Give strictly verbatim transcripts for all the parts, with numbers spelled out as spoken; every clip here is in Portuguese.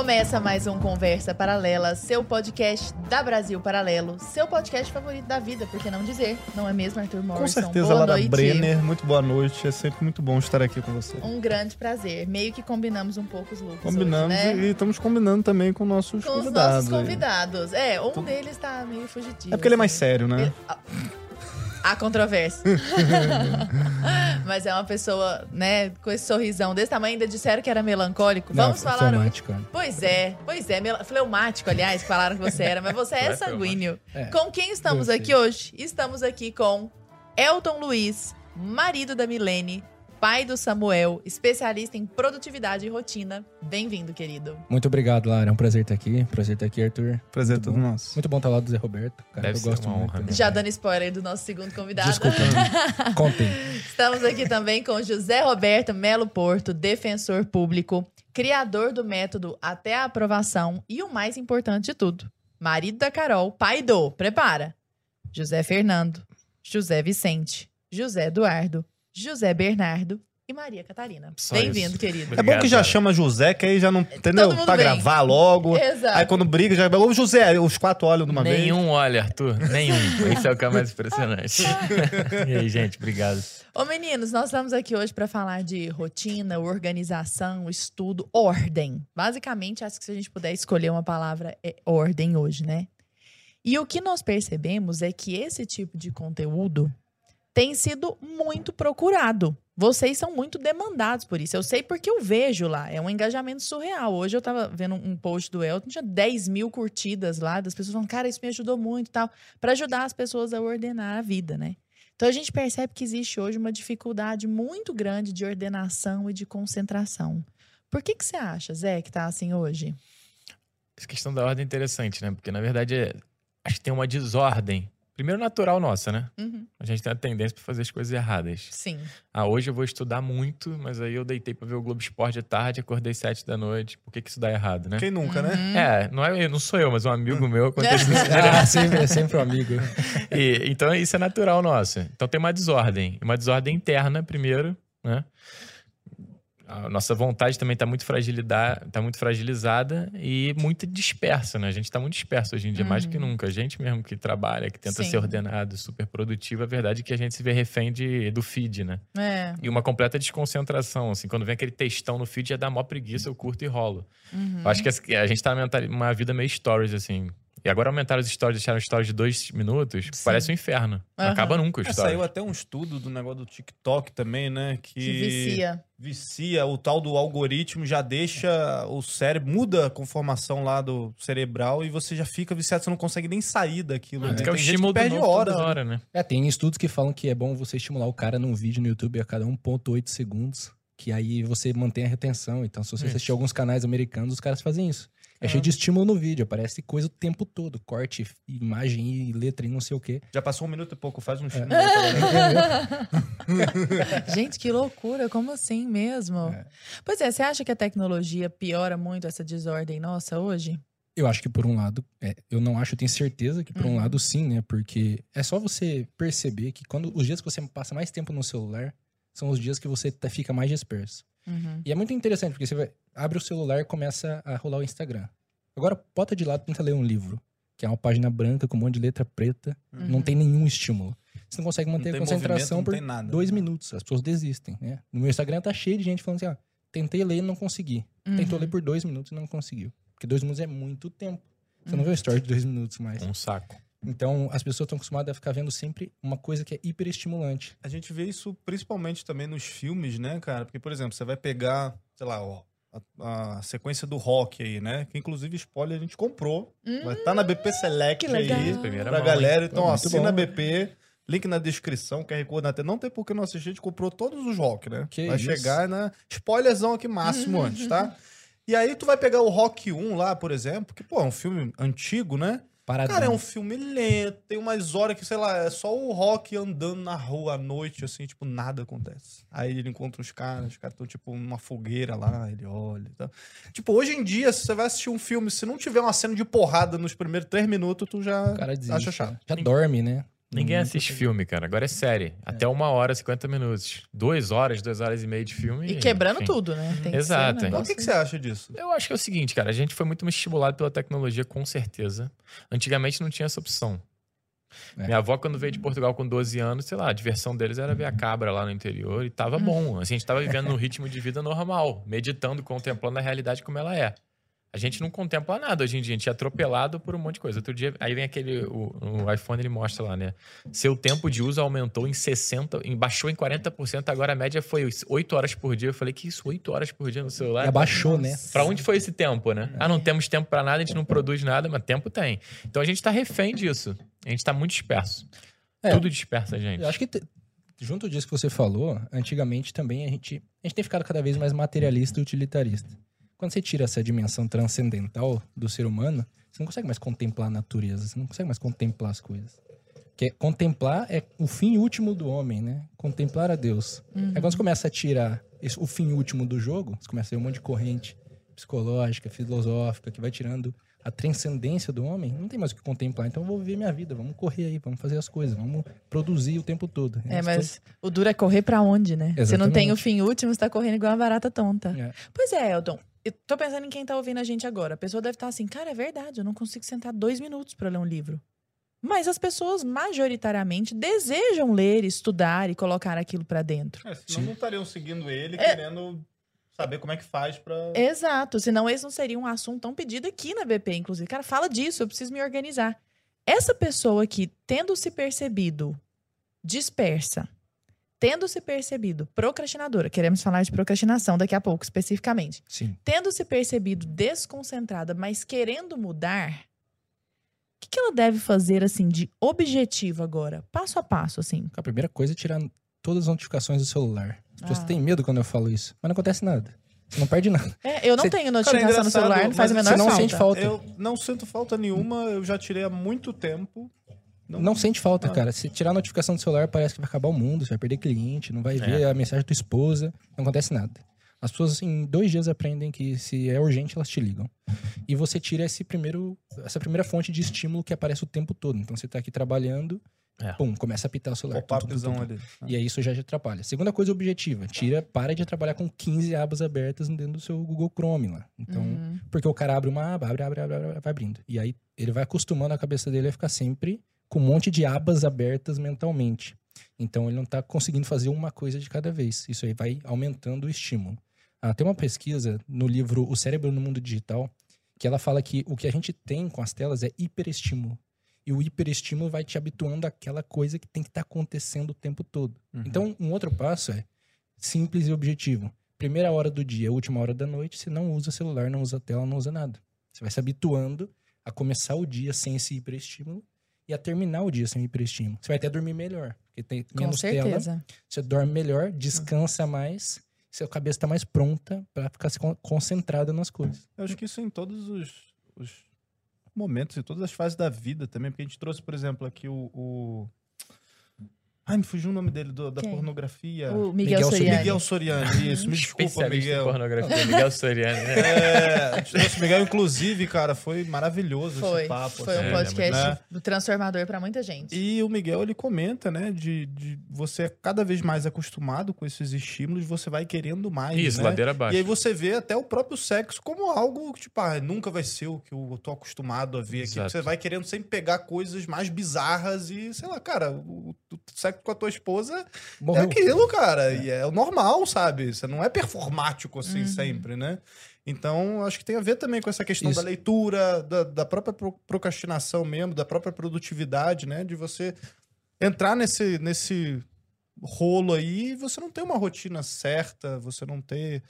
Começa mais um Conversa Paralela, seu podcast da Brasil Paralelo, seu podcast favorito da vida, por que não dizer? Não é mesmo, Arthur Morisson? Com certeza, boa Lara noite. Brenner, muito boa noite, é sempre muito bom estar aqui com você. Um grande prazer, meio que combinamos um pouco os looks Combinamos hoje, né? E estamos combinando também com nossos com convidados. Com os nossos convidados, aí. é, um então... deles tá meio fugitivo. É porque ele é mais sério, né? Ele... Ah. Há controvérsia. Mas é uma pessoa, né, com esse sorrisão desse tamanho. Ainda disseram que era melancólico. Vamos Não, falar hoje. Pois é, pois é. Mel... Fleumático, aliás, falaram que você era. Mas você é sanguíneo. É, com quem estamos aqui hoje? Estamos aqui com Elton Luiz, marido da Milene, pai do Samuel, especialista em produtividade e rotina. Bem-vindo, querido. Muito obrigado, Lara. É um prazer estar aqui. Prazer estar aqui, Arthur. Prazer todo nosso. Muito bom estar lá do Zé Roberto. Cara, Deve eu ser gosto uma honra. Muito. Já dando spoiler do nosso segundo convidado. Desculpa. Contem. Estamos aqui também com José Roberto Melo Porto, defensor público, criador do método Até a Aprovação e o mais importante de tudo, marido da Carol, pai do, prepara, José Fernando, José Vicente, José Eduardo, José Bernardo e Maria Catarina. Bem-vindo, querido. Obrigado, é bom que já cara. chama José, que aí já não, entendeu? Pra vem. gravar logo. Exato. Aí quando briga, já... Ô, José, os quatro olham de uma Nenhum vez. Nenhum olha, Arthur. Nenhum. Esse é o que é mais impressionante. E aí, gente, obrigado. Ô, meninos, nós estamos aqui hoje para falar de rotina, organização, estudo, ordem. Basicamente, acho que se a gente puder escolher uma palavra, é ordem hoje, né? E o que nós percebemos é que esse tipo de conteúdo tem sido muito procurado. Vocês são muito demandados por isso. Eu sei porque eu vejo lá. É um engajamento surreal. Hoje eu tava vendo um post do Elton, tinha dez mil curtidas lá, das pessoas falando, cara, isso me ajudou muito e tal, para ajudar as pessoas a ordenar a vida, né? Então a gente percebe que existe hoje uma dificuldade muito grande de ordenação e de concentração. Por que que você acha, Zé, que tá assim hoje? Essa questão da ordem é interessante, né? Porque, na verdade, é... acho que tem uma desordem. Primeiro, natural nossa, né? Uhum. A gente tem a tendência para fazer as coisas erradas. Sim. Ah, hoje eu vou estudar muito, mas aí eu deitei para ver o Globo Esporte à tarde, acordei sete da noite. Por que que isso dá errado, né? Quem nunca, uhum. né? É, não, é, não sou eu, mas um amigo meu acontece isso. Ah, sempre, é sempre um amigo. E, então, isso é natural nosso. Então, tem uma desordem. Uma desordem interna, primeiro, né? A nossa vontade também está muito, tá muito fragilizada e muito dispersa, né? A gente está muito disperso hoje em dia, uhum. mais do que nunca. A gente mesmo que trabalha, que tenta Sim. ser ordenado, super produtivo, a verdade é que a gente se vê refém de, do feed, né? É. E uma completa desconcentração, assim. Quando vem aquele textão no feed, já dá mó preguiça, eu curto e rolo. Uhum. Eu acho que a gente está numa vida meio stories, assim. E agora aumentaram os stories, deixaram stories de dois minutos, Sim. parece um inferno. Uhum. Não acaba nunca o stories. É, saiu até um estudo do negócio do TikTok também, né? Que, que vicia. Vicia, o tal do algoritmo já deixa o cérebro, muda a conformação lá do cerebral e você já fica viciado, você não consegue nem sair daquilo. É, né? É o estímulo perde horas, hora, né? É, tem estudos que falam que é bom você estimular o cara num vídeo no YouTube a cada um ponto oito segundos, que aí você mantém a retenção. Então, se você isso. assistir alguns canais americanos, os caras fazem isso. É cheio de estímulo no vídeo, aparece coisa o tempo todo. Corte, imagem e letra e não sei o quê. Já passou um minuto e pouco, faz um estímulo. É. Gente, que loucura, como assim mesmo? É. Pois é, você acha que a tecnologia piora muito essa desordem nossa hoje? Eu acho que por um lado, é, eu não acho, eu tenho certeza que por uhum. um lado sim, né? Porque é só você perceber que quando os dias que você passa mais tempo no celular são os dias que você fica mais disperso. Uhum. E é muito interessante, porque você vai, abre o celular e começa a rolar o Instagram. Agora, bota de lado e tenta ler um livro, que é uma página branca com um monte de letra preta. Uhum. Não tem nenhum estímulo. Você não consegue manter não a concentração por nada, dois né? minutos. As pessoas desistem, né? No meu Instagram tá cheio de gente falando assim, ó, tentei ler e não consegui. Uhum. Tentou ler por dois minutos e não conseguiu. Porque dois minutos é muito tempo. Você uhum. não vê o story de dois minutos mais. Um saco. Então, as pessoas estão acostumadas a ficar vendo sempre uma coisa que é hiperestimulante. A gente vê isso principalmente também nos filmes, né, cara? Porque, por exemplo, você vai pegar, sei lá, ó, a, a sequência do Rock aí, né? Que, inclusive, spoiler, a gente comprou. Hum, vai estar tá na B P Select aí, Primeira pra mão, galera. Hein? Então, ó, assina a B P, link na descrição, Q R Code na tela. Não tem por que não assistir, a gente comprou todos os Rock, né? Que vai isso? chegar na... Spoilerzão aqui máximo antes, tá? E aí, tu vai pegar o Rock um lá, por exemplo, que, pô, é um filme antigo, né? Paradão. Cara, é um filme lento, tem umas horas que, sei lá, é só o Rock andando na rua à noite, assim, tipo, nada acontece. Aí ele encontra os caras, os caras estão, tipo, numa fogueira lá, ele olha e tal. Tipo, hoje em dia, se você vai assistir um filme, se não tiver uma cena de porrada nos primeiros três minutos, tu já cara desiste, acha chato. Já dorme, né? Ninguém hum, assiste filme, cara. Agora é série. É. Até uma hora, cinquenta minutos. Duas horas, duas horas e meia de filme. E quebrando enfim. Tudo, né? Tem exato. Então, o que, que você acha disso? Eu acho que é o seguinte, cara. A gente foi muito estimulado pela tecnologia, com certeza. Antigamente não tinha essa opção. É. Minha avó, quando veio de Portugal com doze anos, sei lá, a diversão deles era ver a cabra lá no interior. E tava bom. Assim, a gente tava vivendo no ritmo de vida normal. Meditando, contemplando a realidade como ela é. A gente não contempla nada hoje em dia, a gente é atropelado por um monte de coisa. Outro dia, aí vem aquele, o, o iPhone, ele mostra lá, né? Seu tempo de uso aumentou em sessenta, em, baixou em quarenta por cento, agora a média foi oito horas por dia. Eu falei, que isso, oito horas por dia no celular? E abaixou, né? Pra onde foi esse tempo, né? Ah, não temos tempo pra nada, a gente não produz nada, mas tempo tem. Então a gente tá refém disso, a gente tá muito disperso. É, tudo dispersa a gente. Eu acho que... Te... Junto disso que você falou, antigamente também a gente... A gente tem ficado cada vez mais materialista e utilitarista. Quando você tira essa dimensão transcendental do ser humano, você não consegue mais contemplar a natureza, você não consegue mais contemplar as coisas. Porque contemplar é o fim último do homem, né? Contemplar a Deus. Uhum. Aí quando você começa a tirar esse, o fim último do jogo, você começa a ter um monte de corrente psicológica, filosófica, que vai tirando a transcendência do homem, não tem mais o que contemplar. Então eu vou viver minha vida, vamos correr aí, vamos fazer as coisas, vamos produzir o tempo todo. É, é mas coisas... o duro é correr pra onde, né? Exatamente. Você não tem o fim último, você tá correndo igual uma barata tonta. É. Pois é, Elton. Eu tô pensando em quem tá ouvindo a gente agora. A pessoa deve estar assim, cara, é verdade, eu não consigo sentar dois minutos pra ler um livro. Mas as pessoas, majoritariamente, desejam ler, estudar e colocar aquilo pra dentro. É, senão não estariam seguindo ele, é... querendo saber como é que faz pra... Exato, senão esse não seria um assunto tão pedido aqui na B P, inclusive. Cara, fala disso, eu preciso me organizar. Essa pessoa aqui, tendo se percebido dispersa, tendo se percebido procrastinadora, queremos falar de procrastinação daqui a pouco, especificamente. Sim. Tendo se percebido desconcentrada, mas querendo mudar, o que, que ela deve fazer, assim, de objetivo agora? Passo a passo, assim. A primeira coisa é tirar todas as notificações do celular. As pessoas ah. têm medo quando eu falo isso, mas não acontece nada. Você não perde nada. É, eu não você... tenho notificação Cara, é no celular, não faz a menor falta. Você não falta. sente falta. Eu não sinto falta nenhuma, eu já tirei há muito tempo... Não, não sente falta, não. Cara. Se tirar a notificação do celular, parece que vai acabar o mundo, você vai perder cliente, não vai é. ver a mensagem da tua esposa, não acontece nada. As pessoas, em dois dias, aprendem que se é urgente, elas te ligam. E você tira esse primeiro, essa primeira fonte de estímulo que aparece o tempo todo. Então, você tá aqui trabalhando, é. pum, começa a apitar o celular. Tum, tum, tum, tum, tum. E aí, isso já te atrapalha. Segunda coisa objetiva, tira, para de trabalhar com quinze abas abertas dentro do seu Google Chrome lá. Então, uhum. porque o cara abre uma aba, abre, abre, abre, abre, vai abrindo. E aí, ele vai acostumando a cabeça dele a ficar sempre... com um monte de abas abertas mentalmente. Então, ele não está conseguindo fazer uma coisa de cada vez. Isso aí vai aumentando o estímulo. Ah, tem uma pesquisa no livro O Cérebro no Mundo Digital, que ela fala que o que a gente tem com as telas é hiperestímulo. E o hiperestímulo vai te habituando àquela coisa que tem que estar tá acontecendo o tempo todo. Uhum. Então, um outro passo é simples e objetivo. Primeira hora do dia, última hora da noite, você não usa celular, não usa tela, não usa nada. Você vai se habituando a começar o dia sem esse hiperestímulo e a terminar o dia sem hiperestímulo. Você vai até dormir melhor, porque tem menos tela. Você dorme melhor, descansa mais, sua cabeça está mais pronta para ficar concentrada nas coisas. Eu acho que isso em todos os, os momentos, em todas as fases da vida também, porque a gente trouxe, por exemplo, aqui o... o... Ai, me fugiu o nome dele, do, da Quem? pornografia. O Miguel, Miguel Soriani. Miguel Soriani, isso. Me desculpa, Miguel. Pornografia, Miguel Soriani. Né? É, o Miguel, inclusive, cara, foi maravilhoso foi, esse papo. Foi assim, um podcast né? transformador pra muita gente. E o Miguel, ele comenta, né, de, de você é cada vez mais acostumado com esses estímulos, você vai querendo mais, Isso, né? ladeira abaixo. E aí você vê até o próprio sexo como algo que, tipo, ah, nunca vai ser o que eu tô acostumado a ver aqui. Exato. Você vai querendo sempre pegar coisas mais bizarras e, sei lá, cara, o, o sexo com a tua esposa Morreu. é aquilo, cara. É. E é o normal, sabe? Você não é performático assim uhum. sempre, né? Então, acho que tem a ver também com essa questão Isso. da leitura, da, da própria procrastinação mesmo, da própria produtividade, né? De você entrar nesse, nesse rolo aí e você não ter uma rotina certa, você não ter...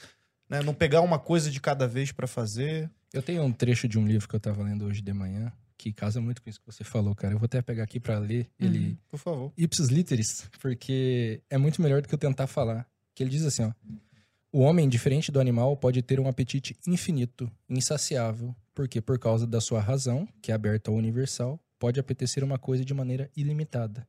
Né? Não pegar uma coisa de cada vez pra fazer. Eu tenho um trecho de um livro que eu tava lendo hoje de manhã, que casa muito com isso que você falou, cara. Eu vou até pegar aqui pra ler ele... Uhum, por favor. Ipsis literis, porque é muito melhor do que eu tentar falar. Que ele diz assim, ó. O homem, diferente do animal, pode ter um apetite infinito, insaciável, porque por causa da sua razão, que é aberta ao universal, pode apetecer uma coisa de maneira ilimitada.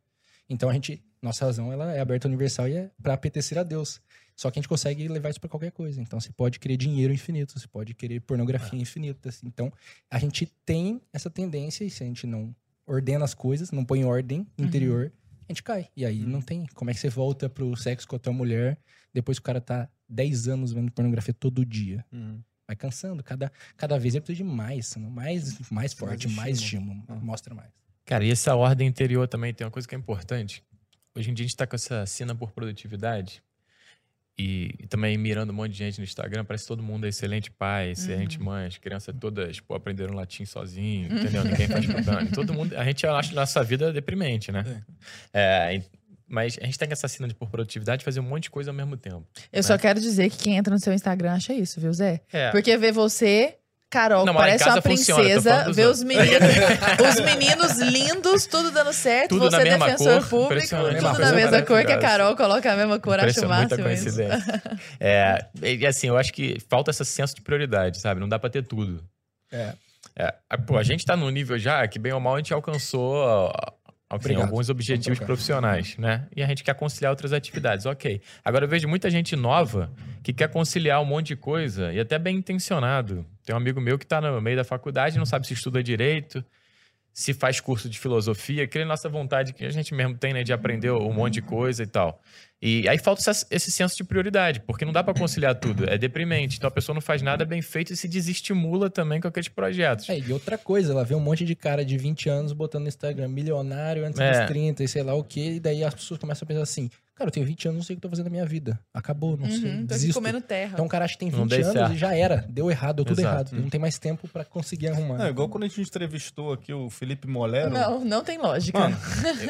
Então a gente... Nossa razão, ela é aberta ao universal e é pra apetecer a Deus. Só que a gente consegue levar isso pra qualquer coisa. Então, você pode querer dinheiro infinito, você pode querer pornografia é. infinita. Assim. Então, a gente tem essa tendência e se a gente não ordena as coisas, não põe ordem interior, uhum. a gente cai. E aí uhum. não tem. Como é que você volta pro sexo com a tua mulher, depois que o cara tá dez anos vendo pornografia todo dia? Uhum. Vai cansando. Cada, cada vez ele precisa de mais, mais, mais forte, mais estímulo. Ah. Mostra mais. Cara, e essa ordem interior também tem uma coisa que é importante. Hoje em dia a gente tá com essa cena por produtividade e, e também mirando um monte de gente no Instagram. Parece que todo mundo é excelente pai, excelente uhum. mãe. As crianças todas, pô, aprenderam latim sozinho, entendeu? Ninguém faz problema. Todo mundo... A gente acha nossa vida deprimente, né? É... é Mas a gente tá com essa cena de por produtividade fazer um monte de coisa ao mesmo tempo. Eu né? só quero dizer que quem entra no seu Instagram acha isso, viu, Zé? É. Porque vê você, Carol, não, parece uma princesa, vê os meninos, os meninos lindos, tudo dando certo, tudo você defensor cor, público, tudo da mesma cor que a Carol coloca a mesma cor, acho o máximo isso. É, e assim, eu acho que falta esse senso de prioridade, sabe? Não dá pra ter tudo. É. é pô, a gente tá num nível já que bem ou mal a gente alcançou... Assim, alguns objetivos profissionais, né? E a gente quer conciliar outras atividades, ok. Agora eu vejo muita gente nova que quer conciliar um monte de coisa e até bem intencionado. Tem um amigo meu que tá no meio da faculdade, não sabe se estuda direito, se faz curso de filosofia, que é a nossa vontade que a gente mesmo tem, né? De aprender um monte de coisa e tal. E aí falta esse senso de prioridade, porque não dá para conciliar tudo, é deprimente. Então a pessoa não faz nada bem feito e se desestimula também com aqueles projetos. É, e outra coisa, ela vê um monte de cara de vinte anos botando no Instagram, milionário antes é. dos trinta e sei lá o quê, e daí as pessoas começam a pensar assim, cara, eu tenho vinte anos, não sei o que eu tô fazendo na minha vida. Acabou, não uhum, sei, tô desisto. Aqui comendo terra. Então o cara acha que tem vinte anos e já era, deu errado, deu tudo Exato. errado, hum. não tem mais tempo para conseguir arrumar. Não, igual quando a gente entrevistou aqui o Felipe Molero. Não, não tem lógica. Mano,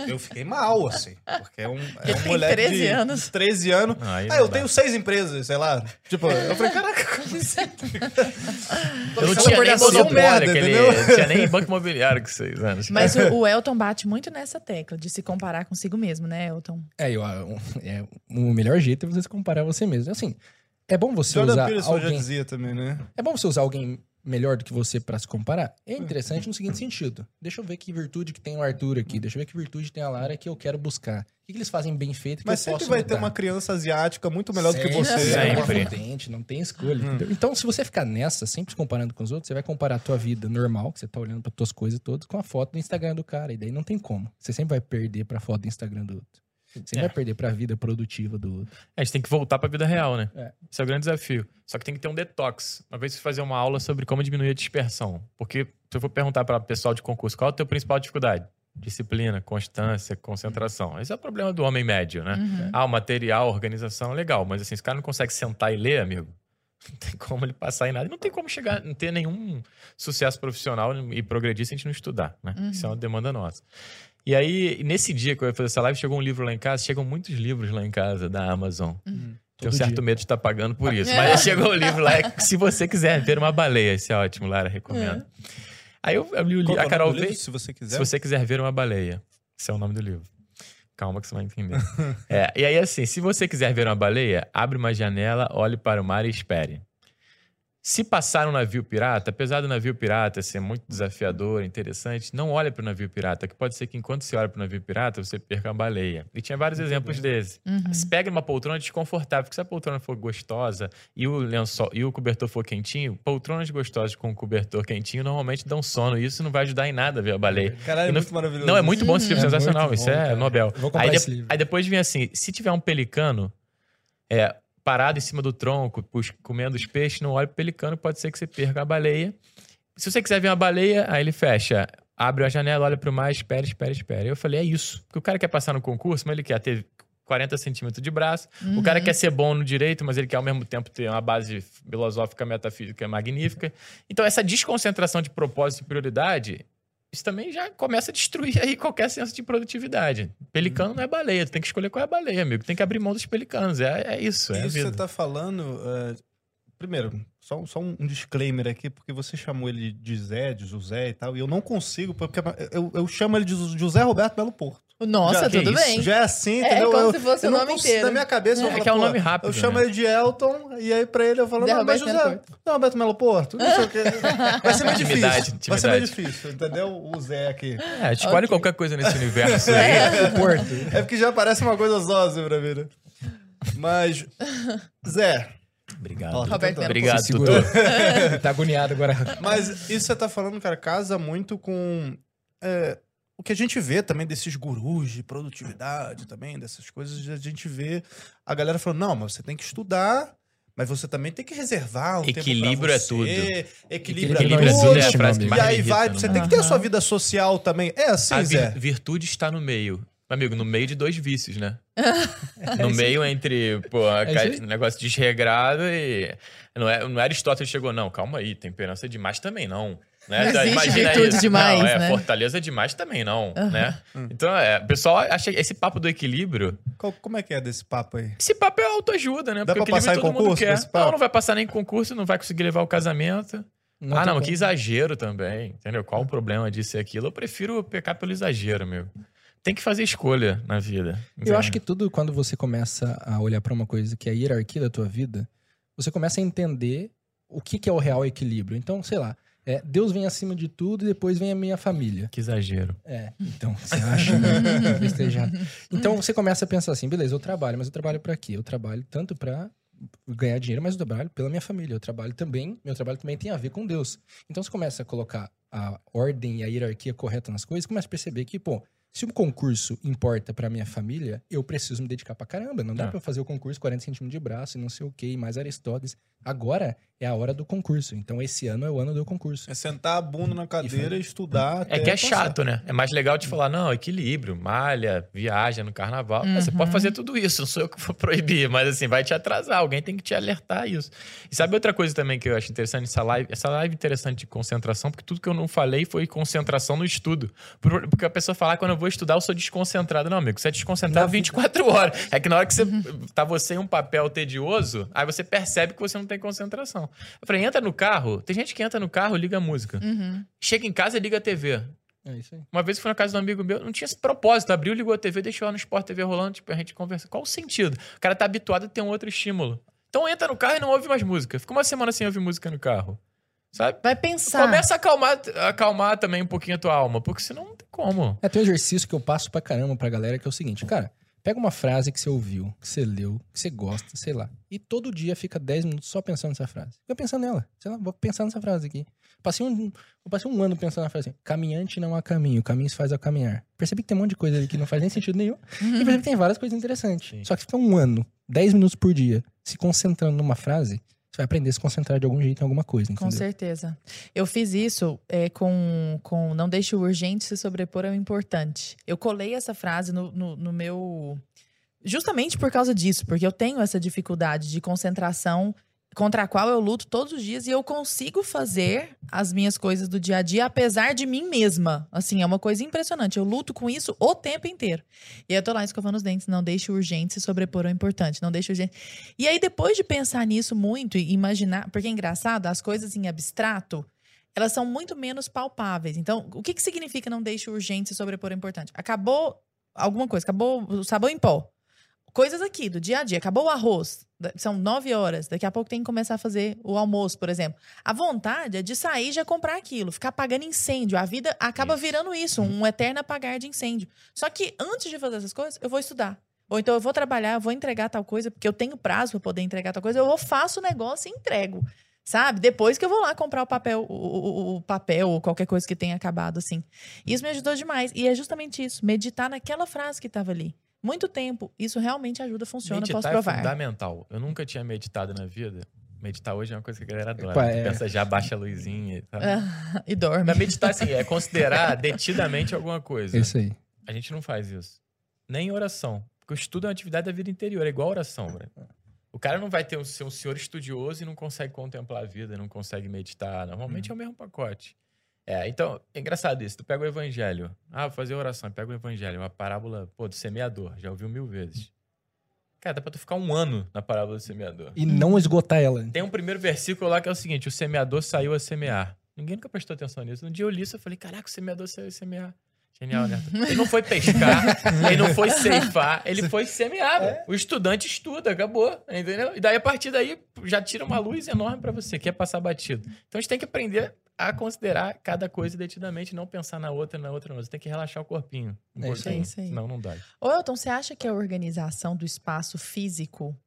eu fiquei mal, assim, porque é um, é um moleque treze anos. treze anos. Aí ah, eu dá. tenho seis empresas, sei lá. Tipo, eu falei, caraca, como isso é? Eu não tinha nem merda, aquele, não tinha nem banco imobiliário com seis anos. Mas o, o Elton bate muito nessa tecla de se comparar consigo mesmo, né, Elton? É, eu, é o melhor jeito é você se comparar a você mesmo. Assim, é bom você Jordan usar Peterson alguém... já dizia também, né? É bom você usar alguém melhor do que você pra se comparar. É interessante no seguinte sentido. Deixa eu ver que virtude que tem o Arthur aqui. Deixa eu ver que virtude tem a Lara que eu quero buscar. O que, que eles fazem bem feito que Mas eu posso Mas sempre vai mudar? Ter uma criança asiática muito melhor sempre, do que você. Sempre. Sempre. Não tem escolha. Hum. Então, se você ficar nessa, sempre se comparando com os outros, você vai comparar a tua vida normal, que você tá olhando pra tuas coisas todas, com a foto do Instagram do cara. E daí não tem como. Você sempre vai perder pra foto do Instagram do outro. Você é. vai perder pra vida produtiva do outro. É, a gente tem que voltar pra vida real, né? É. Esse é o grande desafio. Só que tem que ter um detox. Uma vez eu fui fazer uma aula sobre como diminuir a dispersão. Porque se eu for perguntar pra pessoal de concurso, qual é a tua principal dificuldade? Disciplina, constância, concentração. Esse é o problema do homem médio, né? Uhum. Ah, o material, organização, legal. Mas assim, esse cara não consegue sentar e ler, amigo. Não tem como ele passar em nada. Não tem como chegar, não ter nenhum sucesso profissional e progredir se a gente não estudar, né? Uhum. Isso é uma demanda nossa. E aí, nesse dia que eu ia fazer essa live, chegou um livro lá em casa. Chegam muitos livros lá em casa da Amazon. Uhum. Tenho um certo dia. medo de estar pagando por isso. É. Mas chegou o um livro lá. Se você quiser ver uma baleia, esse é ótimo, Lara, recomendo. É. Aí eu, eu li o li, a Carol veio. Se você quiser. Se você quiser ver uma baleia. Esse é o nome do livro. Calma que você vai entender. é, e aí, assim, se você quiser ver uma baleia, abre uma janela, olhe para o mar e espere. Se passar um navio pirata, apesar do navio pirata ser muito desafiador, interessante, não olhe para o navio pirata, que pode ser que enquanto você olha para o navio pirata, você perca a baleia. E tinha vários muito exemplos bem. desse. Uhum. Se pega uma poltrona desconfortável, porque se a poltrona for gostosa e o lençol e o cobertor for quentinho, poltronas gostosas com o cobertor quentinho normalmente dão sono, e isso não vai ajudar em nada a ver a baleia. Caralho, é muito maravilhoso. Não, é muito bom esse livro, é sensacional, bom, isso é cara. Nobel. Vou comprar aí, esse de... livro. Aí depois vem assim, se tiver um pelicano, é... parado em cima do tronco, comendo os peixes, não olha pro pelicano, pode ser que você perca a baleia. Se você quiser ver uma baleia, aí ele fecha, abre a janela, olha pro mar, espera, espera, espera. Eu falei, é isso. Porque o cara quer passar no concurso, mas ele quer ter quarenta centímetros de braço. Uhum. O cara quer ser bom no direito, mas ele quer ao mesmo tempo ter uma base filosófica, metafísica magnífica. Então essa desconcentração de propósito e prioridade... isso também já começa a destruir aí qualquer senso de produtividade. Pelicano não é baleia, tu tem que escolher qual é a baleia, amigo. Tem que abrir mão dos pelicanos, é, é isso. É isso que você tá falando... Uh, primeiro, só, só um disclaimer aqui, porque você chamou ele de Zé, de José e tal, e eu não consigo, porque eu, eu chamo ele de José Roberto Melo Porto. Nossa, já, tudo isso? bem. Já é assim, entendeu? É como eu, se fosse o nome inteiro. Na minha cabeça, é, eu falo, é que é um nome rápido. Eu né? chamo ele de Elton, e aí pra ele eu falo, Zé não, mas José... Não, Roberto Melo Porto. Não sei o que. Vai ser meio difícil. Intimidade. Vai ser meio difícil, entendeu? O Zé aqui. É, escolhe okay. qualquer coisa nesse universo aí. É. Porto. É porque já parece uma coisa sósia pra mim, né? Mas, Zé... Obrigado. Oh, Roberto, obrigado, Tutor. Tá agoniado agora. Mas isso que você tá falando, cara, casa muito com... É, o que a gente vê também desses gurus de produtividade também, dessas coisas, a gente vê a galera falando, não, mas você tem que estudar, mas você também tem que reservar um equilíbrio tempo pra você. É tudo. Equilíbrio, equilíbrio é tudo. É a frase que mais e aí vai, você tem que ter a sua vida social também. É assim, a Zé. A virtude está no meio. Amigo, no meio de dois vícios, né? No meio entre, pô, é negócio desregrado e... Não é, não é Aristóteles chegou, não, calma aí, temperança é demais também, não. Né? Não existe virtude demais, não, é, né? Fortaleza é demais também, não, uhum. né? Hum. Então, é, o pessoal acha esse papo do equilíbrio... Qual, como é que é desse papo aí? Esse papo é autoajuda, né? Dá porque pra passar em concurso? Não, não vai passar nem em concurso, não vai conseguir levar o casamento. Não ah, não, bom. Que exagero também, entendeu? Qual o problema disso e aquilo? Eu prefiro pecar pelo exagero, meu. Tem que fazer escolha na vida. Entendeu? Eu acho que tudo, quando você começa a olhar para uma coisa que é a hierarquia da tua vida, você começa a entender o que, que é o real equilíbrio. Então, sei lá, é, Deus vem acima de tudo e depois vem a minha família. Que exagero. É, então, você acha festejado. Então, você começa a pensar assim, beleza, eu trabalho, mas eu trabalho para quê? Eu trabalho tanto para ganhar dinheiro, mas eu trabalho pela minha família. Eu trabalho também, meu trabalho também tem a ver com Deus. Então, você começa a colocar a ordem e a hierarquia correta nas coisas, começa a perceber que, pô, se o concurso importa pra minha família, eu preciso me dedicar pra caramba. Não dá ah. pra eu fazer o concurso quarenta centímetros de braço e não sei o que, mais Aristóteles. Agora é a hora do concurso. Então esse ano é o ano do concurso. É sentar a bunda na cadeira e, e estudar. É que é passar. Chato, né? É mais legal de falar, não, equilíbrio, malha, viaja no carnaval. Uhum. Você pode fazer tudo isso, não sou eu que vou proibir. Mas assim, vai te atrasar, alguém tem que te alertar a isso. E sabe outra coisa também que eu acho interessante nessa live? Essa live interessante de concentração, porque tudo que eu não falei foi concentração no estudo. Porque a pessoa falar, quando eu vou estudar, eu sou desconcentrado. Não, amigo, você é desconcentrado não, vinte e quatro horas. É que na hora que você tá você em um papel tedioso, aí você percebe que você não tem concentração. Eu falei, entra no carro. Tem gente que entra no carro e liga a música. Uhum. Chega em casa e liga a T V. É isso aí. Uma vez eu fui na casa de um amigo meu, não tinha esse propósito. Abriu, ligou a T V, deixou lá no Sport T V rolando, tipo, a gente conversa. Qual o sentido? O cara tá habituado a ter um outro estímulo. Então entra no carro e não ouve mais música. Fica uma semana sem ouvir música no carro. Sabe? Vai pensar. Começa a acalmar, a acalmar também um pouquinho a tua alma, porque senão não tem como. É, tem um exercício que eu passo pra caramba pra galera, que é o seguinte, cara, pega uma frase que você ouviu, que você leu, que você gosta, sei lá, e todo dia fica dez minutos só pensando nessa frase. Fica pensando nela, sei lá, vou pensar nessa frase aqui. Passei um, eu passei um ano pensando na frase assim, caminhante não há caminho, caminho se faz ao caminhar. Percebi que tem um monte de coisa ali que não faz nem sentido nenhum, e percebi que tem várias coisas interessantes. Sim. Só que fica um ano, dez minutos por dia, se concentrando numa frase... Você vai aprender a se concentrar de algum jeito em alguma coisa, entendeu? Com certeza. Eu fiz isso é, com, com... Não deixe o urgente se sobrepor ao importante. Eu colei essa frase no, no, no meu... Justamente por causa disso. Porque eu tenho essa dificuldade de concentração contra a qual eu luto todos os dias. E eu consigo fazer as minhas coisas do dia a dia, apesar de mim mesma. Assim, é uma coisa impressionante. Eu luto com isso o tempo inteiro. E eu tô lá escovando os dentes. Não deixe o urgente se sobrepor ao importante. Não deixe o urgente... E aí, depois de pensar nisso muito e imaginar... Porque é engraçado, as coisas em abstrato, elas são muito menos palpáveis. Então, o que que significa não deixe o urgente se sobrepor ao importante? Acabou alguma coisa. Acabou o sabão em pó. Coisas aqui, do dia a dia. Acabou o arroz. São nove horas. Daqui a pouco tem que começar a fazer o almoço, por exemplo. A vontade é de sair e já comprar aquilo. Ficar apagando incêndio. A vida acaba virando isso. Um eterno apagar de incêndio. Só que antes de fazer essas coisas, eu vou estudar. Ou então eu vou trabalhar, eu vou entregar tal coisa. Porque eu tenho prazo para poder entregar tal coisa. Eu faço o negócio e entrego. Sabe? Depois que eu vou lá comprar o papel, o, o, o papel ou qualquer coisa que tenha acabado, assim. Isso me ajudou demais. E é justamente isso. Meditar naquela frase que estava ali. Muito tempo. Isso realmente ajuda, funciona, meditar posso provar. Meditar é fundamental. Eu nunca tinha meditado na vida. Meditar hoje é uma coisa que a galera adora. Epa, é. Pensa, já baixa a luzinha, sabe? Ah, e dorme. Mas meditar, assim, é considerar detidamente alguma coisa. Isso aí. A gente não faz isso. Nem oração. Porque o estudo é uma atividade da vida interior. É igual a oração, né? O cara não vai ter, ser um senhor estudioso e não consegue contemplar a vida, não consegue meditar. Normalmente hum. é o mesmo pacote. É, então, é engraçado isso. Tu pega o evangelho. Ah, vou fazer oração. Pega o evangelho. Uma parábola, pô, do semeador. Já ouviu mil vezes. Cara, dá pra tu ficar um ano na parábola do semeador. E não esgotar ela. Tem um primeiro versículo lá que é o seguinte. O semeador saiu a semear. Ninguém nunca prestou atenção nisso. Um dia eu li isso e falei, caraca, o semeador saiu a semear. Genial, né? Ele não foi pescar, ele não foi ceifar, ele foi semear. É. O estudante estuda, acabou, entendeu? E daí, a partir daí, já tira uma luz enorme pra você, que é passar batido. Então, a gente tem que aprender a considerar cada coisa detidamente, não pensar na outra, na outra, não. Você tem que relaxar o corpinho. Um é isso aí, isso aí. Senão não dá. Ô, Elton, você acha que a organização do espaço físico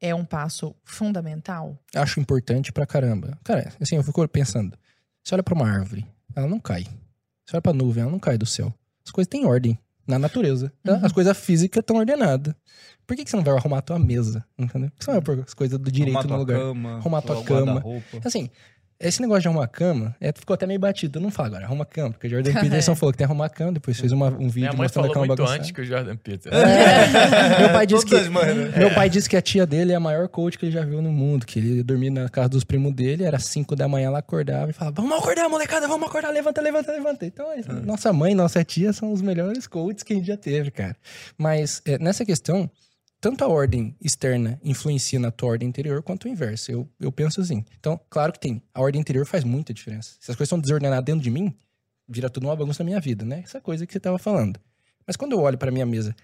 é um passo fundamental? Acho importante pra caramba. Cara, assim, eu fico pensando. Você olha pra uma árvore, ela não cai. Você olha pra nuvem, ela não cai do céu. As coisas têm ordem na natureza. Tá? Uhum. As coisas físicas estão ordenadas. Por que, que você não vai arrumar a tua mesa? Entendeu? Por que você não vai pôr as coisas do direito arrumar no lugar? Cama, arrumar tua cama. Assim, esse negócio de arrumar a cama, é, ficou até meio batido. Eu não falo agora, arruma a cama, porque o Jordan Peterson falou que tem que arrumar a cama, depois fez uma, um vídeo mostrando a cama bagunçada. Minha mãe falou muito antes que o Jordan Peterson. É. Meu pai disse que, meu pai disse que a tia dele é a maior coach que ele já viu no mundo, que ele dormia na casa dos primos dele, era cinco da manhã, ela acordava e falava, vamos acordar, molecada, vamos acordar, levanta, levanta, levanta. Então, hum. nossa mãe, nossa tia são os melhores coaches que a gente já teve, cara. Mas é, nessa questão... Tanto a ordem externa influencia na tua ordem interior, quanto o inverso. Eu, eu penso assim. Então, claro que tem. A ordem interior faz muita diferença. Se as coisas estão desordenadas dentro de mim, vira tudo uma bagunça na minha vida, né? Essa coisa que você estava falando. Mas quando eu olho para minha mesa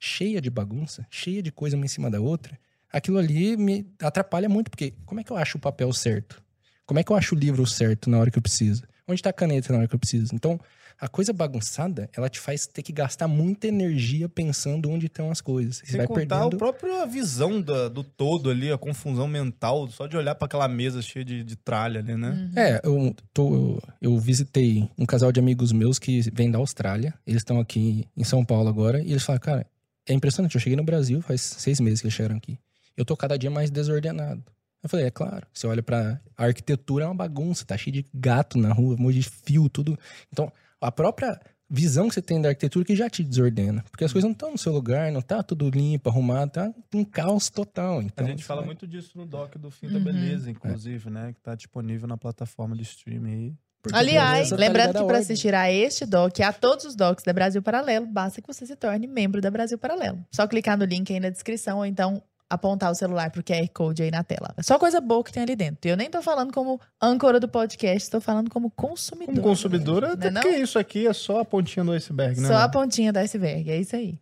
cheia de bagunça, cheia de coisa uma em cima da outra, aquilo ali me atrapalha muito. Porque como é que eu acho o papel certo? Como é que eu acho o livro certo na hora que eu preciso? Onde está a caneta na hora que eu preciso? Então... A coisa bagunçada, ela te faz ter que gastar muita energia pensando onde estão as coisas. Você vai contar perdendo... a própria visão da, do todo ali, a confusão mental, só de olhar para aquela mesa cheia de, de tralha ali, né? Uhum. É, eu, tô, eu, eu visitei um casal de amigos meus que vem da Austrália. Eles estão aqui em São Paulo agora. E eles falaram, cara, é impressionante. Eu cheguei no Brasil, faz seis meses que eles chegaram aqui. Eu tô cada dia mais desordenado. Eu falei, é claro, você olha pra... A arquitetura é uma bagunça, tá cheio de gato na rua, um monte de fio, tudo... Então... A própria visão que você tem da arquitetura que já te desordena. Porque as coisas não estão no seu lugar, não tá tudo limpo, arrumado, tá um caos total. Então, a gente fala vai... muito disso no doc do Fim uhum. da Beleza, inclusive, é. né? Que tá disponível na plataforma de streaming aí. Aliás, lembrando que para assistir a este doc e a todos os docs da Brasil Paralelo, basta que você se torne membro da Brasil Paralelo. Só clicar no link aí na descrição ou então... apontar o celular pro Q R Code aí na tela. Só coisa boa que tem ali dentro. Eu nem tô falando como âncora do podcast, tô falando como consumidora. Como consumidora, né? Até porque isso aqui é só a pontinha do iceberg, né? Só a pontinha do iceberg, é isso aí.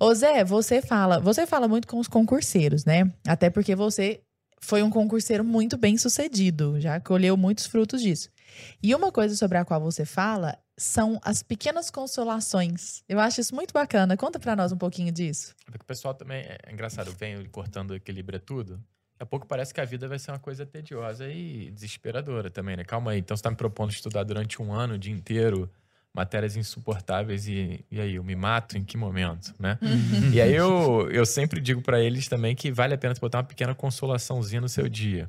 Ô Zé, você fala, você fala muito com os concurseiros, né? Até porque você foi um concurseiro muito bem sucedido, já colheu muitos frutos disso. E uma coisa sobre a qual você fala são as pequenas consolações. Eu acho isso muito bacana. Conta pra nós um pouquinho disso. Porque o pessoal também... É engraçado, vem cortando o equilíbrio tudo. Daqui a pouco parece que a vida vai ser uma coisa tediosa e desesperadora também, né? Calma aí. Então você tá me propondo estudar durante um ano, o dia inteiro, matérias insuportáveis e, e aí eu me mato em que momento, né? Uhum. E aí eu, eu sempre digo pra eles também que vale a pena você botar uma pequena consolaçãozinha no seu dia.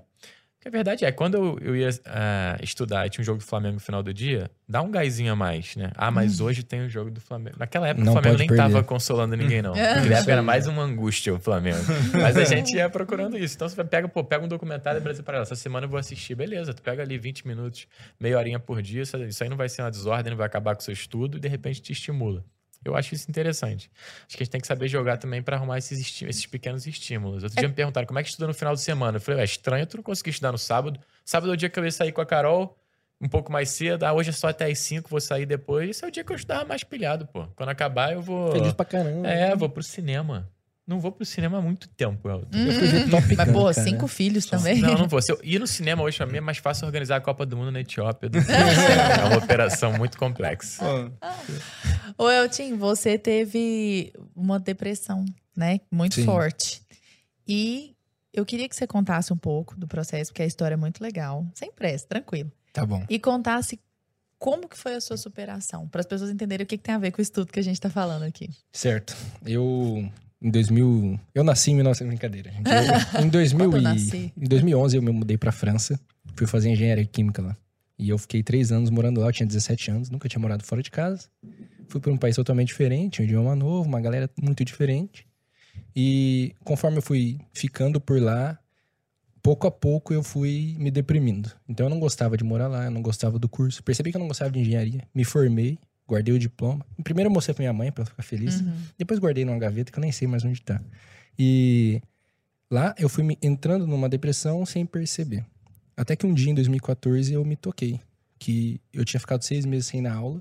A verdade é, quando eu, eu ia uh, estudar e tinha um jogo do Flamengo no final do dia, dá um gásinho a mais, né? Ah, mas hum. hoje tem o um jogo do Flamengo. Naquela época não o Flamengo nem perder. tava consolando ninguém, não. Naquela época era mais uma angústia o Flamengo. Mas a gente ia procurando isso. Então você pega, pô, pega um documentário do Brasil Paralelo. Essa semana eu vou assistir, beleza. Tu pega ali vinte minutos, meia horinha por dia. Isso aí não vai ser uma desordem, não vai acabar com o seu estudo e de repente te estimula. Eu acho isso interessante. Acho que a gente tem que saber jogar também para arrumar esses, esses pequenos estímulos. Outro é. dia me perguntaram, como é que estuda no final de semana? Eu falei, é estranho, tu não conseguiu estudar no sábado. Sábado é o dia que eu ia sair com a Carol, um pouco mais cedo. Ah, hoje é só até as cinco, vou sair depois. Esse é o dia que eu estudava mais pilhado, pô. Quando acabar, eu vou... Feliz pra caramba. É, vou pro cinema. Não vou pro cinema há muito tempo, Elton. Hum, mas, pô, cinco né? filhos também. Não, não vou. Se eu ir no cinema hoje, pra mim é mais fácil organizar a Copa do Mundo na Etiópia do que é uma operação muito complexa. Ô, oh. Elton, você teve uma depressão, né? Muito Sim. forte. E eu queria que você contasse um pouco do processo, porque a história é muito legal. Sem pressa, tranquilo. Tá bom. E contasse como que foi a sua superação, para as pessoas entenderem o que, que tem a ver com o estudo que a gente tá falando aqui. Certo. Eu... Em dois mil... Eu nasci em mil e novecentos... Brincadeira, gente. Eu, em, dois mil e... eu nasci. Em dois mil e onze eu me mudei pra França. Fui fazer Engenharia Química lá. E eu fiquei três anos morando lá. Eu tinha dezessete anos. Nunca tinha morado fora de casa. Fui pra um país totalmente diferente. Um idioma novo. Uma galera muito diferente. E conforme eu fui ficando por lá... Pouco a pouco eu fui me deprimindo. Então eu não gostava de morar lá. Eu não gostava do curso. Percebi que eu não gostava de engenharia. Me formei. Guardei o diploma. Primeiro eu mostrei pra minha mãe, pra ela ficar feliz. Uhum. Depois guardei numa gaveta, que eu nem sei mais onde tá. E lá eu fui me entrando numa depressão sem perceber. Até que um dia, em dois mil e quatorze, eu me toquei. Que eu tinha ficado seis meses sem ir na aula.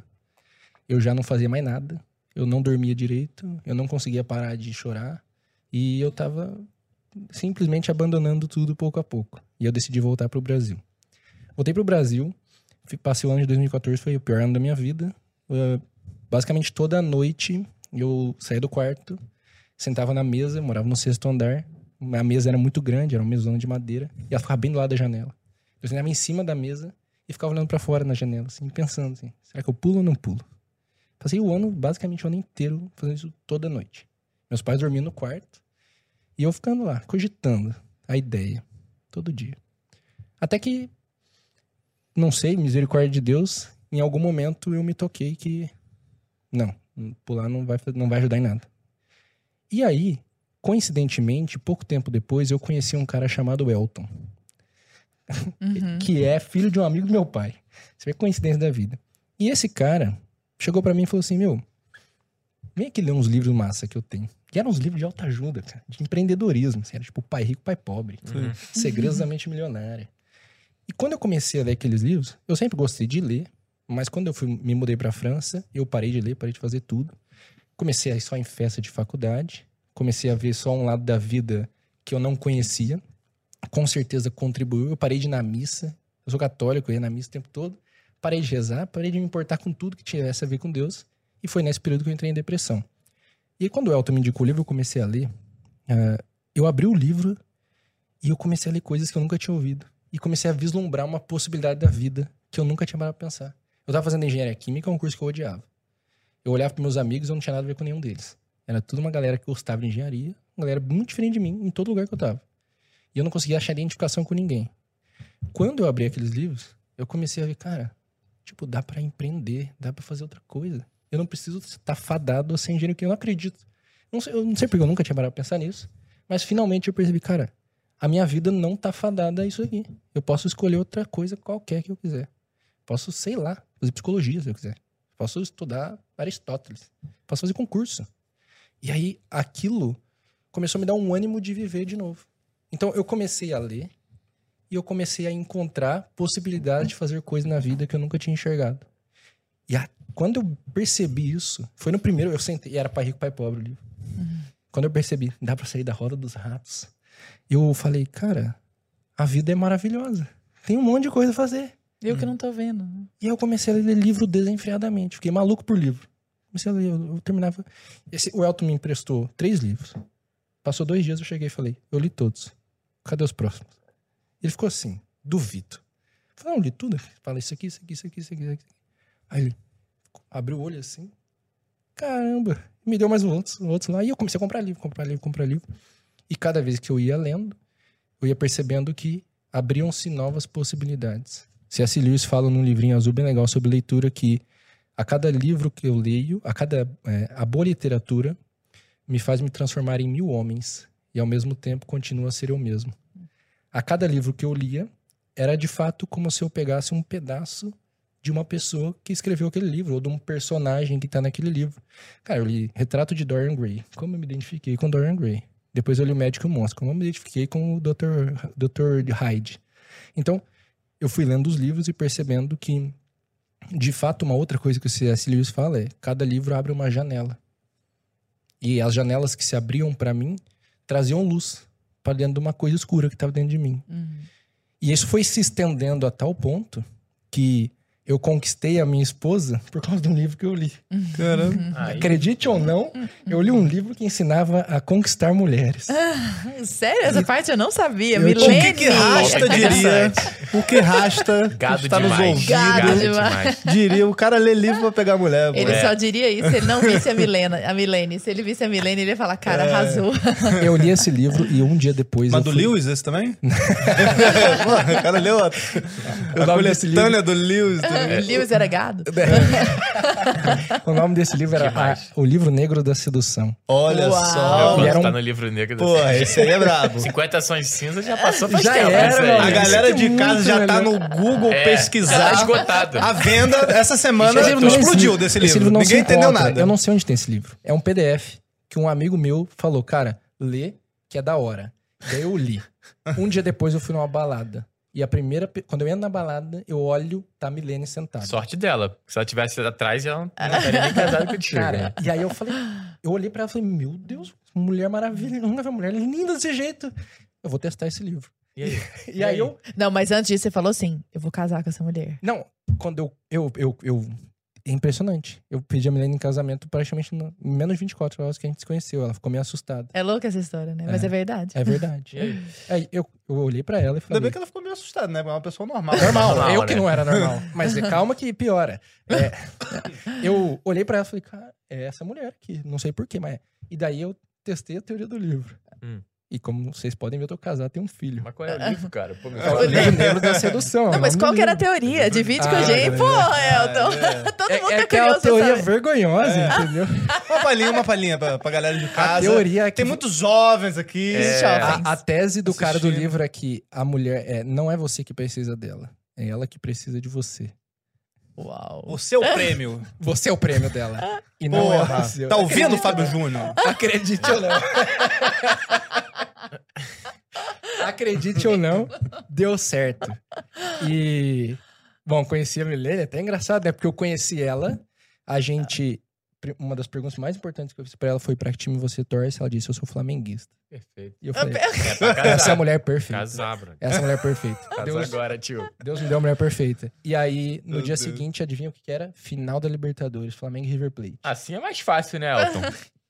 Eu já não fazia mais nada. Eu não dormia direito. Eu não conseguia parar de chorar. E eu tava simplesmente abandonando tudo pouco a pouco. E eu decidi voltar pro Brasil. Voltei pro Brasil. Passei o ano de dois mil e quatorze, foi o pior ano da minha vida. Uh, basicamente toda noite eu saía do quarto, sentava na mesa, morava no sexto andar, a mesa era muito grande, era uma mesona de madeira e ela ficava bem do lado da janela. Eu sentava em cima da mesa e ficava olhando pra fora na janela, assim, pensando assim, será que eu pulo ou não pulo? Passei o ano, basicamente o ano inteiro, fazendo isso toda noite. Meus pais dormiam no quarto e eu ficando lá, cogitando a ideia, todo dia. Até que, não sei, misericórdia de Deus, em algum momento eu me toquei que não, pular não vai, não vai ajudar em nada. E aí, coincidentemente, pouco tempo depois, eu conheci um cara chamado Elton. Uhum. Que é filho de um amigo do meu pai. Isso é coincidência da vida. E esse cara chegou pra mim e falou assim, meu, vem aqui ler uns livros massa que eu tenho. Que eram uns livros de autoajuda, cara, de empreendedorismo. Assim, era tipo Pai Rico, Pai Pobre. Uhum. Segredos da Mente Milionária. E quando eu comecei a ler aqueles livros, eu sempre gostei de ler, mas quando eu fui, me mudei pra França, eu parei de ler, parei de fazer tudo. Comecei a ir só em festa de faculdade. Comecei a ver só um lado da vida que eu não conhecia. Com certeza contribuiu. Eu parei de ir na missa. Eu sou católico, eu ia na missa o tempo todo. Parei de rezar, parei de me importar com tudo que tivesse a ver com Deus. E foi nesse período que eu entrei em depressão. E aí, quando o Elton me indicou o livro, eu comecei a ler. Uh, eu abri o livro e eu comecei a ler coisas que eu nunca tinha ouvido. E comecei a vislumbrar uma possibilidade da vida que eu nunca tinha parado pra pensar. Eu tava fazendo Engenharia Química, um curso que eu odiava. Eu olhava pros meus amigos e eu não tinha nada a ver com nenhum deles. Era tudo uma galera que gostava de engenharia, uma galera muito diferente de mim, em todo lugar que eu tava. E eu não conseguia achar identificação com ninguém. Quando eu abri aqueles livros, eu comecei a ver, cara, tipo, dá pra empreender, dá pra fazer outra coisa. Eu não preciso estar fadado a ser engenheiro, que eu não acredito. Não sei, eu não sei porque eu nunca tinha parado pra pensar nisso, mas finalmente eu percebi, cara, a minha vida não tá fadada a isso aqui. Eu posso escolher outra coisa qualquer que eu quiser. Posso, sei lá, fazer psicologia se eu quiser. Posso estudar Aristóteles. Posso fazer concurso. E aí, aquilo começou a me dar um ânimo de viver de novo. Então, eu comecei a ler e eu comecei a encontrar possibilidades de fazer coisas na vida que eu nunca tinha enxergado. E a, quando eu percebi isso, foi no primeiro, eu sentei, e era Pai Rico, Pai Pobre o livro. Uhum. Quando eu percebi, dá pra sair da roda dos ratos, eu falei, cara, a vida é maravilhosa. Tem um monte de coisa a fazer. Eu uhum. que não tô vendo. Né? E aí eu comecei a ler livro desenfreadamente. Fiquei maluco por livro. Comecei a ler, eu, eu terminava... Esse, o Elton me emprestou três livros. Passou dois dias, eu cheguei e falei, eu li todos. Cadê os próximos? Ele ficou assim, duvido. Eu falei, não, li tudo. Fala isso aqui, isso aqui, isso aqui, isso aqui, isso aqui. Aí ele abriu o olho assim. Caramba! Me deu mais outros, outros lá. E eu comecei a comprar livro, comprar livro, comprar livro. E cada vez que eu ia lendo, eu ia percebendo que abriam-se novas possibilidades. C S. Lewis fala num livrinho azul bem legal sobre leitura que a cada livro que eu leio, a cada é, a boa literatura me faz me transformar em mil homens. E, ao mesmo tempo, continua a ser eu mesmo. A cada livro que eu lia, era, de fato, como se eu pegasse um pedaço de uma pessoa que escreveu aquele livro, ou de um personagem que está naquele livro. Cara, eu li Retrato de Dorian Gray. Como eu me identifiquei com Dorian Gray. Depois eu li O Médico e o Monstro. Como eu me identifiquei com o doutor Hyde. Então, eu fui lendo os livros e percebendo que, de fato, uma outra coisa que o C S. Lewis fala é cada livro abre uma janela. E as janelas que se abriam para mim traziam luz para dentro de uma coisa escura que estava dentro de mim. Uhum. E isso foi se estendendo a tal ponto que eu conquistei a minha esposa por causa de um livro que eu li. Uhum. Caramba. Uhum. Acredite ou não, eu li um livro que ensinava a conquistar mulheres. Ah, sério? Essa e... parte eu não sabia. Eu Milene. O que, que rasta, diria. O que rasta. Gado está nos ouvidos. Gado demais. Diria, o cara lê livro pra pegar mulher. Ele é. só diria isso. Ele não visse a, Milena, a Milene. Se ele visse a Milene, ele ia falar, cara, é. arrasou. Eu li esse livro e um dia depois... Mas do fui... Lewis esse também? O cara leu outro. A coletânea do Lewis... É. Lewis era gado? O nome desse livro era a, O Livro Negro da Sedução. Olha Uau. só. Eu era um... tá no Livro Negro da Sedução. Pô, esse aí é brabo. cinquenta Ações Cinzas já passou faz já tempo. Era, a galera de casa já melhor. tá no Google é. pesquisar. É esgotado. A venda essa semana explodiu desse livro. livro Ninguém entendeu encontra. nada. Eu não sei onde tem esse livro. É um P D F que um amigo meu falou, cara, lê que é da hora. Daí eu li. Um dia depois eu fui numa balada. E a primeira... Quando eu entro na balada, eu olho, tá a Milene sentada. Sorte dela. Se ela tivesse atrás, ela não estaria nem casada contigo. Cara, e aí eu falei... Eu olhei pra ela e falei, meu Deus, mulher maravilha. Nunca vi uma mulher linda desse jeito. Eu vou testar esse livro. E aí? E, e aí, aí eu... Não, mas antes disso, você falou assim, eu vou casar com essa mulher. Não, quando eu... Eu, eu, eu, é impressionante. Eu pedi a Milene em casamento praticamente em menos de vinte e quatro horas que a gente se conheceu. Ela ficou meio assustada. É louca essa história, né? É. Mas é verdade. É verdade. é, eu, eu olhei pra ela e falei... Ainda bem que ela ficou meio assustada, né? É uma pessoa normal. Normal. normal eu né? que não era normal. Mas calma que piora. É, eu olhei pra ela e falei, cara, é essa mulher aqui. Não sei porquê, mas... E daí eu testei a teoria do livro. Hum. E como vocês podem ver, eu tô casado, tenho um filho. Mas qual é o livro, cara? Pô, é o livro da sedução. Não, mas qual que era a teoria? Divide ah, com a gente. Porra, Elton. É, é. Todo mundo é, tá curioso. É aquela teoria sabe? vergonhosa, é. entendeu? Uma palhinha, uma palhinha pra, pra galera de casa. A teoria é que... Tem muitos jovens aqui. É, jovens. A, a tese do Assistindo. cara do livro é que a mulher é, não é você que precisa dela. É ela que precisa de você. Uau. Você é o prêmio. Você é o prêmio dela. E não é você. Tá ouvindo, Acredite Fábio Júnior? Acredite ou não. Acredite ou não, deu certo. E, bom, conheci a Milene, até engraçado, né? Porque eu conheci ela, a gente... Uma das perguntas mais importantes que eu fiz pra ela foi pra que time você torce? Ela disse, eu sou flamenguista. Perfeito. E eu falei, é essa é a mulher perfeita. Casabra. Essa é a mulher perfeita. Casa Deus, agora, tio. Deus me deu a mulher perfeita. E aí, no Meu dia Deus. seguinte, adivinha o que, que era? Final da Libertadores, Flamengo e River Plate. Assim é mais fácil, né, Elton?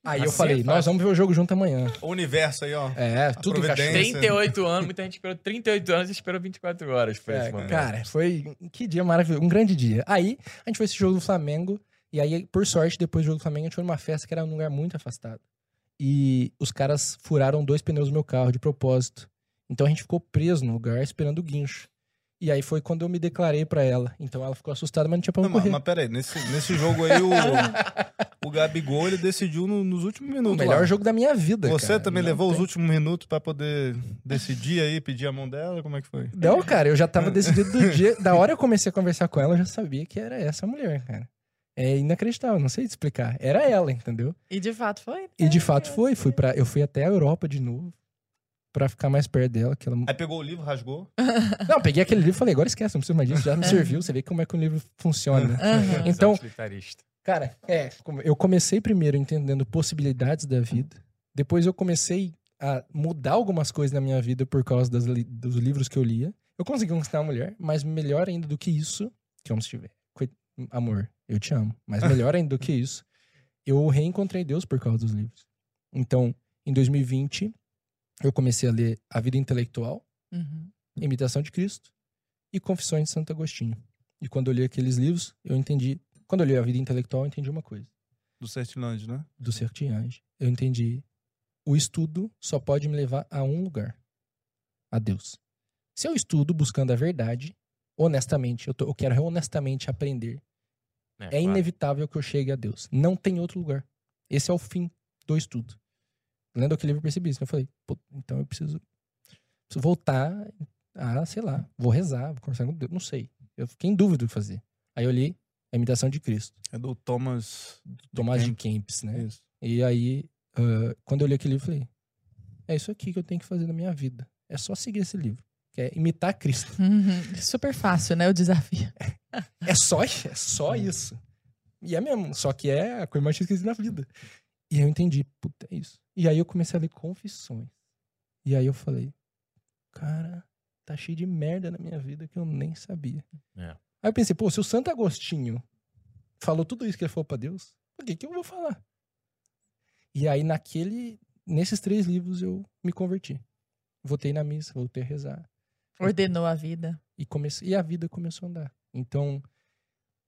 Aí assim eu falei, é nós vamos ver o jogo junto amanhã. O universo aí, ó. É, tudo encaixou. trinta e oito anos, muita gente esperou trinta e oito anos e esperou vinte e quatro horas. Foi é, cara, foi... Que dia maravilhoso. Um grande dia. Aí, a gente foi esse jogo do Flamengo. E aí, por sorte, depois do jogo do Flamengo, a gente foi numa festa que era num lugar muito afastado. E os caras furaram dois pneus do meu carro, de propósito. Então a gente ficou preso no lugar, esperando o guincho. E aí foi quando eu me declarei pra ela. Então ela ficou assustada, mas não tinha pra onde correr. Mas peraí, nesse, nesse jogo aí, o, o Gabigol, ele decidiu no, nos últimos minutos. O melhor lá. jogo da minha vida, Você cara. também não levou tem... os últimos minutos pra poder decidir aí, pedir a mão dela? Como é que foi? Não, cara, eu já tava decidido do dia... Da hora eu comecei a conversar com ela, eu já sabia que era essa mulher, cara. É inacreditável, não sei te explicar. Era ela, entendeu? E de fato foi. E de fato foi. Fui pra, eu fui até a Europa de novo pra ficar mais perto dela. Que ela... Aí pegou o livro, rasgou? Não, peguei aquele livro e falei, agora esquece, não precisa mais disso, já me serviu. Você vê como é que o livro funciona. Uhum. Então, cara, é, eu comecei primeiro entendendo possibilidades da vida. Depois eu comecei a mudar algumas coisas na minha vida por causa das li... dos livros que eu lia. Eu consegui conquistar uma mulher, mas melhor ainda do que isso, que vamos tiver. Amor, eu te amo. Mas melhor ainda do que isso, eu reencontrei Deus por causa dos livros. Então, em dois mil e vinte, eu comecei a ler A Vida Intelectual, uhum. Imitação de Cristo e Confissões de Santo Agostinho. E quando eu li aqueles livros, eu entendi... Quando eu li A Vida Intelectual, eu entendi uma coisa. Do Sertillanges, né? Do Sertillanges. Eu entendi. O estudo só pode me levar a um lugar. A Deus. Se eu estudo buscando a verdade, honestamente, eu, tô, eu quero honestamente aprender. É, é claro. inevitável que eu chegue a Deus. Não tem outro lugar. Esse é o fim do estudo. Lendo aquele livro eu percebi isso. Eu falei, pô, então eu preciso, preciso voltar a, sei lá, vou rezar, vou conversar com Deus, não sei. Eu fiquei em dúvida do que fazer. Aí eu li A Imitação de Cristo. É do Thomas... Thomas de Kempis, né? Isso. E aí, uh, quando eu li aquele livro, eu falei, é isso aqui que eu tenho que fazer na minha vida. É só seguir esse livro. Que é imitar Cristo. Uhum. Super fácil, né? O desafio. É só, é só isso. E é mesmo. Só que é a coisa mais difícil na vida. E eu entendi. Puta, é isso. E aí eu comecei a ler Confissões. E aí eu falei, cara, tá cheio de merda na minha vida que eu nem sabia. É. Aí eu pensei, pô, se o Santo Agostinho falou tudo isso que ele falou pra Deus, por que que eu vou falar? E aí naquele, nesses três livros eu me converti. Voltei na missa, voltei a rezar. Ordenou a vida. E, comecei, e a vida começou a andar. Então,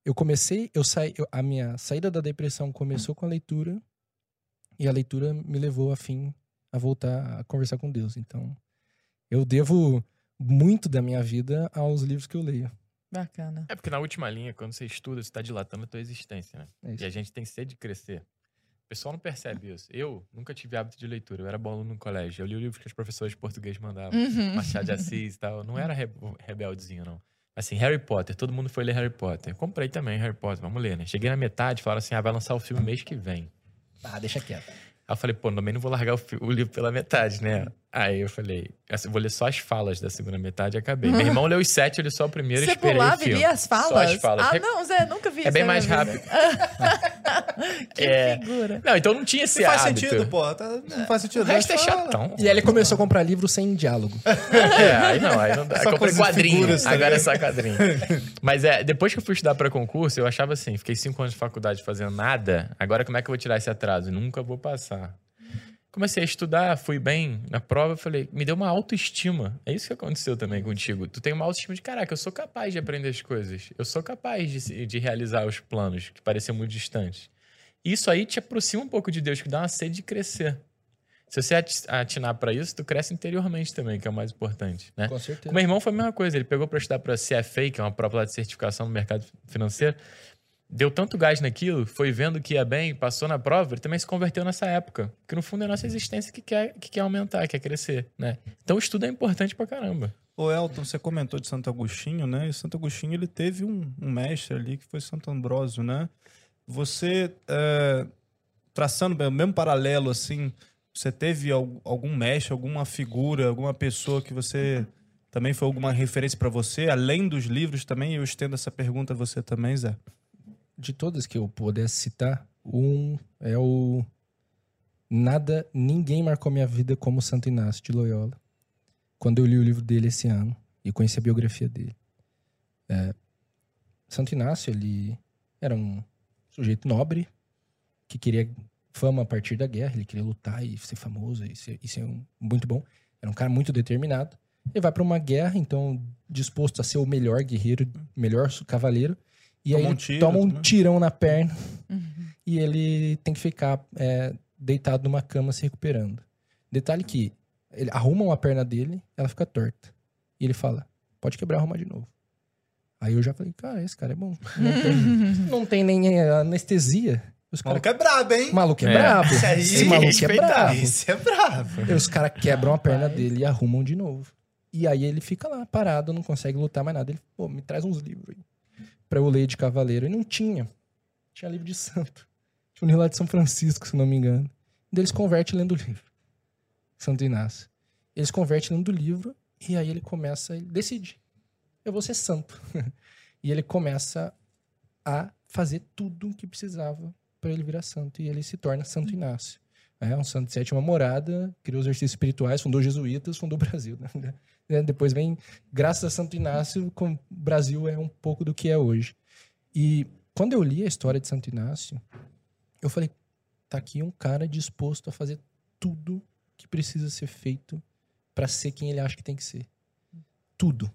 eu comecei... Eu saí, eu, a minha saída da depressão começou com a leitura. E a leitura me levou, afim, a voltar a conversar com Deus. Então, eu devo muito da minha vida aos livros que eu leio. Bacana. É porque na última linha, quando você estuda, você está dilatando a tua existência, né? É isso. E a gente tem sede de crescer. O pessoal não percebe isso. Eu nunca tive hábito de leitura. Eu era bom aluno no colégio. Eu li o livro que os professores de português mandavam. Uhum. Machado de Assis e tal. Não era re rebeldezinho, não. Assim, Harry Potter. Todo mundo foi ler Harry Potter. Eu comprei também Harry Potter. Vamos ler, né? Cheguei na metade, falaram assim, ah, vai lançar o filme mês que vem. Ah, deixa quieto. Aí eu falei, pô, também não vou largar o, o livro pela metade, né? Aí eu falei, eu vou ler só as falas da segunda metade e acabei. Uhum. Meu irmão leu os sete, eu li só o primeiro e esperei o filme. Você pulava e lia as falas? Só as falas. Ah, não, Zé, nunca vi isso. É bem mais rápido. Que é. Figura. Não, então não tinha esse hábito. Não faz hábito. sentido, pô. Tá, não faz sentido. O resto é chatão. E aí ele começou a comprar livro sem diálogo. É, aí não, aí não dá. Só comprei quadrinho, agora é só quadrinho. Mas é, depois que eu fui estudar pra concurso, eu achava assim, fiquei cinco anos de faculdade fazendo nada, agora como é que eu vou tirar esse atraso? Nunca vou passar. Comecei a estudar, fui bem na prova, falei, me deu uma autoestima. É isso que aconteceu também contigo. Tu tem uma autoestima de, caraca, eu sou capaz de aprender as coisas. Eu sou capaz de, de realizar os planos que pareciam muito distantes. Isso aí te aproxima um pouco de Deus, que dá uma sede de crescer. Se você atinar para isso, tu cresce interiormente também, que é o mais importante, né? Com certeza. O meu irmão foi a mesma coisa. Ele pegou para estudar para C F A, que é uma prova de certificação no mercado financeiro. Deu tanto gás naquilo, foi vendo que ia bem, passou na prova, ele também se converteu nessa época. Porque no fundo é a nossa existência que quer, que quer aumentar, quer crescer, né? Então o estudo é importante pra caramba. Ô Elton, você comentou de Santo Agostinho, né? E Santo Agostinho, ele teve um, um mestre ali que foi Santo Ambrósio, né? Você, é, traçando o mesmo paralelo assim, você teve algum mestre, alguma figura, alguma pessoa que você... Também foi alguma referência pra você, além dos livros também? Eu estendo essa pergunta a você também, Zé. De todas que eu pudesse citar, um é o... Nada, ninguém marcou minha vida como Santo Inácio de Loyola. Quando eu li o livro dele esse ano e conheci a biografia dele. É, Santo Inácio, ele era um sujeito nobre que queria fama a partir da guerra. Ele queria lutar e ser famoso e ser, e ser um, muito bom. Era um cara muito determinado. Ele vai para uma guerra, então, disposto a ser o melhor guerreiro, melhor cavaleiro. E toma aí um tiro, toma um né? tirão na perna uhum. e ele tem que ficar é, deitado numa cama se recuperando. Detalhe que ele arrumam a perna dele, ela fica torta. E ele fala, pode quebrar e arrumar de novo. Aí eu já falei, cara, esse cara é bom. Não tem, não tem nem anestesia. Os cara... Maluco é brabo, hein? Maluco é, é. brabo. Isso aí, esse maluco é brabo. Isso é brabo. E os caras quebram a perna Ai. dele e arrumam de novo. E aí ele fica lá parado, não consegue lutar mais nada. Ele, pô, me traz uns livros aí. Pra eu ler de cavaleiro. E não tinha. Tinha livro de santo. Tinha um relato de São Francisco, se não me engano. Daí eles convertem lendo o livro. Santo Inácio. Eles convertem lendo o livro. E aí ele começa... Ele decide. Eu vou ser santo. E ele começa a fazer tudo o que precisava para ele virar santo. E ele se torna Santo Inácio. É um santo de sétima morada. Criou exercícios espirituais. Fundou jesuítas. Fundou o Brasil. Né? Depois vem, graças a Santo Inácio, o Brasil é um pouco do que é hoje. E quando eu li a história de Santo Inácio, eu falei, tá aqui um cara disposto a fazer tudo que precisa ser feito para ser quem ele acha que tem que ser. Tudo.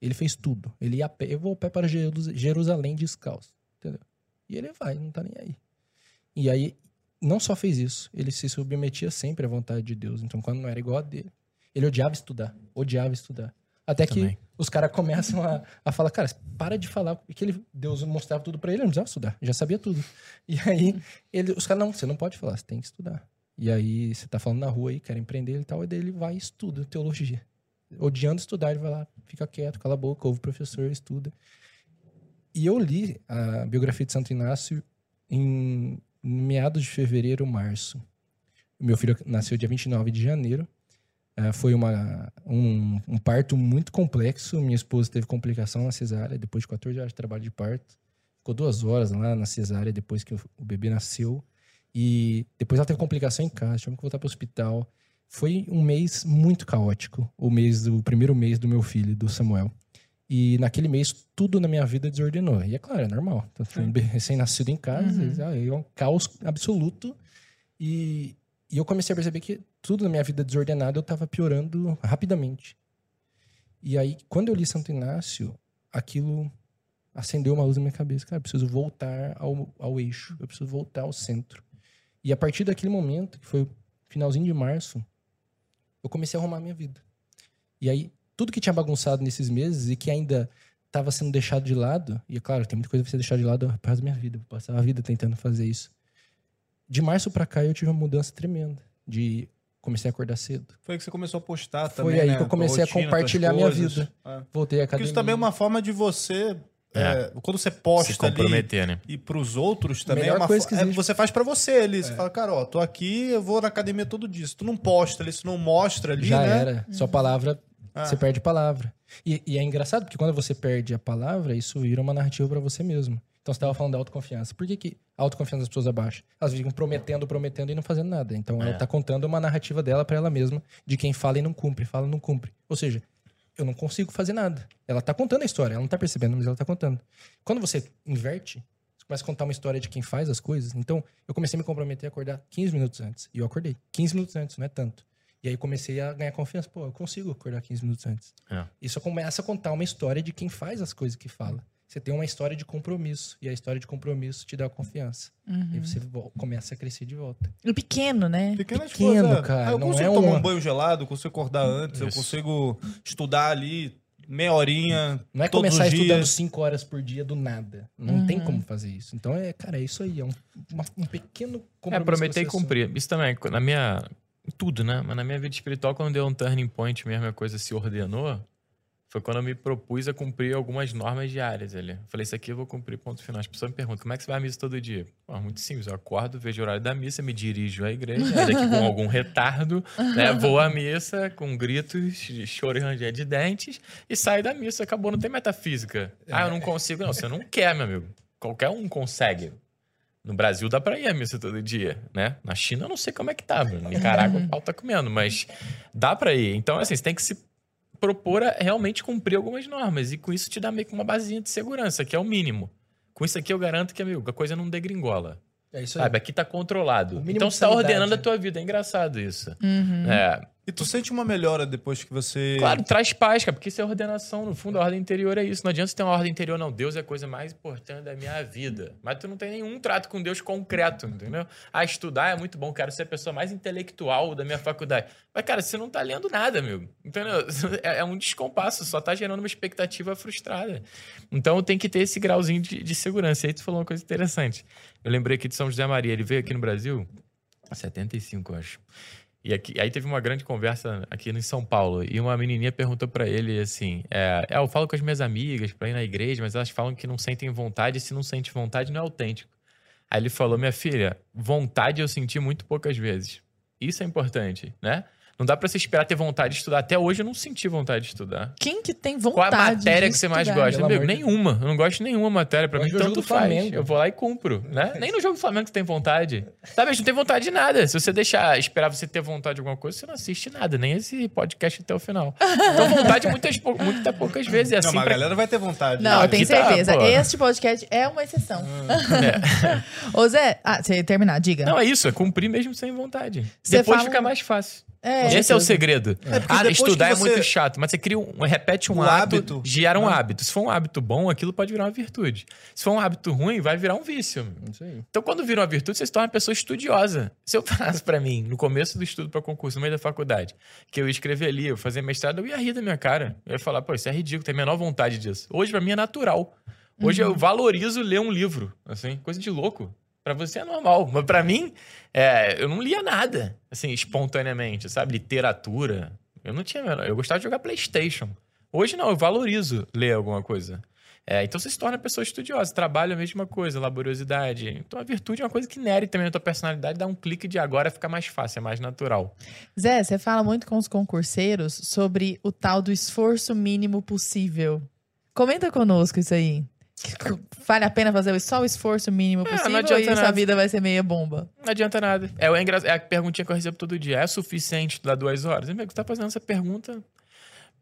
Ele fez tudo. Ele ia a pé, eu vou a pé para Jerusalém descalço. Entendeu? E ele vai, não tá nem aí. E aí, não só fez isso, ele se submetia sempre à vontade de Deus. Então, quando não era igual a dele, ele odiava estudar, odiava estudar. Até que Também. os caras começam a, a falar, cara, para de falar, porque ele, Deus mostrava tudo pra ele, ele não precisava estudar, já sabia tudo. E aí, ele, os caras, não, você não pode falar, você tem que estudar. E aí, você tá falando na rua aí, quer empreender e tal, e daí ele vai e estuda teologia. Odiando estudar, ele vai lá, fica quieto, cala a boca, ouve o professor, estuda. E eu li a biografia de Santo Inácio em meados de fevereiro, março. Meu filho nasceu dia vinte e nove de janeiro. Uh, foi uma, um, um parto muito complexo. Minha esposa teve complicação na cesárea, depois de quatorze horas de trabalho de parto. Ficou duas horas lá na cesárea, depois que o, o bebê nasceu. E depois ela teve complicação em casa, tivemos que voltar para o hospital. Foi um mês muito caótico, o, mês, o primeiro mês do meu filho, do Samuel. E naquele mês, tudo na minha vida desordenou. E é claro, é normal. Então, foi um recém-nascido em casa, uhum. é um caos absoluto. E... E eu comecei a perceber que tudo na minha vida desordenada eu estava piorando rapidamente. E aí, quando eu li Santo Inácio, aquilo acendeu uma luz na minha cabeça. Cara, eu preciso voltar ao, ao eixo, eu preciso voltar ao centro. E a partir daquele momento, que foi finalzinho de março, eu comecei a arrumar a minha vida. E aí, tudo que tinha bagunçado nesses meses e que ainda estava sendo deixado de lado, e é claro, tem muita coisa pra ser deixada de lado por causa da minha vida, eu passava a vida tentando fazer isso. De março pra cá, eu tive uma mudança tremenda. De comecei a acordar cedo. Foi aí que você começou a postar também, Foi aí né? que eu comecei rotina, a compartilhar minha vida. É. Voltei à academia. Porque isso também é uma forma de você... É. É, quando você posta se comprometer, ali né? e pros outros também... Melhor é uma coisa que existe. É, você faz pra você ali. É. Você fala, Carol, tô aqui, eu vou na academia todo dia. Se tu não posta ali, se não mostra ali, Já né? Já era. Uhum. Sua palavra... Ah. Você perde palavra. E, e é engraçado, porque quando você perde a palavra, isso vira uma narrativa pra você mesmo. Então, você estava falando da autoconfiança. Por que, que a autoconfiança das pessoas é baixa? Elas ficam prometendo, prometendo e não fazendo nada. Então, ela está contando uma narrativa dela para ela mesma de quem fala e não cumpre, fala e não cumpre. Ou seja, eu não consigo fazer nada. Ela está contando a história. Ela não está percebendo, mas ela está contando. Quando você inverte, você começa a contar uma história de quem faz as coisas. Então, eu comecei a me comprometer a acordar quinze minutos antes. E eu acordei quinze minutos antes, não é tanto. E aí comecei a ganhar confiança. Pô, eu consigo acordar quinze minutos antes. É. Isso começa a contar uma história de quem faz as coisas que fala. Você tem uma história de compromisso. E a história de compromisso te dá confiança. Uhum. E você começa a crescer de volta. E pequeno, né? Pequeno, pequeno coisa, cara. Ah, eu não consigo é tomar uma... um banho gelado, eu consigo acordar antes, isso. Eu consigo estudar ali meia horinha, não é começar estudando cinco horas por dia do nada. Não uhum. tem como fazer isso. Então, é, cara, é isso aí. É um, uma, um pequeno compromisso. É, prometer e cumprir. Isso também, na minha... Tudo, né? Mas na minha vida espiritual, quando deu um turning point mesmo, a coisa se ordenou, foi quando eu me propus a cumprir algumas normas diárias ali. Eu falei, isso aqui eu vou cumprir, ponto final. As pessoas me perguntam, como é que você vai à missa todo dia? Pô, muito simples, eu acordo, vejo o horário da missa, me dirijo à igreja, ainda que com algum retardo, né? Vou à missa com gritos, choro e ranger de dentes, e saio da missa, acabou, não tem metafísica. Ah, eu não consigo. Não, você não quer, meu amigo. Qualquer um consegue. No Brasil dá pra ir à missa todo dia, né? Na China eu não sei como é que tá, mano. Nicarágua o pau tá comendo, mas dá pra ir. Então, assim, você tem que se propor a realmente cumprir algumas normas. E com isso te dá meio que uma basinha de segurança, que é o mínimo. Com isso aqui eu garanto que, amigo, a coisa não degringola. É isso aí. Sabe, aqui tá controlado. Então você tá ordenando a tua vida. É engraçado isso. Uhum. É... E tu sente uma melhora depois que você... Claro, traz paz, cara, porque isso é ordenação. No fundo, a ordem interior é isso. Não adianta você ter uma ordem interior, não. Deus é a coisa mais importante da minha vida. Mas tu não tem nenhum trato com Deus concreto, entendeu? Ah, estudar é muito bom, cara. Você é a pessoa mais intelectual da minha faculdade. Mas, cara, você não tá lendo nada, meu. Entendeu? É um descompasso. Só tá gerando uma expectativa frustrada. Então, tem que ter esse grauzinho de, de segurança. E aí tu falou uma coisa interessante. Eu lembrei aqui de São José Maria. Ele veio aqui no Brasil em setenta e cinco, eu acho. E aqui, aí teve uma grande conversa aqui em São Paulo. E uma menininha perguntou pra ele assim... É, eu falo com as minhas amigas pra ir na igreja, mas elas falam que não sentem vontade. E se não sente vontade, não é autêntico. Aí ele falou, minha filha, vontade eu senti muito poucas vezes. Isso é importante, né? Não dá pra você esperar ter vontade de estudar. Até hoje eu não senti vontade de estudar. Quem que tem vontade de estudar? Qual a matéria que você mais gosta? Amigo, nenhuma. Eu não gosto de nenhuma matéria. Pra mim, tanto faz. Eu vou lá e cumpro, né? Nem no jogo do Flamengo você tem vontade. Sabe, a gente não tem vontade de nada. Se você deixar, esperar você ter vontade de alguma coisa, você não assiste nada. Nem esse podcast até o final. Então, vontade muitas, muitas poucas vezes. É assim, não, mas pra... a galera vai ter vontade. Não, né? Eu tenho certeza. Tá, este podcast é uma exceção. Hum. É. Ô, Zé... Ah, você ia terminar, diga. Não, é isso. É cumprir mesmo sem vontade. Você Depois fala... fica mais fácil. É, esse é o segredo. É, ah, estudar você... é muito chato, mas você cria um, repete um, um ato, hábito, gera um não. hábito. Se for um hábito bom, aquilo pode virar uma virtude. Se for um hábito ruim, vai virar um vício. Então, quando vira uma virtude, você se torna uma pessoa estudiosa. Se eu falasse pra mim, no começo do estudo pra concurso, no meio da faculdade, que eu ia escrever ali, eu fazia mestrado, eu ia rir da minha cara. Eu ia falar, pô, isso é ridículo, tem a menor vontade disso. Hoje, pra mim, é natural. Hoje, uhum. eu valorizo ler um livro, assim, coisa de louco. Pra você é normal, mas pra mim, é, eu não lia nada, assim, espontaneamente, sabe? Literatura, eu não tinha... Eu gostava de jogar PlayStation. Hoje não, eu valorizo ler alguma coisa. É, então você se torna pessoa estudiosa, trabalha a mesma coisa, laboriosidade. Então a virtude é uma coisa que nere também na tua personalidade, dá um clique de agora, fica mais fácil, é mais natural. Zé, você fala muito com os concurseiros sobre o tal do esforço mínimo possível. Comenta conosco isso aí. Vale a pena fazer só o esforço mínimo possível é, e sua vida vai ser meia bomba. Não adianta nada. É, é, engra... é a perguntinha que eu recebo todo dia. É suficiente estudar duas horas? Amigo, você tá fazendo essa pergunta...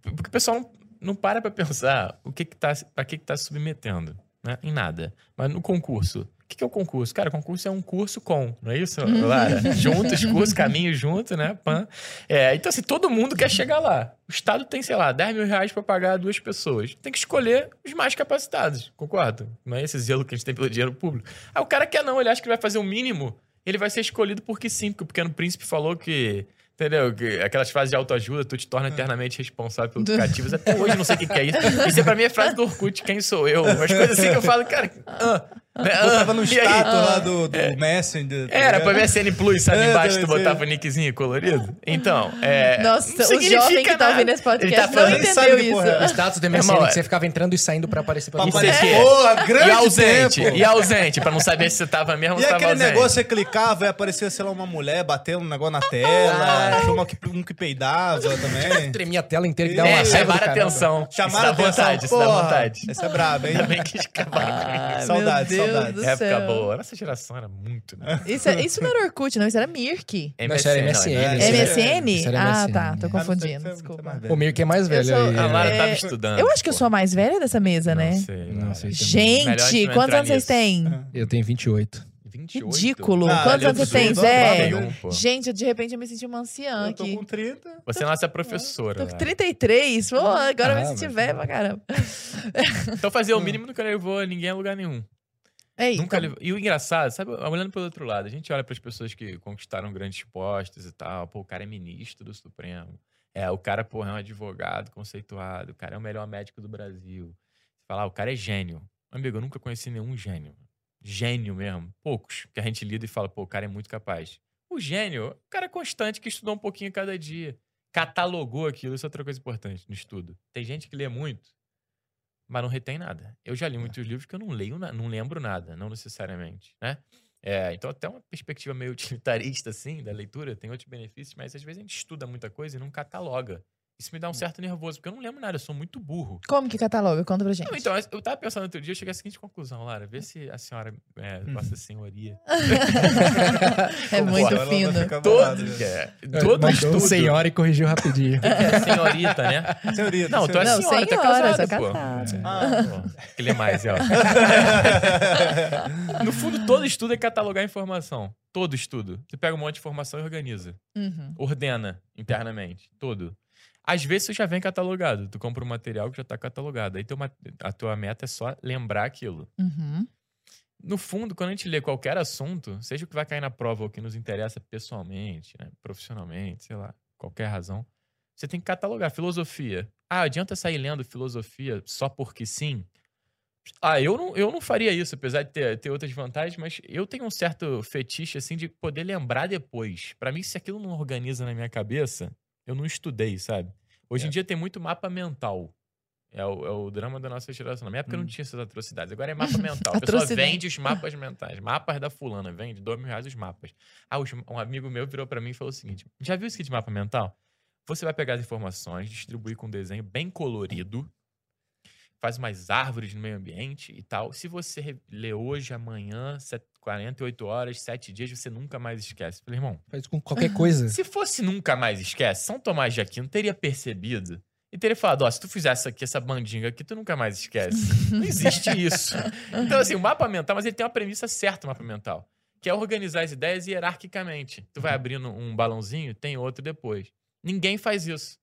Porque o pessoal não, não para pra pensar o que que tá, pra que que tá se submetendo, né? Em nada. Mas no concurso... O que, que é o concurso? Cara, o concurso é um curso com, não é isso, Lara? Juntos, curso, caminho junto, né? Pan. É, então, assim, todo mundo quer chegar lá. O Estado tem, sei lá, dez mil reais para pagar duas pessoas. Tem que escolher os mais capacitados, concordo? Não é esse zelo que a gente tem pelo dinheiro público. Aí o cara quer não, ele acha que ele vai fazer o mínimo, ele vai ser escolhido porque sim, porque o Pequeno Príncipe falou que... Entendeu? Aquelas frases de autoajuda, tu te torna eternamente responsável pelos educativos. Até hoje não sei o que é isso. Isso é pra mim é frase do Orkut, quem sou eu? Umas coisas assim que eu falo, cara... Ah. Botava no status lá do, do é. Messenger. Tá Era pra M S N Plus, sabe? É, embaixo tu botava o nickzinho colorido. Então, é... Nossa, o jovem que tá ouvindo esse podcast tá não entendeu isso. Porra. O status do M S N é que você ficava entrando e saindo pra aparecer pra você. É. Boa, grande e ausente, tempo. E ausente, pra não saber se você tava mesmo ou não tava ausente. E aquele negócio, você clicava e aparecia, sei lá, uma mulher batendo um negócio na tela. Chamava um que peidava também. Tremia a tela inteira que dava uma série. Chamaram atenção. Chamaram atenção, isso dá vontade. Essa é braba, hein? Também quis acabar. Saudades, Deus época céu. Boa. Nossa geração era muito, né? Isso, isso não era Orkut, não. Isso era Mirk. Isso era M S N. M S N? Ah, tá. Tô confundindo. Desculpa. O Mirk é mais velho. Sou... A Lara é... tava estudando. Eu acho que eu sou a mais velha dessa mesa, né? Não sei. Não sei gente, quantos anos nisso. Vocês têm? Eu tenho vinte e oito. vinte e oito? Ridículo. Ah, quantos anos você tem? Zé? Gente, de repente eu me senti uma anciã aqui. Eu tô com trinta. Você nasce a professora. Tô com trinta e três. Pô, agora eu me senti velha pra caramba. Então fazer o mínimo do que eu levou ninguém a lugar nenhum. Ei, nunca então... E o engraçado, sabe, olhando pelo outro lado, a gente olha para as pessoas que conquistaram grandes postos e tal, pô, o cara é ministro do Supremo, é, o cara, porra, é um advogado conceituado, o cara é o melhor médico do Brasil. Você fala, ah, o cara é gênio. Amigo, eu nunca conheci nenhum gênio. Gênio mesmo, poucos, que a gente lida e fala, pô, o cara é muito capaz. O gênio, o cara constante que estudou um pouquinho cada dia, catalogou aquilo, isso é outra coisa importante no estudo. Tem gente que lê muito, mas não retém nada. Eu já li muitos livros que eu não leio, não lembro nada, não necessariamente, né? É, então até uma perspectiva meio utilitarista, assim, da leitura, tem outros benefícios, mas às vezes a gente estuda muita coisa e não cataloga. Isso me dá um certo nervoso, porque eu não lembro nada, eu sou muito burro. Como que cataloga? Conta pra gente. Não, então, eu tava pensando outro dia, eu cheguei à seguinte conclusão, Lara, vê se a senhora, é, hum. nossa senhoria... é muito Pô, fino. Todo, é, todo estudo... senhora e corrigiu rapidinho. É, senhorita, né? Senhorita. Não, tu é senhora, senhora, tá casada, pô. Casada. Ah, pô. Que lê mais, ó. No fundo, todo estudo é catalogar informação. Todo estudo. Você pega um monte de informação e organiza. Uhum. Ordena internamente. Todo. Às vezes, você já vem catalogado. Tu compra um material que já tá catalogado. Aí teu, a tua meta é só lembrar aquilo. Uhum. No fundo, quando a gente lê qualquer assunto, seja o que vai cair na prova ou o que nos interessa pessoalmente, né, profissionalmente, sei lá, qualquer razão, você tem que catalogar. Filosofia. Ah, adianta sair lendo filosofia só porque sim? Ah, eu não, eu não faria isso, apesar de ter, ter outras vantagens, mas eu tenho um certo fetiche, assim, de poder lembrar depois. Pra mim, se aquilo não organiza na minha cabeça... Eu não estudei, sabe? Hoje é. em dia tem muito mapa mental. É o, é o drama da nossa geração. Na minha época hum. não tinha essas atrocidades. Agora é mapa mental. A pessoa vende os mapas mentais. Mapas da fulana. Vende dois mil reais os mapas. Ah, os, um amigo meu virou pra mim e falou o seguinte. Já viu isso aqui de mapa mental? Você vai pegar as informações, distribuir com um desenho bem colorido. Faz umas árvores no meio ambiente e tal. Se você lê hoje, amanhã, quarenta e oito horas, sete dias, você nunca mais esquece. Falei, irmão... Faz com qualquer coisa. Se fosse nunca mais esquece, São Tomás de Aquino teria percebido e teria falado, ó, oh, se tu fizesse aqui essa bandinga aqui, tu nunca mais esquece. Não existe isso. Então, assim, o mapa mental, mas ele tem uma premissa certa, o mapa mental, que é organizar as ideias hierarquicamente. Tu vai abrindo um balãozinho, tem outro depois. Ninguém faz isso.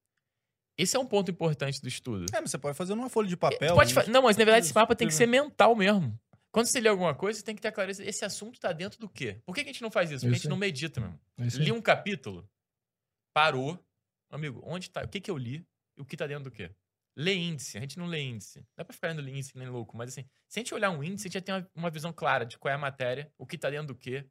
Esse é um ponto importante do estudo. É, mas você pode fazer numa folha de papel. Pode fa... Não, mas na verdade esse mapa tem que ser mental mesmo. Quando você lê alguma coisa, você tem que ter a clareza. Esse assunto tá dentro do quê? Por que a gente não faz isso? Porque a gente não medita mesmo. Li um capítulo, parou. Amigo, onde tá? O que que eu li? E o que tá dentro do quê? Lê índice. A gente não lê índice. Não dá pra ficar lendo índice nem louco, mas assim, se a gente olhar um índice, a gente já tem uma, uma visão clara de qual é a matéria, o que tá dentro do quê.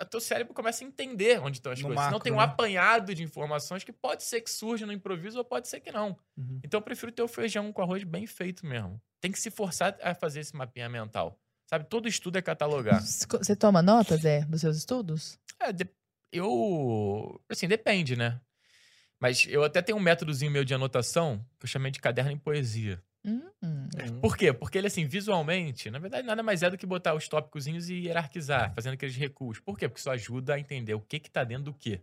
O teu cérebro começa a entender onde estão as no coisas. Macro, senão tem um né? apanhado de informações que pode ser que surja no improviso ou pode ser que não. Uhum. Então eu prefiro ter o feijão com arroz bem feito mesmo. Tem que se forçar a fazer esse mapinha mental. Sabe? Todo estudo é catalogar. Você toma notas, Zé, dos seus estudos? É, de... eu... Assim, depende, né? Mas eu até tenho um métodozinho meu de anotação que eu chamei de caderno em poesia. Hum, hum. Por quê? Porque ele, assim, visualmente, na verdade, nada mais é do que botar os tópicozinhos e hierarquizar, fazendo aqueles recuos. Por quê? Porque isso ajuda a entender o que que tá dentro do quê.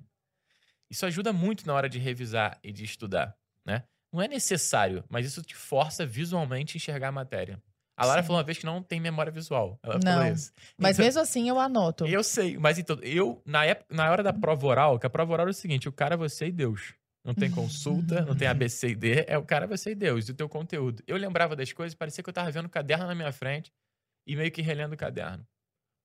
Isso ajuda muito na hora de revisar e de estudar, né? Não é necessário, mas isso te força visualmente a enxergar a matéria. A Lara Sim. falou uma vez que não tem memória visual. Ela não, falou isso. Mas então, mesmo assim eu anoto. Eu sei, mas então, eu, na, época, na hora da prova oral, que a prova oral é o seguinte, o cara, você e Deus. Não tem consulta, não tem A B C D, é o cara, você e Deus, e o teu conteúdo. Eu lembrava das coisas, parecia que eu tava vendo o caderno na minha frente e meio que relendo o caderno.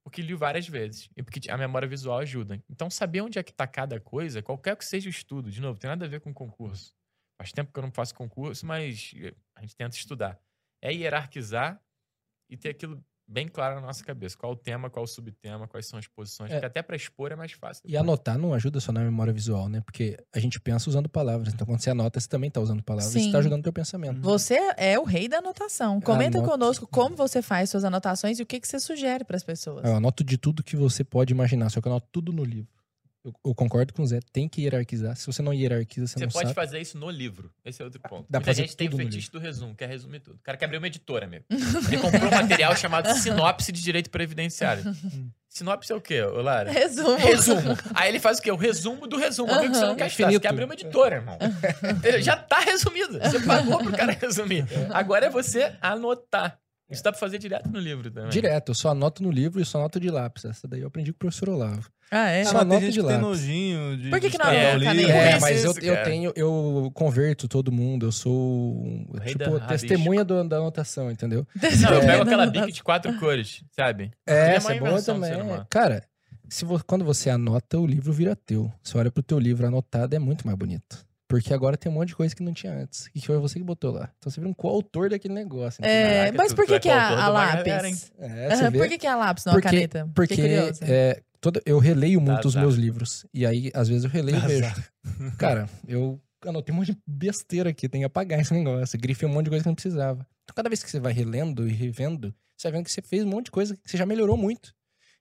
Porque li várias vezes, e porque a memória visual ajuda. Então, saber onde é que tá cada coisa, qualquer que seja o estudo, de novo, tem nada a ver com concurso. Faz tempo que eu não faço concurso, mas a gente tenta estudar. É hierarquizar e ter aquilo bem claro na nossa cabeça. Qual o tema, qual o subtema, quais são as posições. É. Porque até para expor é mais fácil. Depois. E anotar não ajuda só na memória visual, né? Porque a gente pensa usando palavras. Então, quando você anota, você também tá usando palavras. Sim. Você tá ajudando o teu pensamento. Você é o rei da anotação. Comenta anoto... conosco como você faz suas anotações e o que, que você sugere para as pessoas. Eu anoto de tudo que você pode imaginar. Só que eu anoto tudo no livro. Eu, eu concordo com o Zé. Tem que hierarquizar. Se você não hierarquiza, você, você não sabe. Você pode fazer isso no livro. Esse é outro ponto. Dá pra fazer a gente tem o fetiche do resumo. Quer resumir tudo. O cara quer abrir uma editora, amigo. Ele comprou um material chamado Sinopse de Direito Previdenciário. Sinopse é o quê, Lara? Resumo. Resumo. Aí ele faz o quê? O resumo do resumo. Uhum. O que você não quer achar. Você quer abrir uma editora, irmão. Já tá resumido. Você pagou pro cara resumir. Agora é você anotar. Isso dá pra fazer direto no livro também. Direto. Eu só anoto no livro e só anoto de lápis. Essa daí eu aprendi com o professor Olavo. Ah, é? Só ah, anoto de lápis. Tem nojinho de, por que que não é, é, mas eu, eu tenho... Eu converto todo mundo. Eu sou, tipo, testemunha do, da anotação, entendeu? Não, é, eu pego aquela bique de quatro cores, sabe? É, essa é boa também. Cara, se vo, quando você anota, o livro vira teu. Você olha pro teu livro anotado, é muito mais bonito. Porque agora tem um monte de coisa que não tinha antes. E que foi você que botou lá. Então você vira um coautor daquele negócio. Né? É, Caraca, mas por que, que é a, a lápis? Galera, é, uhum, por que, que é a lápis, não porque, a caneta? Porque é, toda, eu releio muito tá, os tá. meus livros. E aí, às vezes, eu releio tá, mesmo. Tá. Cara, eu anotei um monte de besteira aqui. Tem que apagar esse negócio. Grifei um monte de coisa que não precisava. Então, cada vez que você vai relendo e revendo, você vai vendo que você fez um monte de coisa que você já melhorou muito.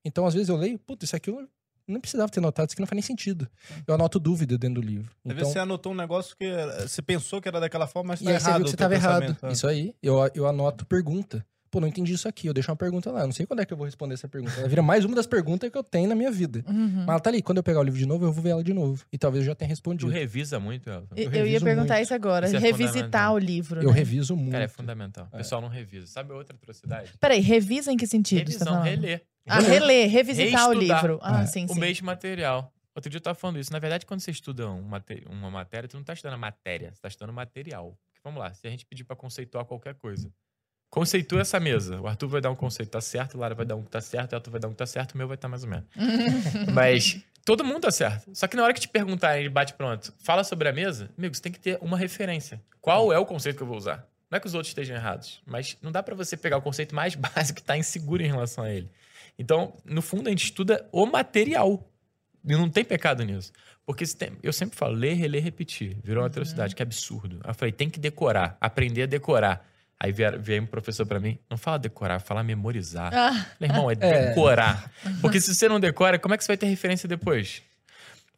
Então, às vezes, eu leio, puta, isso aqui eu... não precisava ter notado, isso aqui não faz nem sentido. Eu anoto dúvida dentro do livro. Às vezes você anotou um negócio que você pensou que era daquela forma, mas tá errado. E aí você viu que você tava errado. É. Isso aí, eu, eu anoto pergunta. Pô, não entendi isso aqui, eu deixo uma pergunta lá. Eu não sei quando é que eu vou responder essa pergunta. Ela vira mais uma das perguntas que eu tenho na minha vida. Uhum. Mas ela tá ali, quando eu pegar o livro de novo, eu vou ver ela de novo. E talvez eu já tenha respondido. Tu revisa muito, Elton? Eu, eu ia perguntar muito. Isso agora. Isso é revisitar o livro, né? Eu reviso muito. Cara, é fundamental. O pessoal é. não revisa. Sabe outra atrocidade? Peraí, revisa em que sentido? Revisão, reler. Ah, reler, revisitar o livro. Ah, é. sim, sim. O mesmo material. Outro dia eu tava falando isso. Na verdade, quando você estuda uma, uma matéria, tu não tá estudando a matéria, você tá estudando material. Porque, vamos lá, se a gente pedir pra conceituar qualquer coisa, conceitua essa mesa. O Arthur vai dar um conceito que tá certo, o Lara vai dar um que tá certo, o Arthur vai dar um que tá certo, o meu vai estar tá mais ou menos. Mas todo mundo tá certo. Só que na hora que te perguntarem, bate pronto, fala sobre a mesa, amigo, você tem que ter uma referência. Qual é o conceito que eu vou usar? Não é que os outros estejam errados, mas não dá pra você pegar o conceito mais básico que tá inseguro em relação a ele. Então, no fundo, a gente estuda o material. E não tem pecado nisso. Porque se tem, eu sempre falo, ler, reler, repetir. Virou uma atrocidade, que absurdo. Aí eu falei, tem que decorar, aprender a decorar. Aí veio um professor pra mim, não fala decorar, fala memorizar. Ah. Meu irmão, é decorar. É. Porque se você não decora, como é que você vai ter referência depois?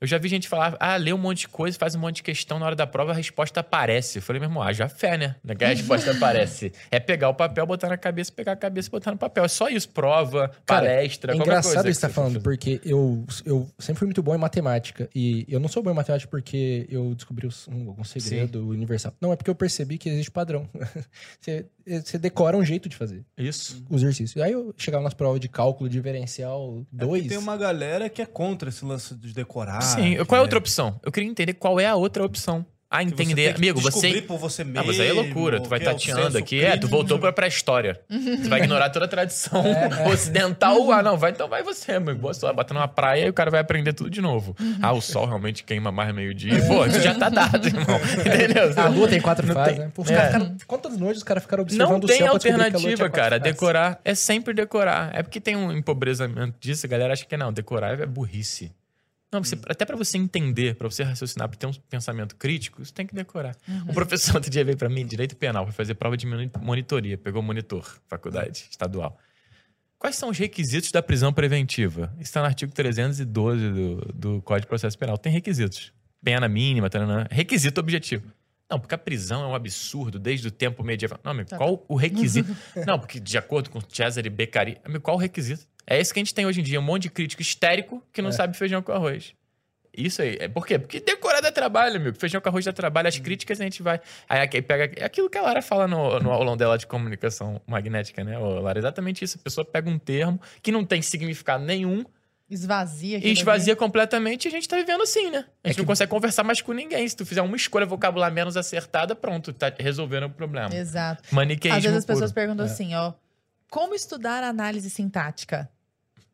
Eu já vi gente falar, ah, lê um monte de coisa, faz um monte de questão, na hora da prova a resposta aparece. Eu falei, meu irmão, ah, já fé, né? A resposta aparece. É pegar o papel, botar na cabeça, pegar a cabeça e botar no papel. É só isso, prova, cara, palestra, é qualquer coisa. É engraçado isso que você tá falando, porque eu, eu sempre fui muito bom em matemática. E eu não sou bom em matemática porque eu descobri um, um segredo Sim. universal. Não, é porque eu percebi que existe padrão. você, você decora um jeito de fazer. Isso. Os exercícios. Aí eu chegava nas provas de cálculo diferencial dois. É, tem uma galera que é contra esse lance de decorar. Sim, qual é a outra opção? Eu queria entender qual é a outra opção. Ah, entender. Você Amigo, você. Por você mesmo, ah, mas aí é loucura. Tu vai tateando aqui. Crítico. É, tu voltou pra pré-história. Tu vai ignorar toda a tradição é, ocidental. É. Ah, não, vai então vai você, amigo. Boa sorte. Bota numa praia e o cara vai aprender tudo de novo. Ah, o sol realmente queima mais meio-dia. É. Pô, isso já tá dado, irmão. Entendeu? A lua tem quatro não fases, tem. Né? Pô, os é. ficaram, quantas noites os caras ficaram observando não o céu? Não tem alternativa, cara. Decorar é sempre decorar. É porque tem um empobrecimento disso. A galera acha que não, decorar é burrice. Não, você, até pra você entender, pra você raciocinar, pra ter um pensamento crítico, você tem que decorar. Uhum. O professor outro dia veio pra mim, direito penal, foi fazer prova de monitoria. Pegou monitor, faculdade estadual. Quais são os requisitos da prisão preventiva? Isso está no artigo trezentos e doze do, do Código de Processo Penal. Tem requisitos. Pena mínima, taranã. Requisito objetivo. Não, porque a prisão é um absurdo desde o tempo medieval. Não, amigo, tá. qual o requisito? Não, porque de acordo com Cesare Beccaria, amigo, qual o requisito? É isso que a gente tem hoje em dia, um monte de crítico histérico que não é. sabe feijão com arroz. Isso aí. É por quê? Porque decorar dá trabalho, amigo. Feijão com arroz dá trabalho, as críticas a gente vai... Aí pega... É aquilo que a Lara fala no, no aulão dela de comunicação magnética, né, Lara? Exatamente isso. A pessoa pega um termo que não tem significado nenhum, esvazia. E esvazia ali. Completamente e a gente tá vivendo assim, né? A gente é que... não consegue conversar mais com ninguém. Se tu fizer uma escolha vocabular menos acertada, pronto, tá resolvendo o problema. Exato. Maniqueísmo. Às vezes as pessoas puro. perguntam é. assim, ó, como estudar análise sintática?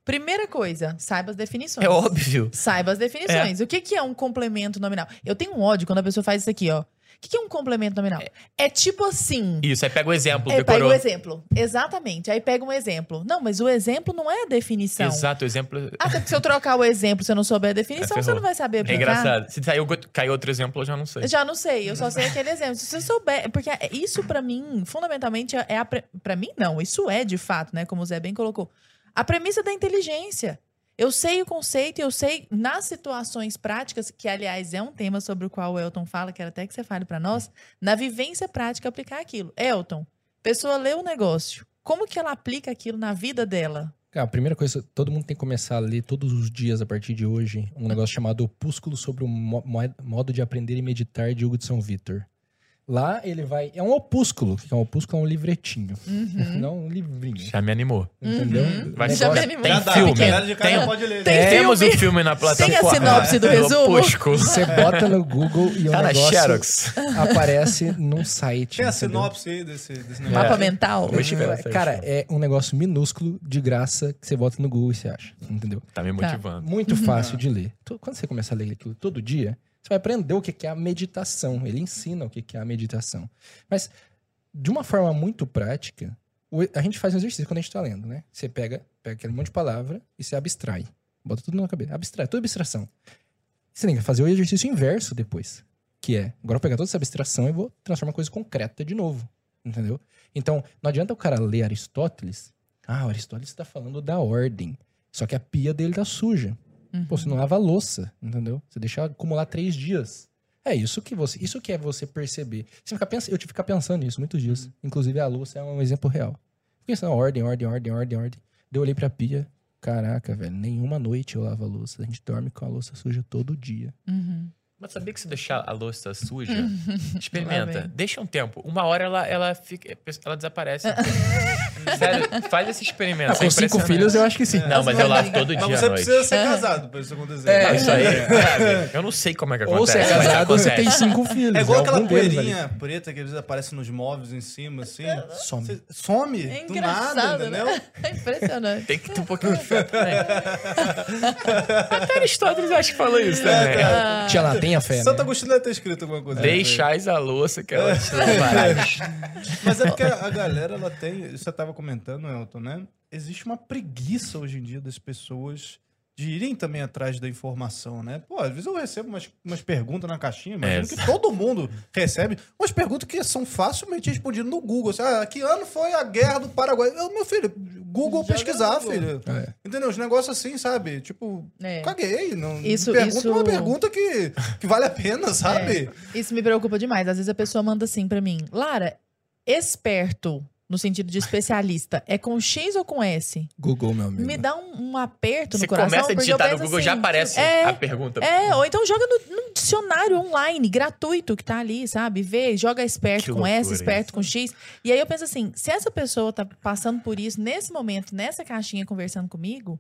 Primeira coisa, saiba as definições. É óbvio. Saiba as definições. É. O que que é um complemento nominal? Eu tenho um ódio quando a pessoa faz isso aqui, ó. O que é um complemento nominal? É, é tipo assim... Isso, aí pega o exemplo, é, decorou. Pega o exemplo, exatamente. Aí pega um exemplo. Não, mas o exemplo não é a definição. Exato, o exemplo... Até porque se eu trocar o exemplo, se eu não souber a definição, é, você não vai saber aplicar. É engraçado. Se saiu, caiu outro exemplo, eu já não sei. Já não sei, eu só sei aquele exemplo. Se eu souber... Porque isso, pra mim, fundamentalmente, é a... Pre... Pra mim, não. Isso é, de fato, né? Como o Zé bem colocou. A premissa da inteligência. Eu sei o conceito, eu sei nas situações práticas, que, aliás, é um tema sobre o qual o Elton fala, quero até que você fale para nós, na vivência prática aplicar aquilo. Elton, pessoa lê o negócio, como que ela aplica aquilo na vida dela? Cara, a primeira coisa, todo mundo tem que começar a ler todos os dias, a partir de hoje, um negócio chamado Opúsculo sobre o mo Modo de Aprender e Meditar, de Hugo de São Vítor. Lá ele vai... É um opúsculo. É um opúsculo, é um livretinho. Uhum. Não um livrinho. Já me animou. Entendeu? Uhum. Vai, já me animou. Tem dá, filme. Tem, tem, pode ler. Tem, tem, temos o um filme na plataforma. Tem a sinopse do resumo. Opúsculo. Você bota no Google e o Cara, negócio Xerox. Aparece num site. Tem a sinopse aí desse, desse negócio. Mapa é. mental. Cara, é um negócio minúsculo, de graça, que você bota no Google e você acha. Entendeu? Tá me motivando. Muito fácil de ler. Quando você começa a ler aquilo todo dia... Você vai aprender o que é a meditação. Ele ensina o que é a meditação. Mas, de uma forma muito prática, a gente faz um exercício quando a gente está lendo, né? Você pega, pega aquele monte de palavra e você abstrai. Bota tudo na cabeça. Abstrai, tudo abstração. Você tem que fazer o exercício inverso depois. Que é, agora eu vou pegar toda essa abstração e vou transformar em coisa concreta de novo. Entendeu? Então, não adianta o cara ler Aristóteles. Ah, o Aristóteles está falando da ordem. Só que a pia dele tá suja. Uhum. Pô, você não lava a louça, entendeu? Você deixa acumular três dias. É isso que você... Isso que é você perceber. Você fica pens... Eu tive que ficar pensando nisso muitos dias. Uhum. Inclusive, a louça é um exemplo real. Fiquei pensando, ordem, ordem, ordem, ordem, ordem. Eu olhei pra pia. Caraca, velho. Nenhuma noite eu lavo a louça. A gente dorme com a louça suja todo dia. Uhum. Mas sabia que se deixar a louça suja, experimenta. Deixa um tempo. Uma hora ela, ela, fica, ela desaparece. Sério, faz esse experimento. Ah, com cinco filhos, eu acho que sim. É. Não, mas eu lavo todo dia. Mas você à noite. Precisa ser casado pra isso acontecer. É, não, isso aí. É. Eu não sei como é que acontece. Ou você é casado, você tem cinco filhos. É igual é aquela poeirinha preta que às vezes aparece nos móveis em cima, assim. Some. Você some é do nada, né? Entendeu? É impressionante. Tem que ter um pouquinho de fé também. Até Aristóteles, eu acho que falou isso também. É, tá. Tinha lá, tem a fé. Santo né? Agostinho deve ter escrito alguma coisa. É, deixais a louça que ela te lavará. Mas é porque a galera, ela tem... Você tava comentando, Elton, né? Existe uma preguiça hoje em dia das pessoas de irem também atrás da informação, né? Pô, às vezes eu recebo umas, umas perguntas na caixinha, imagino é. que todo mundo recebe umas perguntas que são facilmente respondidas no Google. Assim, ah, que ano foi a guerra do Paraguai? Eu, meu filho, Google já pesquisar, Google. filho. É. Entendeu? Os negócios assim, sabe? Tipo, é. caguei. Não, isso, pergunta isso... uma pergunta que, que vale a pena, sabe? É. Isso me preocupa demais. Às vezes a pessoa manda assim pra mim, Lara, esperto. No sentido de especialista. É com X ou com S? Google, meu amigo. Me dá um, um aperto Você no coração. Você começa a digitar no Google, assim, já aparece é, a pergunta. É, ou então joga no, no dicionário online, gratuito, que tá ali, sabe? Vê, joga esperto que com S, esperto isso. com X. E aí eu penso assim, se essa pessoa tá passando por isso, nesse momento, nessa caixinha conversando comigo,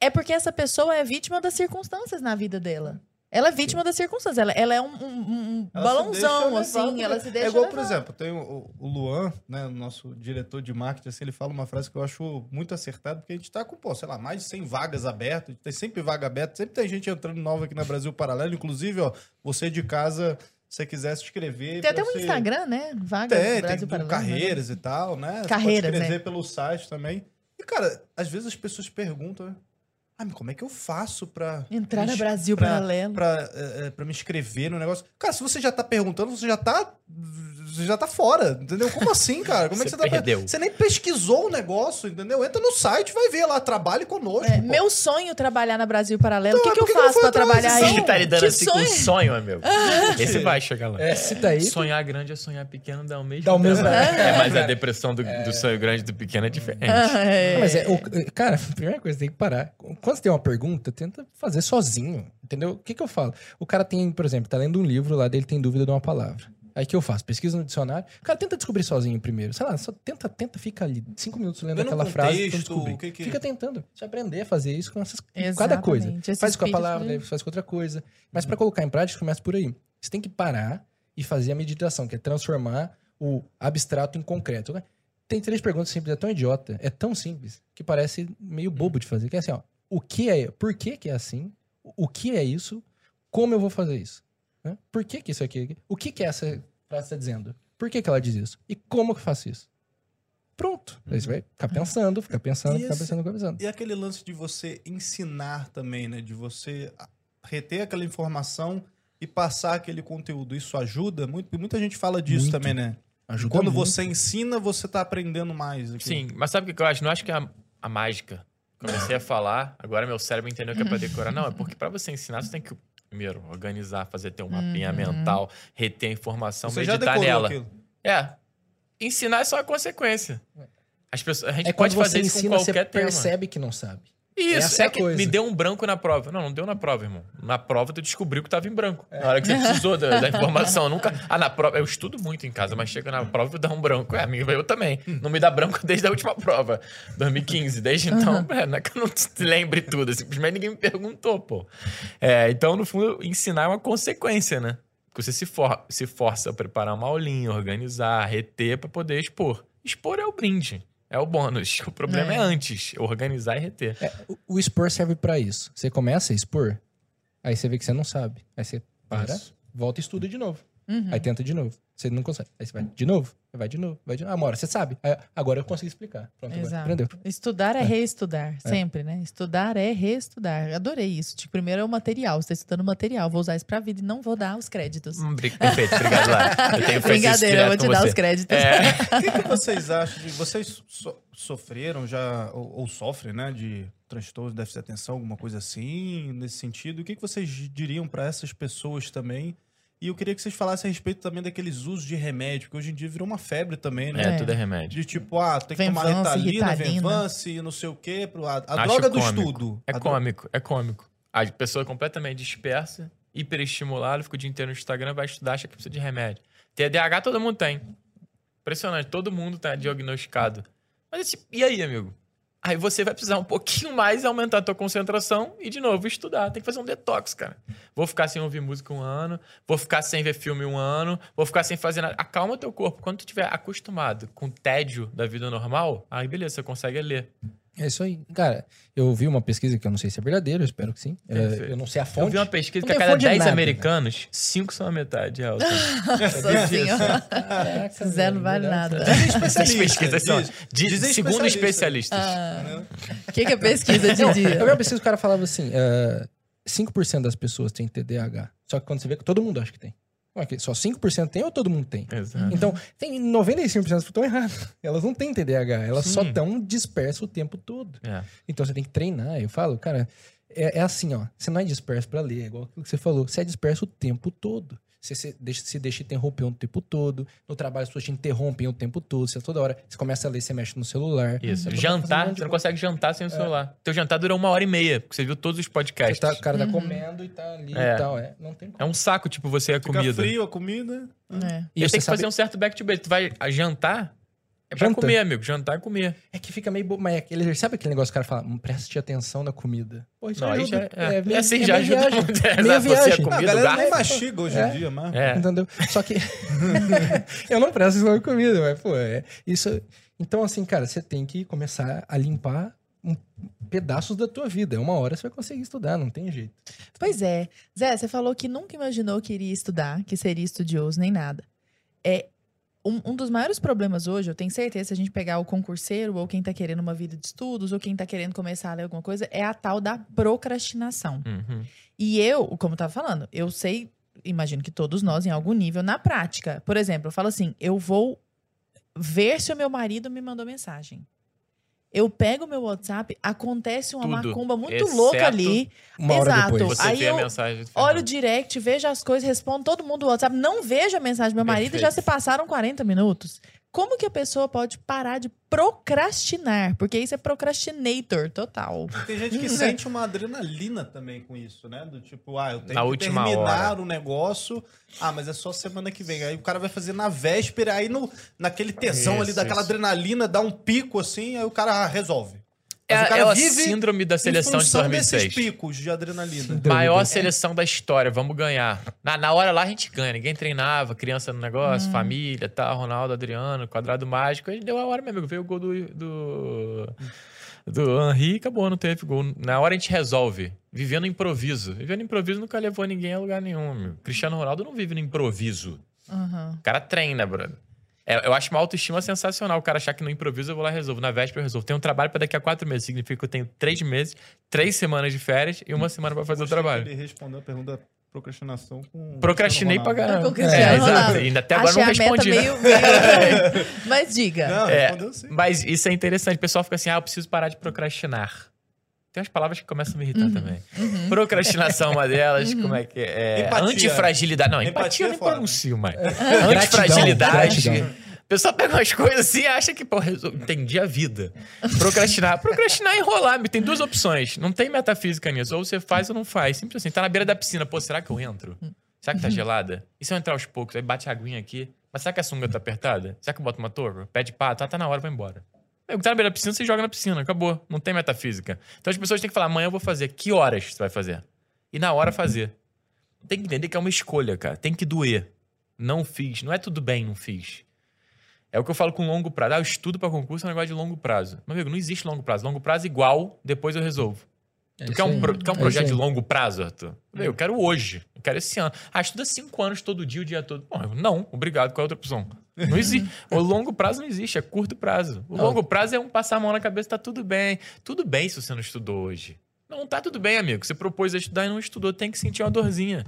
é porque essa pessoa é vítima das circunstâncias na vida dela. Ela é vítima das circunstâncias. Ela, ela é um, um, um ela balãozão, assim. Ela se deixa É igual, levar. Por exemplo, tem o, o Luan, né, nosso diretor de marketing, assim, ele fala uma frase que eu acho muito acertada, porque a gente tá com, pô, sei lá, mais de cem vagas abertas. Tem sempre vaga aberta. Sempre tem gente entrando nova aqui na Brasil Paralelo. Inclusive, ó, você de casa, se você quiser se inscrever... Tem até um você... Instagram, né? Vagas tem, Brasil tem Paralelo. Carreiras e tal, né? Carreiras, né? Se inscrever pelo site também. E, cara, às vezes as pessoas perguntam, né? Ah, mas como é que eu faço pra... Entrar no Brasil pra, Paralelo. Pra, pra, pra me inscrever no negócio. Cara, se você já tá perguntando, você já tá... Você já tá fora, entendeu? Como assim, cara? Como é que você perdeu. Tá... Você nem pesquisou o negócio, entendeu? Entra no site, vai ver lá, trabalhe conosco. É, meu sonho trabalhar na Brasil Paralelo. Então, o que, é que eu faço pra trabalhar aí? Você tá lidando que assim sonho? Com um sonho, meu. Ah. Esse vai chegar lá. É, daí, sonhar grande é sonhar pequeno, dá o mesmo. Dá o mesmo. É, mas a depressão do, é. do sonho grande e do pequeno é diferente. Ah, é. Não, mas é, o, cara, a primeira coisa, tem que parar. Quando você tem uma pergunta, tenta fazer sozinho, entendeu? O que, que eu falo? O cara tem, por exemplo, tá lendo um livro lá, dele tem dúvida de uma palavra. Aí que eu faço? Pesquisa no dicionário. Cara, tenta descobrir sozinho primeiro. Sei lá, só tenta, tenta, fica ali cinco minutos lendo Vendo aquela contexto, frase pra descobrir. Que que... Fica tentando. Você aprender a fazer isso com essas, cada coisa. Esse faz com a palavra, daí faz com outra coisa. Mas pra colocar em prática, começa por aí. Você tem que parar e fazer a meditação, que é transformar o abstrato em concreto. Tem três perguntas simples. É tão idiota, é tão simples, que parece meio bobo de fazer. Que é assim, ó. O que é? Por que que é assim? O que é isso? Como eu vou fazer isso? Né? Por que que isso aqui... O que que essa frase está dizendo? Por que que ela diz isso? E como que eu faço isso? Pronto. Uhum. Aí você vai ficar pensando, ficar pensando, ficar pensando, ficar pensando. E aquele lance de você ensinar também, né? De você reter aquela informação e passar aquele conteúdo. Isso ajuda muito? Muita gente fala disso muito. Também, né? Ajuda Quando muito. Você ensina, você tá aprendendo mais. Aqui. Sim, mas sabe o que eu acho? Não acho que é a, a mágica. Comecei a falar, agora meu cérebro entendeu que é pra decorar. Não, é porque pra você ensinar, você tem que... Primeiro, organizar, fazer ter um mapinha uhum. mental, reter a informação, você meditar já nela. Aquilo. É. Ensinar é só a consequência. As pessoas, a gente é pode fazer isso ensina, com qualquer você tema. Você percebe que não sabe. Isso, essa é, é a que coisa. Me deu um branco na prova. Não, não deu na prova, irmão. Na prova tu descobriu que tava em branco. É. Na hora que você precisou da, da informação. Nunca. Ah, na prova. Eu estudo muito em casa, mas chega na prova e dá um branco. É, amigo, eu também. Não me dá branco desde a última prova, dois mil e quinze. Desde então, é, não é que eu não te lembre tudo. Simplesmente ninguém me perguntou, pô. É, então, no fundo, ensinar é uma consequência, né? Porque você se, for, se força a preparar uma aulinha, organizar, reter pra poder expor. Expor é o brinde. É o bônus. O problema é, é antes. Organizar e reter. É, o, o expor serve pra isso. Você começa a expor, aí você vê que você não sabe. Aí você para, isso. volta e estuda de novo. Uhum. Aí tenta de novo. Você não consegue. Aí você vai de novo, vai de novo, vai de novo. Ah, Mora, você sabe. Aí, agora eu consigo explicar. Pronto, agora. Aprendeu. Estudar é, é. reestudar. É. Sempre, né? Estudar é reestudar. Adorei isso. Tipo, primeiro é o material. Você está estudando o material. Vou usar isso pra vida e não vou dar os créditos. Hum, perfeito. Obrigado, Lara. Eu tenho Brincadeira, eu vou te dar você. Os créditos. É. O que, que vocês acham de... Vocês so, sofreram já, ou, ou sofrem, né? De transtorno, déficit de atenção, alguma coisa assim, nesse sentido. O que, que vocês diriam pra essas pessoas também? E eu queria que vocês falassem a respeito também daqueles usos de remédio, que hoje em dia virou uma febre também, né? É, tudo é remédio. De tipo, ah, tem que Venvance, tomar Ritalina, Ritalina. Venvance, não sei o quê. A, a droga do cômico. Estudo. É a cômico, dro... é cômico. A pessoa é completamente dispersa, hiperestimulada, fica o dia inteiro no Instagram, vai estudar, acha que precisa de remédio. T D A H todo mundo tem. Impressionante, todo mundo tá diagnosticado. Mas tipo, e aí, amigo? Aí você vai precisar um pouquinho mais aumentar a tua concentração e, de novo, estudar. Tem que fazer um detox, cara. Vou ficar sem ouvir música um ano, vou ficar sem ver filme um ano, vou ficar sem fazer nada. Acalma teu corpo. Quando tu estiver acostumado com o tédio da vida normal, aí beleza, você consegue ler. É isso aí. Cara, eu vi uma pesquisa que eu não sei se é verdadeira, eu espero que sim. É, eu não sei a fonte. Eu vi uma pesquisa que a cada dez nada, americanos, né? cinco são a metade. É, Nossa, zero não vale nada. Dizem especialistas. Dizem segundo especialistas. O que é pesquisa, Didi? Eu vi uma pesquisa que o cara falava assim, uh, cinco por cento das pessoas têm T D A H. Só que quando você vê, todo mundo acha que tem. Só cinco por cento tem ou todo mundo tem? Exato. Então, tem noventa e cinco por cento que estão erradas. Elas não têm T D A H, elas Sim. só estão dispersas o tempo todo. É. Então, você tem que treinar. Eu falo, cara, é, é assim, ó. Você não é disperso pra ler, é igual aquilo que você falou. Você é disperso o tempo todo. Você se deixa, se deixa interromper o tempo todo. No trabalho, as pessoas te interrompem o tempo todo. Você toda hora, você começa a ler, você mexe no celular. Isso. Você jantar, um você não consegue jantar sem o é. celular. Teu jantar dura uma hora e meia, porque você viu todos os podcasts. Tá, o cara uhum. tá comendo e tá ali é. e tal. É, não tem como. É um saco, tipo, você e a Fica comida. frio a comida. É. E você tem que sabe... fazer um certo back-to-back. Tu vai a jantar... É pra Janta. comer, amigo. Jantar é comer. É que fica meio... Bo... Mas é aquele... Sabe aquele negócio que o cara fala? Preste atenção na comida. Pô, isso não, ajuda. Já, é, é, meia, assim, é já ajuda. Viagem. É, exato, você é comida. Não, a galera nem mastiga hoje é. em dia, mano. É. Entendeu? Só que... eu não presto atenção na comida, mas, pô, é... Isso... Então, assim, cara, você tem que começar a limpar um pedaços da tua vida. Uma hora você vai conseguir estudar, não tem jeito. Pois é. Zé, você falou que nunca imaginou que iria estudar, que seria estudioso, nem nada. É... Um, um dos maiores problemas hoje, eu tenho certeza, se a gente pegar o concurseiro ou quem tá querendo uma vida de estudos ou quem tá querendo começar a ler alguma coisa, é a tal da procrastinação. Uhum. E eu, como eu tava falando, eu sei, imagino que todos nós, em algum nível, na prática. Por exemplo, eu falo assim, eu vou ver se o meu marido me mandou mensagem. Eu pego meu WhatsApp, acontece uma Tudo, macumba muito louca ali. Uma hora Exato. Depois. Aí você eu mensagem olho o direct, vejo as coisas, respondo todo mundo no WhatsApp. Não vejo a mensagem do meu marido Perfeito. E já se passaram quarenta minutos. Como que a pessoa pode parar de procrastinar? Porque isso é procrastinator total. Tem gente que sente uma adrenalina também com isso, né? Do tipo, ah, eu tenho na que terminar hora. O negócio. Ah, mas é só semana que vem. Aí o cara vai fazer na véspera, aí no, naquele tesão isso, ali, daquela isso. adrenalina, dá um pico assim, aí o cara resolve. É, o cara é a vive síndrome da seleção de dois mil e seis. Desses picos de adrenalina. Maior é. seleção da história, vamos ganhar. Na, na hora lá a gente ganha, ninguém treinava, criança no negócio, hum. família, tá, Ronaldo, Adriano, quadrado mágico. Aí deu a hora, meu amigo, veio o gol do... do... do Henry, acabou, não teve gol. Na hora a gente resolve. Vivendo improviso. Vivendo improviso nunca levou ninguém a lugar nenhum, meu. Cristiano Ronaldo não vive no improviso. Uhum. O cara treina, brother. É, eu acho uma autoestima sensacional. O cara achar que no improviso eu vou lá e resolvo. Na véspera eu resolvo. Tenho um trabalho pra daqui a quatro meses. Significa que eu tenho três meses, três semanas de férias e uma semana pra fazer o trabalho. Ele respondeu a pergunta... Procrastinação com... Procrastinei pra caramba. É, exato. Ainda até agora não respondi. Né? Meio, meio... mas diga. Não, é, respondeu sim. Mas isso é interessante. O pessoal fica assim, ah, eu preciso parar de procrastinar. Tem umas palavras que começam a me irritar uhum. também. Uhum. Procrastinação é uma delas, uhum. como é que é? Empatia. Antifragilidade. Não, empatia, empatia eu nem pronuncio mais. Antifragilidade. O pessoal pega umas coisas assim e acha que, pô, entendi a vida. Procrastinar. Procrastinar é enrolar. Tem duas opções. Não tem metafísica nisso. Ou você faz ou não faz. Simples assim. Tá na beira da piscina. Pô, será que eu entro? Será que tá gelada? E se eu entrar aos poucos? Aí bate a aguinha aqui. Mas será que a sunga tá apertada? Será que eu boto uma touca? Pé de pato? Ah, tá na hora, vou embora. Meu, tá na beira da piscina, você joga na piscina. Acabou. Não tem metafísica. Então as pessoas têm que falar, amanhã eu vou fazer. Que horas você vai fazer? E na hora fazer. Tem que entender que é uma escolha, cara. Tem que doer. Não fiz. Não é tudo bem, não fiz. É o que eu falo com longo prazo. Ah, eu estudo para concurso, é um negócio de longo prazo. Meu amigo, não existe longo prazo. Longo prazo igual, depois eu resolvo. É, tu quer um, pro, tu quer um é projeto de longo prazo, Arthur? Meu, eu quero hoje. Eu quero esse ano. Ah, estuda cinco anos todo dia, o dia todo. Bom, não, obrigado. Qual é a outra opção? Não existe. O longo prazo não existe, é curto prazo. O longo prazo é um passar a mão na cabeça, tá tudo bem. Tudo bem se você não estudou hoje. Não, tá tudo bem, amigo. Você propôs a estudar e não estudou, tem que sentir uma dorzinha.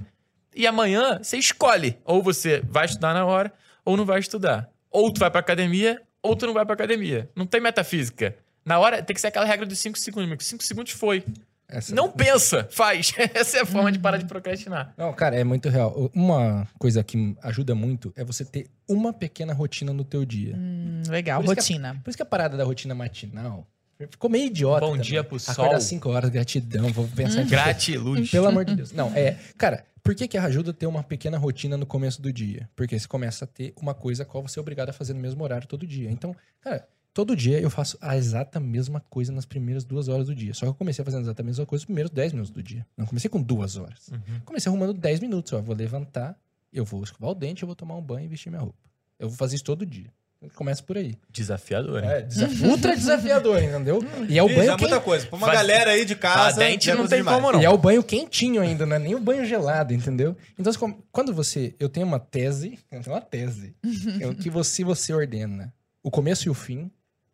E amanhã você escolhe. Ou você vai estudar na hora, ou não vai estudar. Ou tu vai pra academia, ou tu não vai pra academia. Não tem metafísica. Na hora, tem que ser aquela regra dos cinco segundos, amigo. cinco segundos foi. Essa não é... pensa, faz. Essa é a forma de parar de procrastinar. Não, cara, é muito real. Uma coisa que ajuda muito é você ter uma pequena rotina no teu dia. Hum, legal, por rotina. A, por isso que a parada da rotina matinal ficou meio idiota. Bom também. Dia pro sol. Acorda às cinco horas, gratidão. Vou pensar em gratiluz. Pelo amor de Deus. Não, é... Cara... Por que que ajuda a ter uma pequena rotina no começo do dia? Porque você começa a ter uma coisa a qual você é obrigado a fazer no mesmo horário todo dia. Então, cara, todo dia eu faço a exata mesma coisa nas primeiras duas horas do dia. Só que eu comecei a fazer a exata mesma coisa nos primeiros dez minutos do dia. Não comecei com duas horas. Uhum. Comecei arrumando dez minutos. Ó, eu vou levantar, eu vou escovar o dente, eu vou tomar um banho e vestir minha roupa. Eu vou fazer isso todo dia. Começa por aí. Desafiador, né? É, desaf... ultra desafiador, entendeu? E é o Ih, banho quentinho. Coisa. Pra uma Faz... galera aí de casa... A dente não tem como, não. E é o banho quentinho ainda, não é nem o banho gelado, entendeu? Então, quando você... Eu tenho uma tese... Eu tenho uma tese. É o que você, você ordena. O começo e o fim,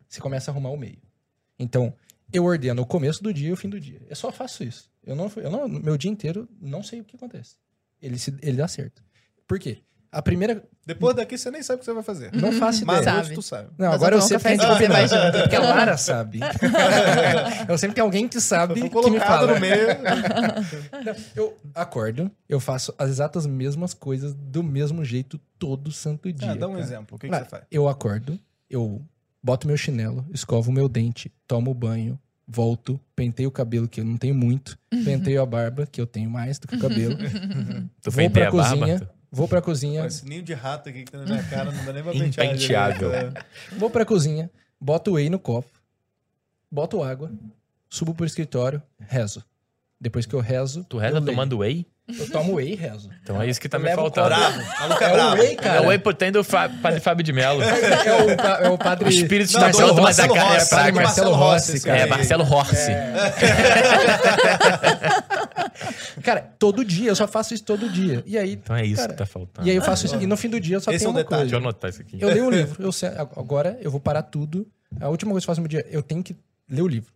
você começa a arrumar o meio. Então, eu ordeno o começo do dia e o fim do dia. Eu só faço isso. Eu não, eu não, meu dia inteiro, não sei o que acontece. Ele, se, ele dá certo. Por quê? A primeira... Depois daqui você nem sabe o que você vai fazer. Não faço ideia. Mas hoje tu sabe. Não, mas agora eu sempre que você vai junto, porque a Lara sabe. Eu sempre tenho alguém que sabe eu que me fala. No meio. Não, eu acordo, eu faço as exatas mesmas coisas do mesmo jeito todo santo dia. Ah, dá um cara. Exemplo. O que, que você faz? Eu acordo, eu boto meu chinelo, escovo meu dente, tomo banho, volto, penteio o cabelo, que eu não tenho muito, penteio a barba, que eu tenho mais do que o cabelo. Tu vou pra a cozinha... Barba, Vou pra cozinha... Esse ninho de rato aqui que tá na minha cara, não dá nem pra pentear. Impenteável. Vou pra cozinha, boto o whey no copo, boto água, subo pro escritório, rezo. Depois que eu rezo... Tu reza tomando whey? Eu tomo whey e rezo. Então é isso que tá eu me faltando. Bravo. É bravo. O whey, cara. É o whey potente do Fa... Padre Fábio de Melo. É, é o padre... O espírito de não, Marcelo do, do Marcelo Rossi. É padre Marcelo Rossi, cara. É, Marcelo Rossi. Cara, todo dia, eu só faço isso todo dia. E aí, então é isso cara, que tá faltando. E aí eu faço isso, e no fim do dia eu só esse tenho é um uma detalhe. Coisa. Deixa eu anotar isso aqui. Eu leio o livro, eu sei, agora eu vou parar tudo. A última coisa que eu faço no dia, eu tenho que ler o livro.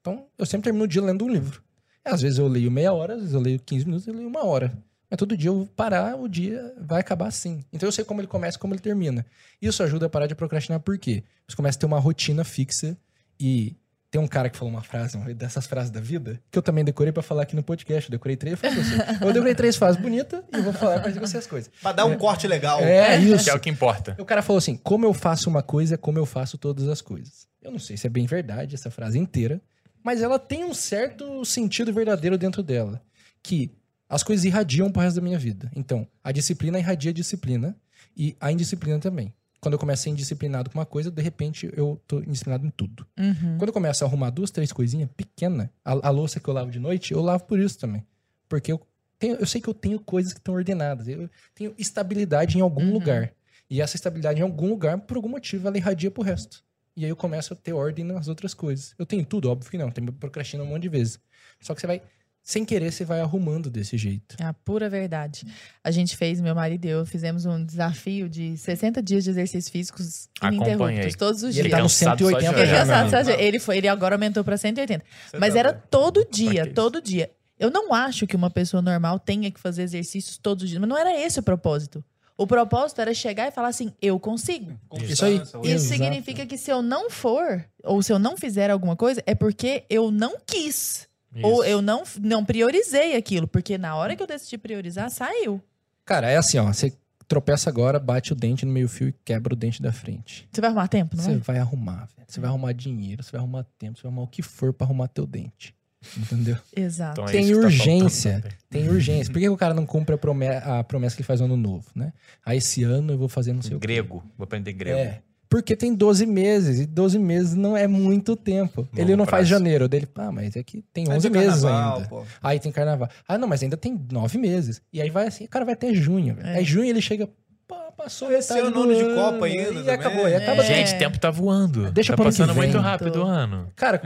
Então, eu sempre termino o dia lendo um livro. Às vezes eu leio meia hora, às vezes eu leio quinze minutos, eu leio uma hora. Mas todo dia eu vou parar, o dia vai acabar assim. Então eu sei como ele começa e como ele termina. Isso ajuda a parar de procrastinar, por quê? Você começa a ter uma rotina fixa e... Tem um cara que falou uma frase, dessas frases da vida, que eu também decorei pra falar aqui no podcast. Eu decorei três frases. Eu decorei três frases bonitas e eu vou falar pra você as coisas. Pra dar um é, corte legal. É, é isso. Que é o que importa. O cara falou assim, como eu faço uma coisa é como eu faço todas as coisas. Eu não sei se é bem verdade essa frase inteira, mas ela tem um certo sentido verdadeiro dentro dela. Que as coisas irradiam pro resto da minha vida. Então, a disciplina irradia a disciplina e a indisciplina também. Quando eu começo a ser indisciplinado com uma coisa, de repente eu tô indisciplinado em tudo. Uhum. Quando eu começo a arrumar duas, três coisinhas pequenas, a, a louça que eu lavo de noite, eu lavo por isso também. Porque eu, tenho, eu sei que eu tenho coisas que estão ordenadas. Eu tenho estabilidade em algum uhum. lugar. E essa estabilidade em algum lugar, por algum motivo, ela irradia pro resto. E aí eu começo a ter ordem nas outras coisas. Eu tenho tudo? Óbvio que não. Tenho procrastina um monte de vezes. Só que você vai... Sem querer, você vai arrumando desse jeito. É a pura verdade. A gente fez, meu marido e eu, fizemos um desafio de sessenta dias de exercícios físicos ininterruptos, todos os e dias. Ele tá no cento e oitenta. Ele, cansado, ele, foi, ele agora aumentou pra cento e oitenta. Você Mas tá era bem. todo dia, todo dia. Eu não acho que uma pessoa normal tenha que fazer exercícios todos os dias. Mas não era esse o propósito. O propósito era chegar e falar assim, eu consigo. Isso aí. Isso Exato. significa que se eu não for, ou se eu não fizer alguma coisa, é porque eu não quis. Isso. Ou eu não, não priorizei aquilo, porque na hora que eu decidi priorizar, saiu. Cara, é assim, ó, você tropeça agora, bate o dente no meio fio e quebra o dente da frente. Você vai arrumar tempo, não é? Você vai arrumar, velho. Você vai arrumar dinheiro, você vai arrumar tempo, você vai arrumar o que for pra arrumar teu dente. Entendeu? Exato. Então é tem urgência, tá faltando, tem urgência. Por que o cara não cumpre a promessa, a promessa que ele faz no ano novo, né? Ah, esse ano eu vou fazer não sei grego. o Grego, vou aprender grego. É. Porque tem doze meses, e doze meses não é muito tempo. Bom, ele não prazo. faz janeiro, dele, ah, mas é que tem onze meses carnaval, ainda. Pô. Aí tem carnaval. Ah, não, mas ainda tem nove meses. E aí vai assim, o cara vai até junho. É. Aí junho ele chega, pô, passou esse é ano de ano, Copa ainda. E também. acabou, e acaba. É. Gente, o tempo tá voando. Deixa tá passando muito rápido o ano. Cara,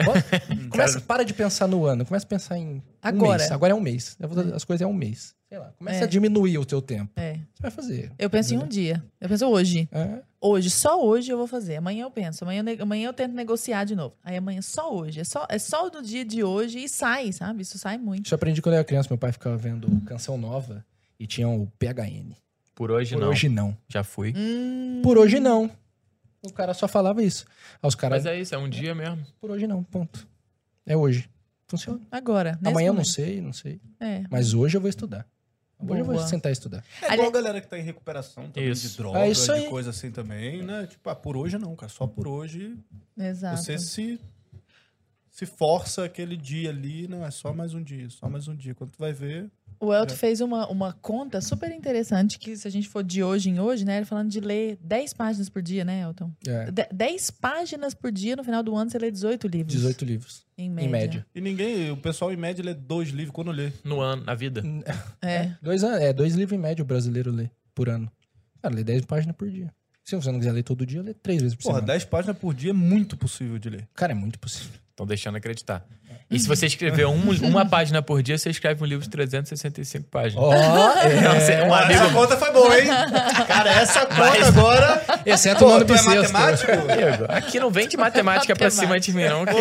começa, para de pensar no ano, começa a pensar em agora. Um mês. Agora é um mês, as coisas é um mês. Sei lá, começa é. a diminuir o teu tempo. É. Você vai fazer. Eu penso em um dia. Eu penso hoje. É. Hoje, só hoje eu vou fazer. Amanhã eu penso. Amanhã eu, amanhã eu tento negociar de novo. Aí amanhã só hoje. É só, é só no dia de hoje e sai, sabe? Isso sai muito. Isso eu aprendi quando eu era criança. Meu pai ficava vendo Canção Nova e tinha o P H N. Por hoje Por não. Por hoje não. Já fui. Hum. Por hoje não. O cara só falava isso. Os cara... Mas é isso, é um dia mesmo. Por hoje não, ponto. É hoje. Funciona. Agora. Amanhã eu não sei, não sei. É. Mas hoje eu vou estudar. Hoje eu vou sentar e estudar. É igual a galera que tá em recuperação também, de droga, é isso aí. De coisa assim também, né? Tipo, ah, por hoje não, cara. Só por hoje. Exato. Você se, se força aquele dia ali, não é só mais um dia, só mais um dia. Quando tu vai ver... O Elton é. fez uma, uma conta super interessante, que se a gente for de hoje em hoje, né? Ele falando de ler dez páginas por dia, né, Elton? É. dez páginas por dia, no final do ano você lê dezoito livros. dezoito livros. Em média. Em média. E ninguém, o pessoal em média lê dois livros quando lê. No ano, na vida. É. É, dois, é, dois livros em média o brasileiro lê por ano. Cara, lê dez páginas por dia. Se você não quiser ler todo dia, lê três vezes por Porra, semana. Porra, dez páginas por dia é muito possível de ler. Cara, é muito possível. Estão deixando acreditar. E se você escrever um, uma página por dia, você escreve um livro de trezentas e sessenta e cinco páginas. Oh, é. um amigo... Essa conta foi boa, hein? Cara, essa conta Mas... agora... Exceto o nome do sexto. Aqui não vem de matemática pra cima de mim, não. Que...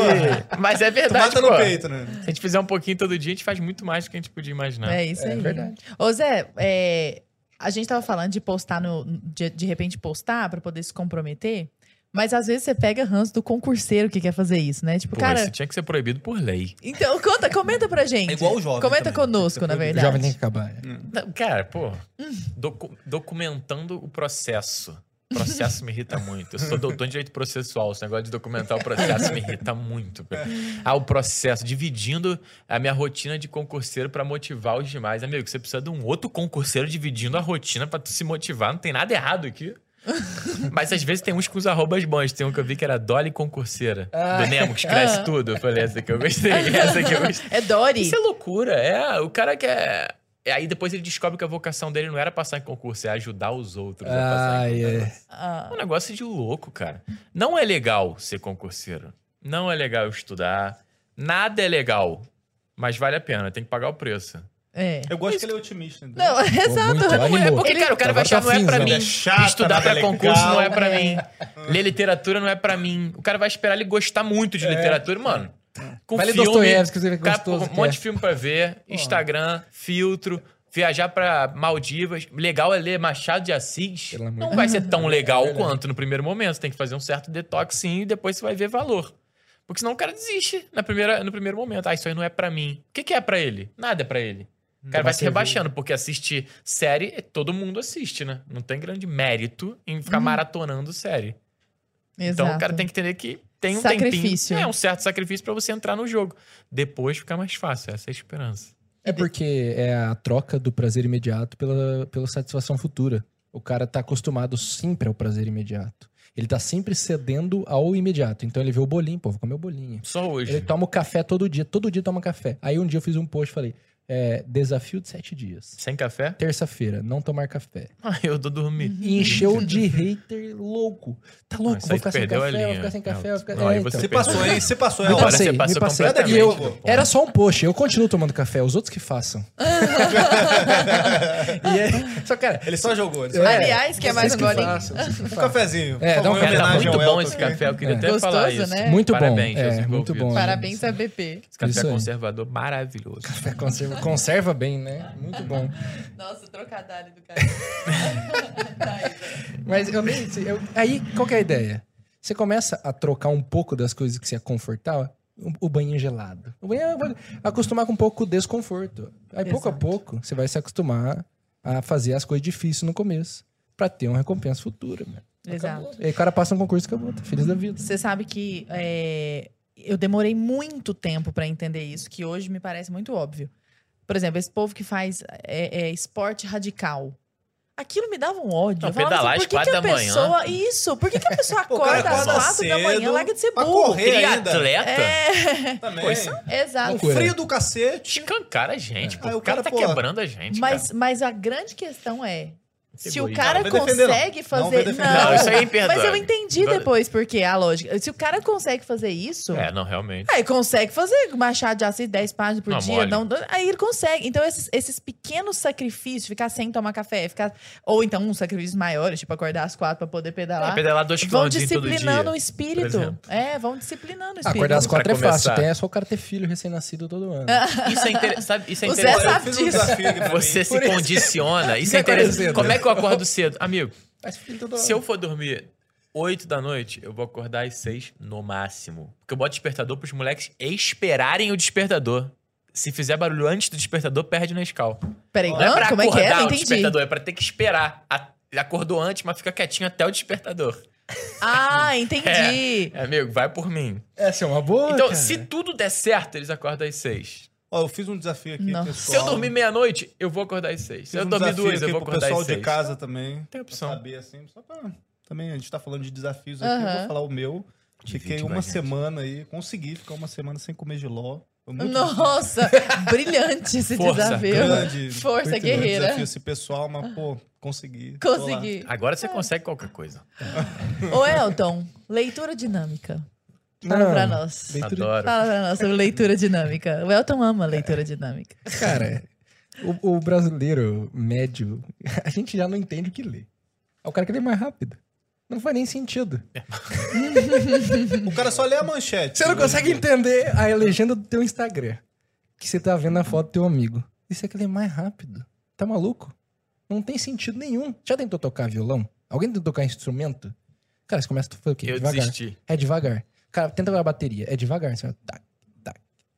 Mas é verdade, tu mata pô. no peito, né? Se a gente fizer um pouquinho todo dia, a gente faz muito mais do que a gente podia imaginar. É isso aí. É verdade. Ô, Zé, é... a gente tava falando de postar, no... de, de repente postar pra poder se comprometer... Mas às vezes você pega ranço do concurseiro que quer fazer isso, né? Tipo, Pô, cara... isso tinha que ser proibido por lei. Então, conta, comenta pra gente. É igual o jovem Comenta também. conosco, na verdade. O jovem tem que acabar. É. Não, cara, pô... Hum. Docu documentando o processo. O processo me irrita muito. Eu sou doutor em direito processual. Esse negócio de documentar o processo me irrita muito. Ah, o processo. Dividindo a minha rotina de concurseiro pra motivar os demais. Amigo, você precisa de um outro concurseiro dividindo a rotina pra tu se motivar. Não tem nada errado aqui. Mas às vezes tem uns com os arrobas bons. Tem um que eu vi que era Dolly Concurseira. Ah. Do Nemo, que escreve ah. tudo. Eu falei, essa aqui eu gostei. Essa aqui eu gostei. É Dory. Isso é loucura. É, o cara quer... Aí depois ele descobre que a vocação dele não era passar em concurso, é ajudar os outros ah, a passar em concurso. É. Ah. É um negócio de louco, cara. Não é legal ser concurseiro. Não é legal estudar. Nada é legal. Mas vale a pena. Tem que pagar o preço. É. Eu gosto Isso. que ele é otimista. Entendeu? Não, exato. É porque, cara, o cara vai achar, não é pra mim. Estudar pra concurso não é pra mim. Ler literatura não é pra mim. O cara vai esperar ele gostar muito de literatura, mano. Com filme, cara, um monte de filme pra ver, Instagram, filtro, viajar pra Maldivas. Legal é ler Machado de Assis. Não vai ser tão legal quanto no primeiro momento. Você tem que fazer um certo detoxinho e depois você vai ver valor. Porque senão o cara desiste na primeira, no primeiro momento. Ah, isso aí não é pra mim. O que, que é pra ele? Nada é pra ele. O cara vai se rebaixando, porque assistir série, todo mundo assiste, né? Não tem grande mérito em ficar uhum. maratonando série. Exato. Então o cara tem que entender que tem um sacrifício. tempinho. É um certo sacrifício pra você entrar no jogo. Depois fica mais fácil, essa é a esperança. É porque é a troca do prazer imediato pela, pela satisfação futura. O cara tá acostumado sempre ao prazer imediato. Ele tá sempre cedendo ao imediato. Então ele vê o bolinho, pô, vou comer o bolinho. Só hoje. Ele toma o café todo dia, todo dia toma café. Aí um dia eu fiz um post e falei... É, desafio de sete dias. Sem café? Terça-feira, não tomar café. Ah, eu tô dormindo. E encheu de hater louco. Tá louco, vou ficar, café, vou ficar sem café, vou ficar sem café. Você passou aí, você passou aí. Me passei, me passei. E eu, era só um post, eu continuo tomando café, os outros que façam. E aí, só, cara, ele só jogou. Ele só é, aliás, que é mais agora. Que façam, um cafezinho. É, dá um café. Tá muito bom esse café, eu queria é. até gostoso, falar isso. Né? Muito bom. Parabéns, é, muito bom. Parabéns a B P. Esse café conservador maravilhoso. Café conservador. Conserva bem, né? Muito bom. Nossa, o trocadilho do cara. Mas eu nem... Eu, aí, qual que é a ideia? Você começa a trocar um pouco das coisas que você é confortável. O banho gelado. O banho vai acostumar com um pouco o desconforto. Aí, exato, pouco a pouco, você vai se acostumar a fazer as coisas difíceis no começo. Pra ter uma recompensa futura. Mano. Exato. E aí o cara passa um concurso e acabou. Tá feliz da vida. Você sabe que é, eu demorei muito tempo pra entender isso, que hoje me parece muito óbvio. Por exemplo, esse povo que faz é, é, esporte radical. Aquilo me dava um ódio. Eu falava assim, por que, que a pessoa... Isso, por que, que a pessoa acorda, acorda às quatro da manhã, larga de ser burro? Triatleta? É. Também. Coisa... Exato. O frio do cacete. Escancara a gente, pô. Aí, o cara, cara tá pô... quebrando a gente, mas, cara. Mas a grande questão é... Se o cara não, não consegue defender, não. fazer... Não, não, não, isso aí é imperdoável. Mas eu entendi depois porque a lógica... Se o cara consegue fazer isso... É, não, realmente. Aí consegue fazer Machado de Assis dez páginas por não, dia. Não, aí ele consegue. Então, esses, esses pequenos sacrifícios, ficar sem tomar café, ficar... Ou então, um sacrifício maior, tipo, acordar às quatro pra poder pedalar. É, pedalar dois quilômetros todo dia. Vão disciplinando o espírito. É, vão disciplinando o espírito. Acordar às quatro é fácil. Tem, é só o cara ter filho recém-nascido todo ano. Isso é interessante. Isso é interessante. Você sabe disso. Você se condiciona. Isso é interessante. Como é que eu acordo cedo? Amigo, se eu for dormir oito da noite, eu vou acordar às seis no máximo. Porque eu boto despertador pros moleques esperarem o despertador. Se fizer barulho antes do despertador, perde o Nescau. Peraí, não, não é pra como acordar é que é? Não o entendi. Despertador, é pra ter que esperar. Acordou antes, mas fica quietinho até o despertador. Ah, entendi. É, amigo, vai por mim. Essa é uma boa. Então, cara, se tudo der certo, eles acordam às seis. Ó, oh, eu fiz um desafio aqui, pessoal. Se eu dormir meia-noite, eu vou acordar às seis. Se eu um dormir duas, eu vou acordar às seis. O pessoal de casa também. Tem opção. Pra saber, assim, só pra... Também, a gente tá falando de desafios aqui, uh-huh. eu vou falar o meu. Fiquei uma semana aí, consegui ficar uma semana sem comer jiló. Nossa, brilhante esse Força, desafio. Grande, Força, muito guerreira. Desafio esse pessoal, mas, pô, consegui. Consegui. Agora você é. consegue qualquer coisa. Ô, Elton, leitura dinâmica. Fala não, pra nós. Leitura... Adoro. Fala pra nós sobre leitura dinâmica. O Elton ama a leitura dinâmica. Cara, o, o brasileiro médio, a gente já não entende o que lê. É o cara que lê mais rápido. Não faz nem sentido. É. O cara só lê a manchete. Você não consegue entender a legenda do teu Instagram. Que você tá vendo a foto do teu amigo. Isso é que lê mais rápido. Tá maluco? Não tem sentido nenhum. Já tentou tocar violão? Alguém tentou tocar instrumento? Cara, você começa a fazer o quê? Eu devagar. Desisti. É devagar. Cara, tenta ver a bateria. É devagar. Você vai, tá, tá,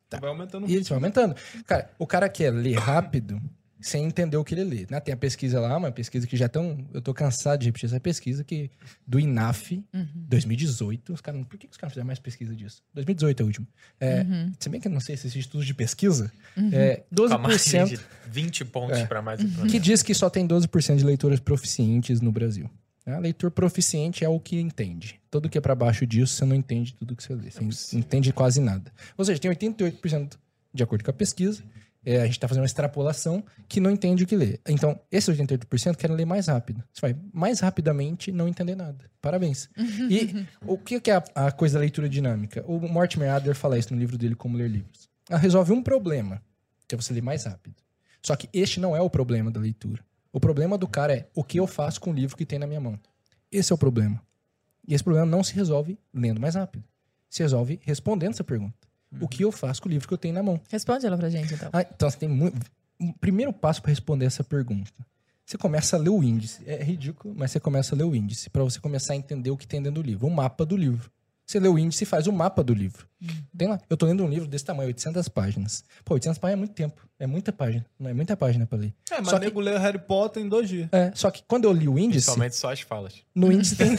tá. Vai aumentando. E ele vai aumentando. Cara, o cara quer ler rápido sem entender o que ele lê. Né? Tem a pesquisa lá, uma pesquisa que já tão... Eu tô cansado de repetir essa pesquisa que do I N A F, uhum. dois mil e dezoito. Os caras... Por que os caras fizeram mais pesquisa disso? dois mil e dezoito é o último. É, uhum. Se bem que eu não sei se existe estudo de pesquisa. Uhum. É, doze por cento... Com a margem de vinte pontos é, para mais. Uhum. Que diz que só tem doze por cento de leitores proficientes no Brasil. A leitura proficiente é o que entende. Tudo que é pra baixo disso, você não entende tudo que você lê. Você não entende quase nada. Ou seja, tem oitenta e oito por cento de acordo com a pesquisa. É, a gente tá fazendo uma extrapolação que não entende o que lê. Então, esses oitenta e oito por cento querem ler mais rápido. Você vai mais rapidamente não entender nada. Parabéns. E o que é a, a coisa da leitura dinâmica? O Mortimer Adler fala isso no livro dele, Como Ler Livros. Ela resolve um problema, que é você ler mais rápido. Só que este não é o problema da leitura. O problema do cara é o que eu faço com o livro que tem na minha mão. Esse é o problema. E esse problema não se resolve lendo mais rápido. Se resolve respondendo essa pergunta. Uhum. O que eu faço com o livro que eu tenho na mão? Responde ela pra gente, então. Ah, então, você tem muito... O primeiro passo pra responder essa pergunta. Você começa a ler o índice. É ridículo, mas você começa a ler o índice pra você começar a entender o que tem dentro do livro. O mapa do livro. Você lê o índice e faz o mapa do livro. Uhum. Tem lá. Eu tô lendo um livro desse tamanho, oitocentas páginas. Pô, oitocentas páginas é muito tempo. É muita página. Não é muita página pra ler. É, mas só nego que... leu Harry Potter em dois dias. É, só que quando eu li o índice... Somente só as falas. No índice tem...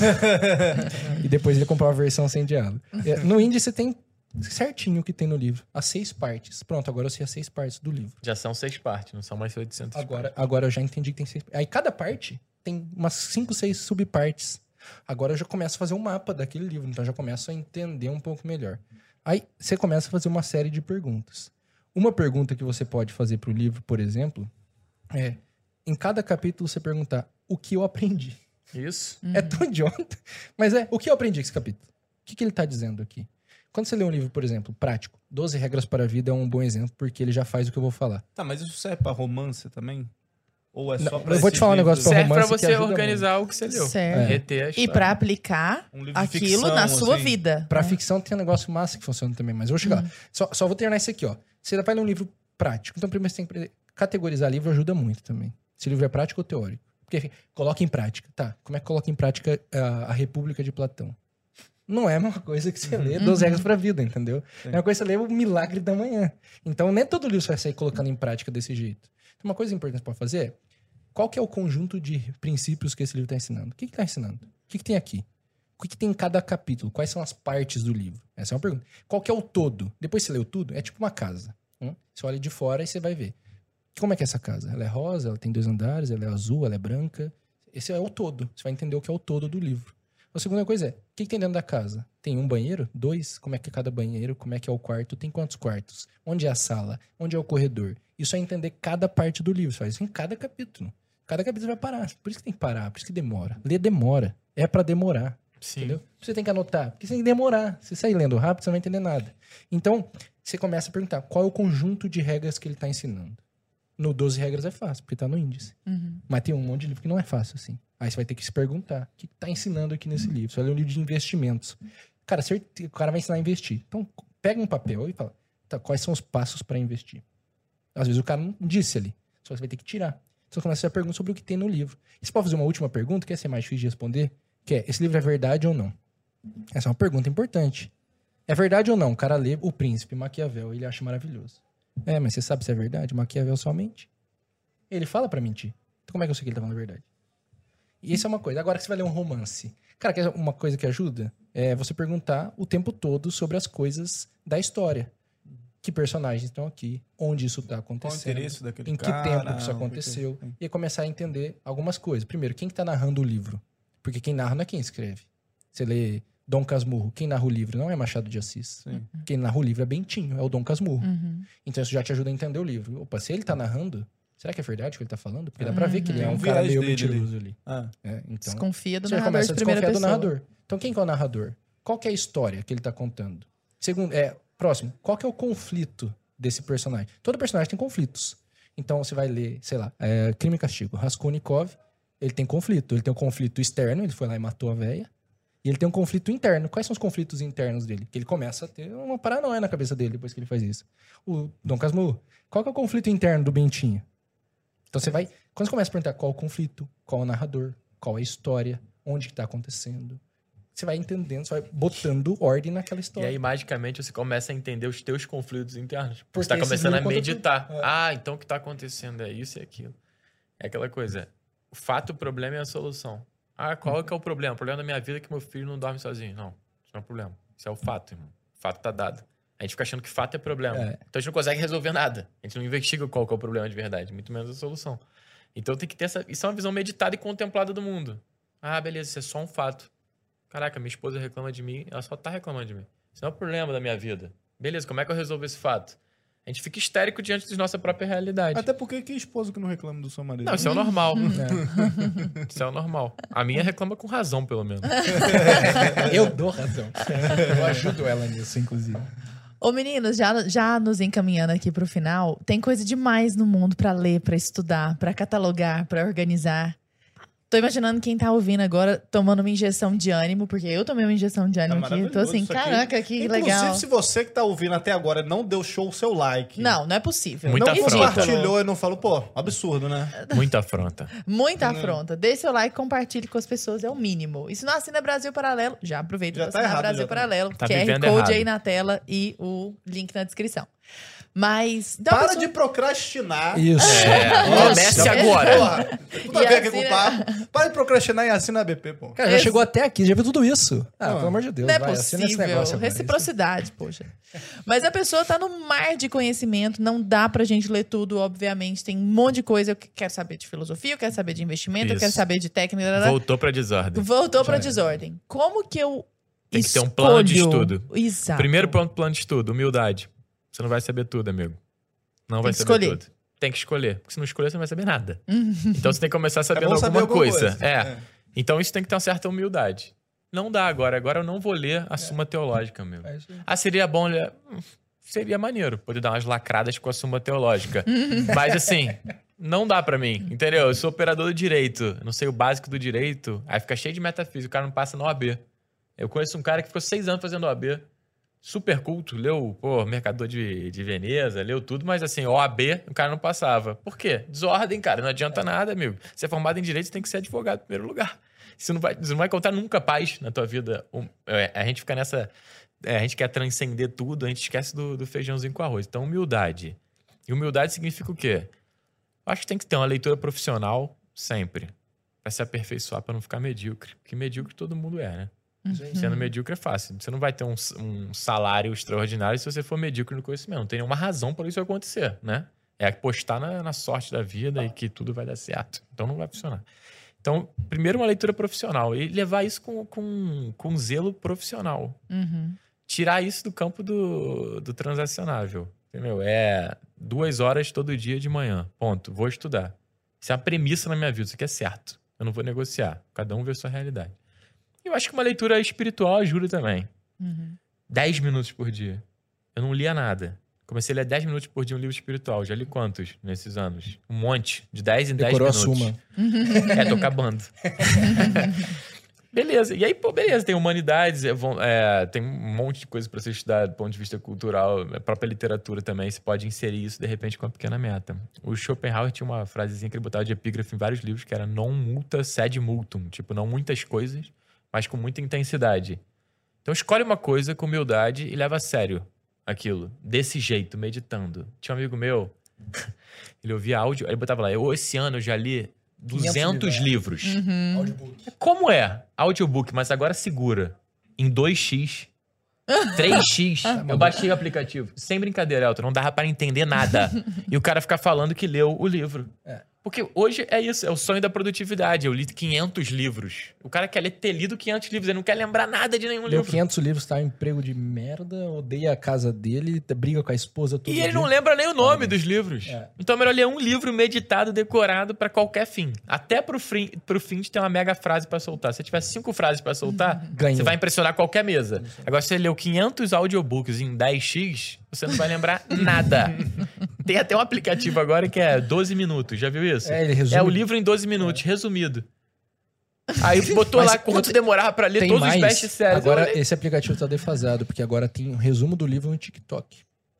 E depois ele comprou uma versão sem diálogo. É, no índice tem certinho o que tem no livro. As seis partes. Pronto, agora eu sei as seis partes do livro. Já são seis partes, não são mais oitocentas agora, partes. Agora eu já entendi que tem seis... Aí cada parte tem umas cinco, seis subpartes. Agora eu já começo a fazer um mapa daquele livro, então eu já começo a entender um pouco melhor. Aí você começa a fazer uma série de perguntas. Uma pergunta que você pode fazer para o livro, por exemplo, é em cada capítulo você perguntar o que eu aprendi. Isso. Uhum. É tão idiota, mas é o que eu aprendi com esse capítulo. O que, que ele está dizendo aqui? Quando você lê um livro, por exemplo, prático, doze regras para a vida é um bom exemplo, porque ele já faz o que eu vou falar. Tá, mas isso serve para romance também? Ou é só para... Eu vou te falar um negócio para romance. Serve para você organizar muito o que você leu. Certo. É. Reter a história. E para aplicar um aquilo ficção, na sua assim. vida. Para é. ficção tem um negócio massa que funciona também, mas eu vou chegar. Hum. Só, só vou terminar isso aqui, ó. Você vai ler um livro prático, então primeiro você tem que aprender. Categorizar livro ajuda muito também. Se o livro é prático ou teórico. Porque, enfim, coloca em prática. Tá, como é que coloca em prática a, a República de Platão? Não é uma coisa que você lê duas regras pra vida, entendeu? Sim. É uma coisa que você lê o Milagre da Manhã. Então, nem todo livro você vai sair colocando em prática desse jeito. Então, uma coisa importante que você pode fazer é qual que é o conjunto de princípios que esse livro está ensinando? O que está ensinando? O que, que tem aqui? O que, que tem em cada capítulo? Quais são as partes do livro? Essa é uma pergunta. Qual que é o todo? Depois que você leu tudo, é tipo uma casa. Né? Você olha de fora e você vai ver. Como é que é essa casa? Ela é rosa, ela tem dois andares, ela é azul, ela é branca. Esse é o todo. Você vai entender o que é o todo do livro. A segunda coisa é, o que, que tem dentro da casa? Tem um banheiro? Dois? Como é que é cada banheiro? Como é que é o quarto? Tem quantos quartos? Onde é a sala? Onde é o corredor? Isso é entender cada parte do livro. Você faz isso em cada capítulo. Cada capítulo vai parar. Por isso que tem que parar. Por isso que demora. Ler demora. É pra demorar. Sim. Entendeu? Você tem que anotar. Porque você tem que demorar. Se você sair lendo rápido, você não vai entender nada. Então, você começa a perguntar qual é o conjunto de regras que ele tá ensinando. No doze regras é fácil, porque tá no índice. Uhum. Mas tem um monte de livro que não é fácil assim. Aí você vai ter que se perguntar, o que tá ensinando aqui nesse uhum. livro? Você vai ler um livro de investimentos. Cara, o cara vai ensinar a investir. Então, pega um papel e fala, tá, quais são os passos para investir? Às vezes o cara não disse ali, só você vai ter que tirar. Você começa a fazer a pergunta sobre o que tem no livro. E você pode fazer uma última pergunta, que essa é mais difícil de responder, que é, esse livro é verdade ou não? Essa é uma pergunta importante. É verdade ou não? O cara lê O Príncipe, Maquiavel, ele acha maravilhoso. É, mas você sabe se é verdade? Maquiavel só mente. Ele fala pra mentir. Então como é que eu sei que ele tá falando a verdade? E isso é uma coisa. Agora que você vai ler um romance. Cara, uma coisa que ajuda é você perguntar o tempo todo sobre as coisas da história. Que personagens estão aqui? Onde isso tá acontecendo? Qual o interesse daquele cara? Em que tempo que isso aconteceu? E aí começar a entender algumas coisas. Primeiro, quem que tá narrando o livro? Porque quem narra não é quem escreve. Você lê... Dom Casmurro, quem narra o livro não é Machado de Assis. Sim. Quem narra o livro é Bentinho, é o Dom Casmurro. Uhum. Então isso já te ajuda a entender o livro. Opa, se ele tá narrando, será que é verdade o que ele tá falando? Porque dá pra ver que ele é um, um cara meio mentiroso ali. Ah. É, então, desconfia do você narrador começa a desconfiar do pessoa. narrador. Então quem que é o narrador? Qual que é a história que ele tá contando? Segundo, é, próximo, qual que é o conflito desse personagem? Todo personagem tem conflitos. Então você vai ler, sei lá, é, Crime e Castigo. Raskolnikov, ele tem conflito. Ele tem um conflito externo, ele foi lá e matou a véia. E ele tem um conflito interno. Quais são os conflitos internos dele? Que ele começa a ter uma paranoia na cabeça dele depois que ele faz isso. O Dom Casmurro, qual que é o conflito interno do Bentinho? Então você vai... Quando você começa a perguntar qual o conflito, qual o narrador, qual a história, onde que tá acontecendo, você vai entendendo, você vai botando ordem naquela história. E aí, magicamente, você começa a entender os teus conflitos internos. Porque você tá começando a meditar. É. Ah, então o que tá acontecendo é isso e aquilo. É aquela coisa. O fato, o problema e a solução. Ah, qual que é o problema? O problema da minha vida é que meu filho não dorme sozinho. Não, isso não é um problema. Isso é o fato, irmão. O fato tá dado. A gente fica achando que fato é problema. É. Então a gente não consegue resolver nada. A gente não investiga qual que é o problema de verdade, muito menos a solução. Então tem que ter essa... Isso é uma visão meditada e contemplada do mundo. Ah, beleza, isso é só um fato. Caraca, minha esposa reclama de mim, ela só tá reclamando de mim. Isso não é um problema da minha vida. Beleza, como é que eu resolvo esse fato? A gente fica histérico diante da nossa própria realidade. Até porque que esposo que não reclama do seu marido? Não, isso é o normal. É. Isso é o normal. A minha reclama com razão, pelo menos. Eu dou razão. Eu ajudo ela nisso, inclusive. Ô, meninos, já, já nos encaminhando aqui pro final, tem coisa demais no mundo pra ler, pra estudar, pra catalogar, pra organizar. Tô imaginando quem tá ouvindo agora tomando uma injeção de ânimo, porque eu tomei uma injeção de ânimo tá aqui. Tô assim, caraca, que Inclusive, legal. Inclusive, se você que tá ouvindo até agora não deu show o seu like. Não, não é possível. Muita não compartilhou e não falou, pô, absurdo, né? Muita afronta. Muita hum. afronta. Dê seu like, compartilhe com as pessoas, é o mínimo. E se não assina Brasil Paralelo, já aproveita pra tá assinar errado, Brasil Paralelo. Tá Q R Code errado. Aí na tela e o link na descrição. Mas... Então, para pessoa... de procrastinar. Isso. É. Comece agora. Porra, tudo a ver aqui com o papo. Para de procrastinar e assina a B P, pô. Cara, já Esse... chegou até aqui, já viu tudo isso. Ah, não, pelo amor de Deus. Não é vai, possível. Esse negócio agora, Reciprocidade, isso. poxa. Mas a pessoa tá no mar de conhecimento, não dá pra gente ler tudo, obviamente. Tem um monte de coisa. Eu quero saber de filosofia, eu quero saber de investimento, isso. eu quero saber de técnica. Blá, blá. Voltou pra desordem. Voltou já pra é. desordem. Como que eu Tem escolho... que ter um plano de estudo. Exato. Primeiro plano de estudo, humildade. Você não vai saber tudo, amigo. Não vai saber tudo. Tem que escolher. Porque se não escolher, você não vai saber nada. Então, você tem que começar sabendo alguma coisa. É. Então, isso tem que ter uma certa humildade. Não dá agora. Agora eu não vou ler a Suma Teológica, meu. Ah, seria bom ler... Seria maneiro poder dar umas lacradas com a Suma Teológica. Mas, assim... Não dá pra mim, entendeu? Eu sou operador do direito, não sei o básico do direito. Aí fica cheio de metafísica, o cara não passa na O A B. Eu conheço um cara que ficou seis anos fazendo O A B. Super culto, leu, pô, Mercador de, de Veneza, leu tudo. Mas assim, O A B, o cara não passava. Por quê? Desordem, cara, não adianta nada, amigo. Você é formado em direito, você tem que ser advogado em primeiro lugar. Você não vai, você não vai contar nunca paz na tua vida. A gente fica nessa... A gente quer transcender tudo, a gente esquece do, do feijãozinho com arroz. Então, humildade. E humildade significa o quê? Acho que tem que ter uma leitura profissional sempre. Pra se aperfeiçoar, pra não ficar medíocre. Porque medíocre todo mundo é, né? Uhum. Sendo medíocre é fácil. Você não vai ter um, um salário extraordinário se você for medíocre no conhecimento. Não tem nenhuma razão para isso acontecer, né? É apostar na, na sorte da vida ah. e que tudo vai dar certo. Então não vai funcionar. Então, primeiro uma leitura profissional. E levar isso com, com, com zelo profissional. Uhum. Tirar isso do campo do, do transacionável. Entendeu? É... Duas horas todo dia de manhã. Ponto. Vou estudar. Isso é uma premissa na minha vida. Isso aqui é certo. Eu não vou negociar. Cada um vê a sua realidade. Eu acho que uma leitura espiritual ajuda também. Uhum. Dez minutos por dia. Eu não lia nada. Comecei a ler dez minutos por dia um livro espiritual. Já li quantos nesses anos? Um monte. De dez em dez minutos. Decorou a Suma. É, tô acabando. Beleza. E aí, pô, beleza. Tem humanidades, é, é, tem um monte de coisa pra você estudar do ponto de vista cultural. A própria literatura também. Você pode inserir isso, de repente, com uma pequena meta. O Schopenhauer tinha uma frasezinha que ele botava de epígrafe em vários livros, que era non multa sed multum. Tipo, não muitas coisas, mas com muita intensidade. Então, escolhe uma coisa com humildade e leva a sério aquilo. Desse jeito, meditando. Tinha um amigo meu, ele ouvia áudio, aí ele botava lá, eu, esse ano eu já li... duzentos livros. Uhum. Audiobook. Como é? Audiobook, mas agora segura. Em dois vezes. três vezes. Eu baixei o aplicativo. Sem brincadeira, Elton. Não dava pra entender nada. E o cara ficar falando que leu o livro. É. Porque hoje é isso. É o sonho da produtividade. Eu li quinhentos livros. O cara quer ter lido quinhentos livros. Ele não quer lembrar nada de nenhum Deu livro. quinhentos livros, tá? Um emprego de merda. Odeia a casa dele. Briga com a esposa. Todo e ele dia. Não lembra nem o nome é. dos livros. É. Então é melhor ler um livro meditado, decorado pra qualquer fim. Até pro fim, pro fim de ter uma mega frase pra soltar. Se você tiver cinco frases pra soltar, ganhou. Você vai impressionar qualquer mesa. Agora, se você leu quinhentos audiobooks em dez vezes, você não vai lembrar nada. Tem até um aplicativo agora que é doze minutos. Já viu isso? É, ele resume. É o livro em doze minutos, é. Resumido. Aí botou lá quanto tem... demorava pra ler tem todos mais. Os best-sellers. Agora falei... esse aplicativo tá defasado, porque agora tem um resumo do livro no TikTok.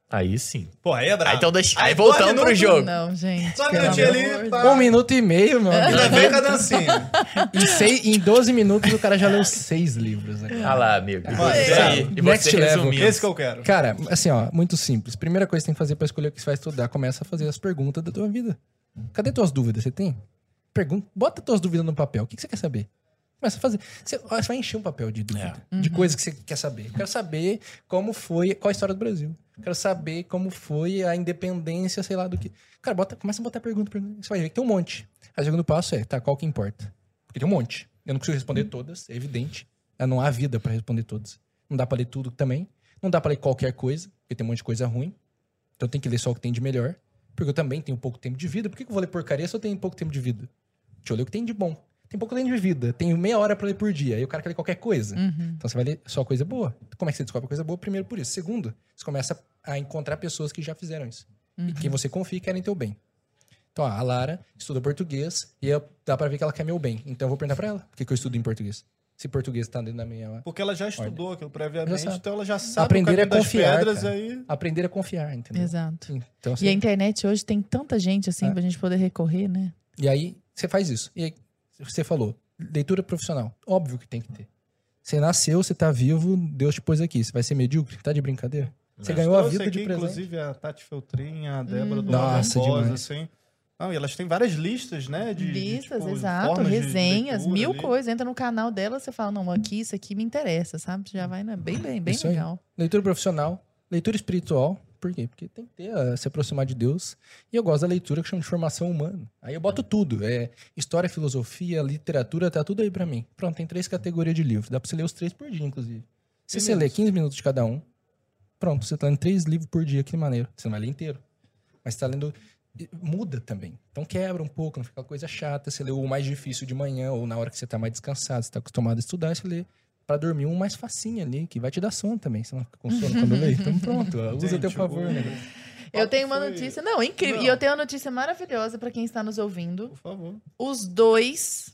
Aí sim. Pô, aí é brabo. Aí, então deixa... aí, aí voltando pro jogo. Não, gente. Só um minutinho ali. Pra... Um minuto e meio, meu amigo. Ainda veio com a dancinha. em, seis, em doze minutos o cara já leu seis livros. Né, ah lá, amigo. É. É. Aí, e Next você level. Esse que eu quero. Cara, assim, ó. Muito simples. Primeira coisa que você tem que fazer pra escolher o que você vai estudar, começa a fazer as perguntas da tua vida. Cadê tuas dúvidas? Você tem? Pergunta. Bota tuas dúvidas no papel. O que você quer saber? Começa a fazer. Você vai encher um papel de dúvida. É. De uhum. coisas que você quer saber. Eu quero saber como foi... Qual a história do Brasil? Eu quero saber como foi a independência, sei lá do que. Cara, bota, começa a botar pergunta, pergunta. Você vai ver que tem um monte. Aí o segundo passo é, tá, qual que importa? Porque tem um monte. Eu não consigo responder todas, é evidente. Não há vida pra responder todas. Não dá pra ler tudo também. Não dá pra ler qualquer coisa, porque tem um monte de coisa ruim. Então tem que ler só o que tem de melhor. Porque eu também tenho pouco tempo de vida. Por que eu vou ler porcaria se eu tenho pouco tempo de vida? Deixa eu ler o que tem de bom. Tem pouco tempo de vida, tem meia hora pra ler por dia. E o cara quer ler qualquer coisa. Uhum. Então você vai ler só coisa boa. Como é que você descobre coisa boa? Primeiro por isso. Segundo, você começa a encontrar pessoas que já fizeram isso. Uhum. E que você confia e querem teu bem. Então, ó, a Lara estuda português e eu, dá pra ver que ela quer meu bem. Então eu vou perguntar pra ela por que, que eu estudo em português. Se português tá dentro da minha... Porque ela já estudou ordem. Aquilo previamente, então ela já sabe aprender o caminho a confiar, das pedras cara. Aí... Aprender a confiar, entendeu? Exato. Então, assim, e a internet hoje tem tanta gente assim é. Pra gente poder recorrer, né? E aí você faz isso. E aí, você falou, leitura profissional. Óbvio que tem que ter. Você nasceu, você tá vivo, Deus te pôs aqui. Você vai ser medíocre? Tá de brincadeira? Você ganhou a vida aqui, de presente. Inclusive a Tati Feltrin, a Débora hum. do Nossa, Bosa, assim. Não, e elas têm várias listas, né? De, listas, de, tipo, exato. Resenhas, de mil ali. Coisas. Entra no canal dela, você fala, não, aqui, isso aqui me interessa, sabe? Já vai, né? Bem, bem, bem isso legal. Aí. Leitura profissional, leitura espiritual. Por quê? Porque tem que ter, uh, se aproximar de Deus. E eu gosto da leitura que chama de formação humana. Aí eu boto tudo. É história, filosofia, literatura, tá tudo aí pra mim. Pronto, tem três categorias de livros. Dá pra você ler os três por dia, inclusive. Se você ler quinze minutos de cada um, pronto, você tá lendo três livros por dia, que maneiro. Você não vai ler inteiro. mas está lendo... muda também. Então quebra um pouco, não fica coisa chata. Você lê o mais difícil de manhã ou na hora que você está mais descansado, você está acostumado a estudar, você lê para dormir um mais facinho ali, que vai te dar sono também. Você não fica com sono quando lê. Então pronto, usa Gente, a teu favor. O... Né? Eu tenho uma foi... notícia... Não, incrível. Não. E eu tenho uma notícia maravilhosa para quem está nos ouvindo. Por favor. Os dois,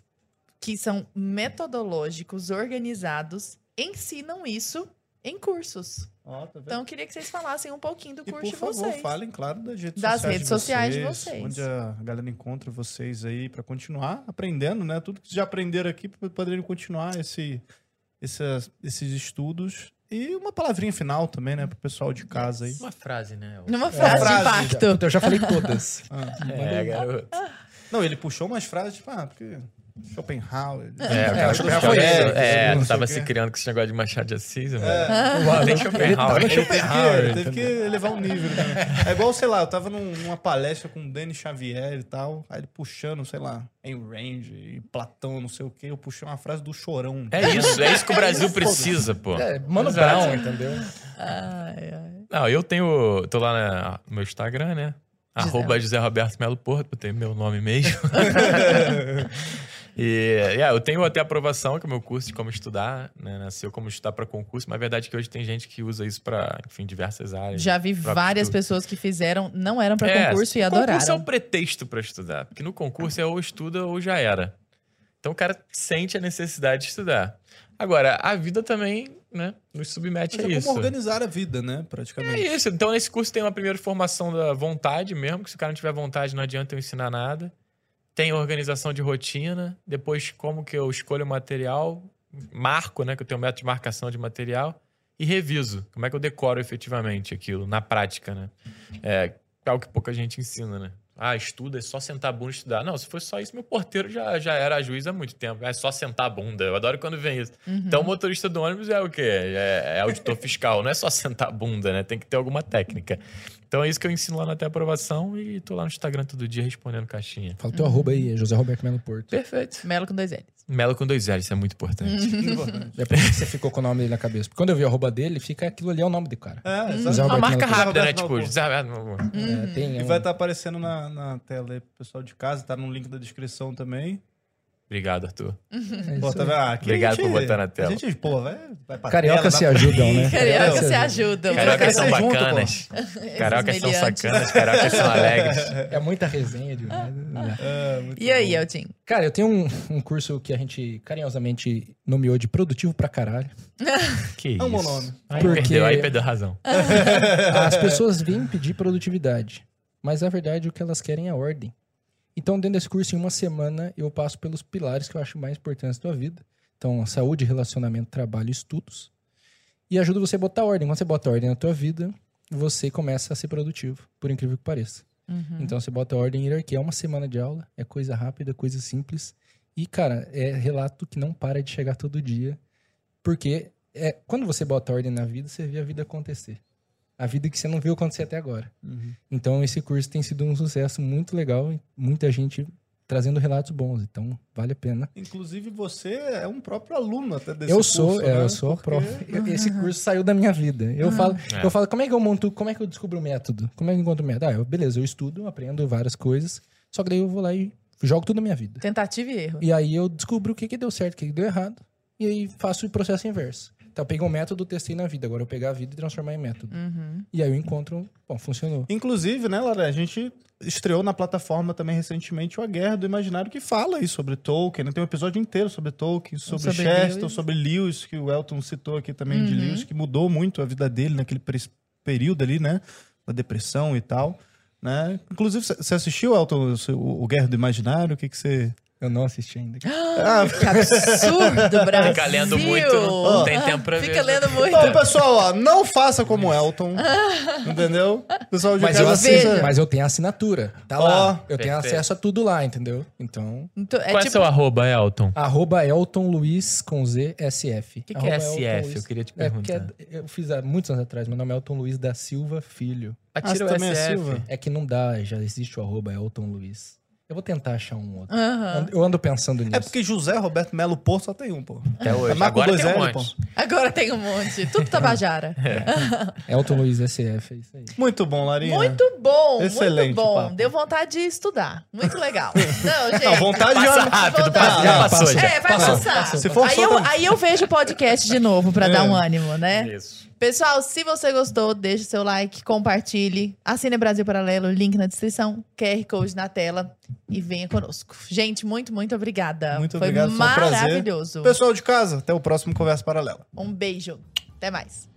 que são metodológicos, organizados, ensinam isso em cursos. Oh, tá então, eu queria que vocês falassem um pouquinho do e curso de vocês. Por favor, falem, claro, das redes, das sociais, redes de sociais de vocês. Onde a galera encontra vocês aí para continuar aprendendo, né? Tudo que vocês já aprenderam aqui, para poderem continuar esse, esse, esses estudos. E uma palavrinha final também, né? Pro pessoal de casa aí. Uma frase, né? Uma frase, é, frase de impacto. Já, eu já falei todas. ah, é, garoto. Não, ele puxou umas frases, tipo, ah, porque... Schopenhauer. É, Schopenhauer. É, é, tava se criando com esse negócio de Machado de Assis. É. Ah, tem Schopenhauer. Ele Schopenhauer, teve, que, teve que elevar um nível. Né? É igual, sei lá, eu tava numa palestra com o Denis Xavier e tal, aí ele puxando, sei lá, Ayn Rand e Platão, não sei o quê, eu puxei uma frase do Chorão. É isso, é isso que o Brasil precisa, pô. É, Mano Brown, entendeu? Ai, ai. Não, eu tenho... Tô lá no meu Instagram, né? José. Arroba José Roberto Melo Porto, eu tenho meu nome mesmo. E yeah, eu tenho até aprovação, que é o meu curso de como estudar, né? Nasceu como estudar para concurso, mas a verdade é que hoje tem gente que usa isso para, enfim, diversas áreas. Já vi várias estudo. pessoas que fizeram, não eram para é, concurso e adoraram. Concurso é um pretexto para estudar, porque no concurso é ou estuda ou já era. Então o cara sente a necessidade de estudar. Agora, a vida também, né, nos submete Mas a é isso. É como organizar a vida, né, praticamente. É isso. Então nesse curso tem uma primeira formação da vontade mesmo, que se o cara não tiver vontade não adianta eu ensinar nada. Tem organização de rotina, depois como que eu escolho o material, marco, né, que eu tenho um método de marcação de material, e reviso. Como é que eu decoro efetivamente aquilo, na prática, né? É algo que pouca gente ensina, né? Ah, estuda, é só sentar a bunda e estudar. Não, se fosse só isso, meu porteiro já, já era juiz há muito tempo. É só sentar a bunda, eu adoro quando vem isso. Uhum. Então o motorista do ônibus é o quê? É, é auditor fiscal, não é só sentar a bunda, né? Tem que ter alguma técnica. Então é isso que eu ensino lá na até aprovação e tô lá no Instagram todo dia respondendo caixinha. Fala teu uhum. arroba aí, José Roberto Melo Porto. Perfeito. Melo com dois L's. Melo com dois L's, isso é muito importante. É por isso que você ficou com o nome dele na cabeça. Porque quando eu vi a arroba dele, fica aquilo ali, é o nome do cara. É, exato. Uma marca rápida, né? Tipo, José Roberto Melo Porto. É, tem, é um... E vai estar tá aparecendo na, na tela aí pro pessoal de casa, tá no link da descrição também. Obrigado, Arthur. É pô, tá, aqui Obrigado gente, por botar na tela. A gente, pô, vai, vai pra Carioca tela, se vai... ajudam, né? Carioca se ajudam. Carioca são bacanas. Carioca são sacanas. Carioca são alegres. É muita resenha de ah, ah. É, E bom. aí, Elton? Cara, eu tenho um, um curso que a gente carinhosamente nomeou de Produtivo pra Caralho. Que isso. É um bom nome. Aí, Porque... perdeu, aí perdeu a razão. As pessoas vêm pedir produtividade. Mas, na verdade, o que elas querem é ordem. Então, dentro desse curso, em uma semana, eu passo pelos pilares que eu acho mais importantes da tua vida. Então, saúde, relacionamento, trabalho, estudos. E ajuda você a botar ordem. Quando você bota ordem na tua vida, você começa a ser produtivo, por incrível que pareça. Uhum. Então, você bota ordem em hierarquia. É uma semana de aula, é coisa rápida, coisa simples. E, cara, é relato que não para de chegar todo dia. Porque é, quando você bota ordem na vida, você vê a vida acontecer. A vida que você não viu acontecer até agora. Uhum. Então, esse curso tem sido um sucesso muito legal. Muita gente trazendo relatos bons. Então, vale a pena. Inclusive, você é um próprio aluno até desse eu curso. Sou, né? Eu sou, Porque... próprio. Esse curso saiu da minha vida. Eu, uhum. falo, é. eu falo, como é que eu monto, como é que eu descubro o método? Como é que eu encontro o método? Ah, eu, beleza, eu estudo, aprendo várias coisas. Só que daí eu vou lá e jogo tudo na minha vida. Tentativa e erro. E aí eu descubro o que, que deu certo, o que, que deu errado. E aí faço o processo inverso. Então, eu peguei um método, testei na vida. Agora eu pegar a vida e transformar em método. Uhum. E aí eu encontro... Bom, funcionou. Inclusive, né, Lara? A gente estreou na plataforma também recentemente o A Guerra do Imaginário, que fala aí sobre Tolkien. Né? Tem um episódio inteiro sobre Tolkien, sobre, sobre Chesterton, Lewis. sobre Lewis, que o Elton citou aqui também, uhum. de Lewis, que mudou muito a vida dele naquele período ali, né? Da depressão e tal. Né? Inclusive, você assistiu, Elton, o Guerra do Imaginário? O que que você... Eu não assisti ainda. Ah, que absurdo, Brasil! Fica lendo muito, não tem tempo pra ver. Fica lendo muito. Então, pessoal, ó, não faça como Elton, entendeu? Pessoal de mas, eu assista... mas eu tenho assinatura, tá oh, lá. Eu perfeito. tenho acesso a tudo lá, entendeu? Então... então é Qual tipo... é seu arroba, Elton? Arroba Elton Luiz com Z S F. O que, que é S F? Eu queria te perguntar. É, é, eu fiz há muitos anos atrás, meu nome é Elton Luiz da Silva Filho. Atira ah, o S F. É, é que não dá, já existe o arroba Elton Luiz. Eu vou tentar achar um outro. Uhum. Eu ando pensando nisso. É porque José Roberto Melo Porto só tem um, pô. Até hoje. É agora tem um monte. Pô. Agora tem um monte. Tudo Tabajara. É. Elton Luiz S F, é isso aí. Muito bom, Larinha. Muito bom. Excelente, muito bom. Papo. Deu vontade de estudar. Muito legal. Não, gente. Não, vontade passa já... rápido. Vontade. Passa, já passou, já. É, vai passou, passar. Passou, passou, passou. Aí, eu, aí eu vejo o podcast de novo pra é. dar um ânimo, né? Isso. Pessoal, se você gostou, deixe seu like, compartilhe, assine Brasil Paralelo, link na descrição, Q R Code na tela e venha conosco. Gente, muito, muito obrigada. Muito obrigado, foi maravilhoso. Pessoal de casa, até o próximo Conversa Paralela. Um beijo, até mais.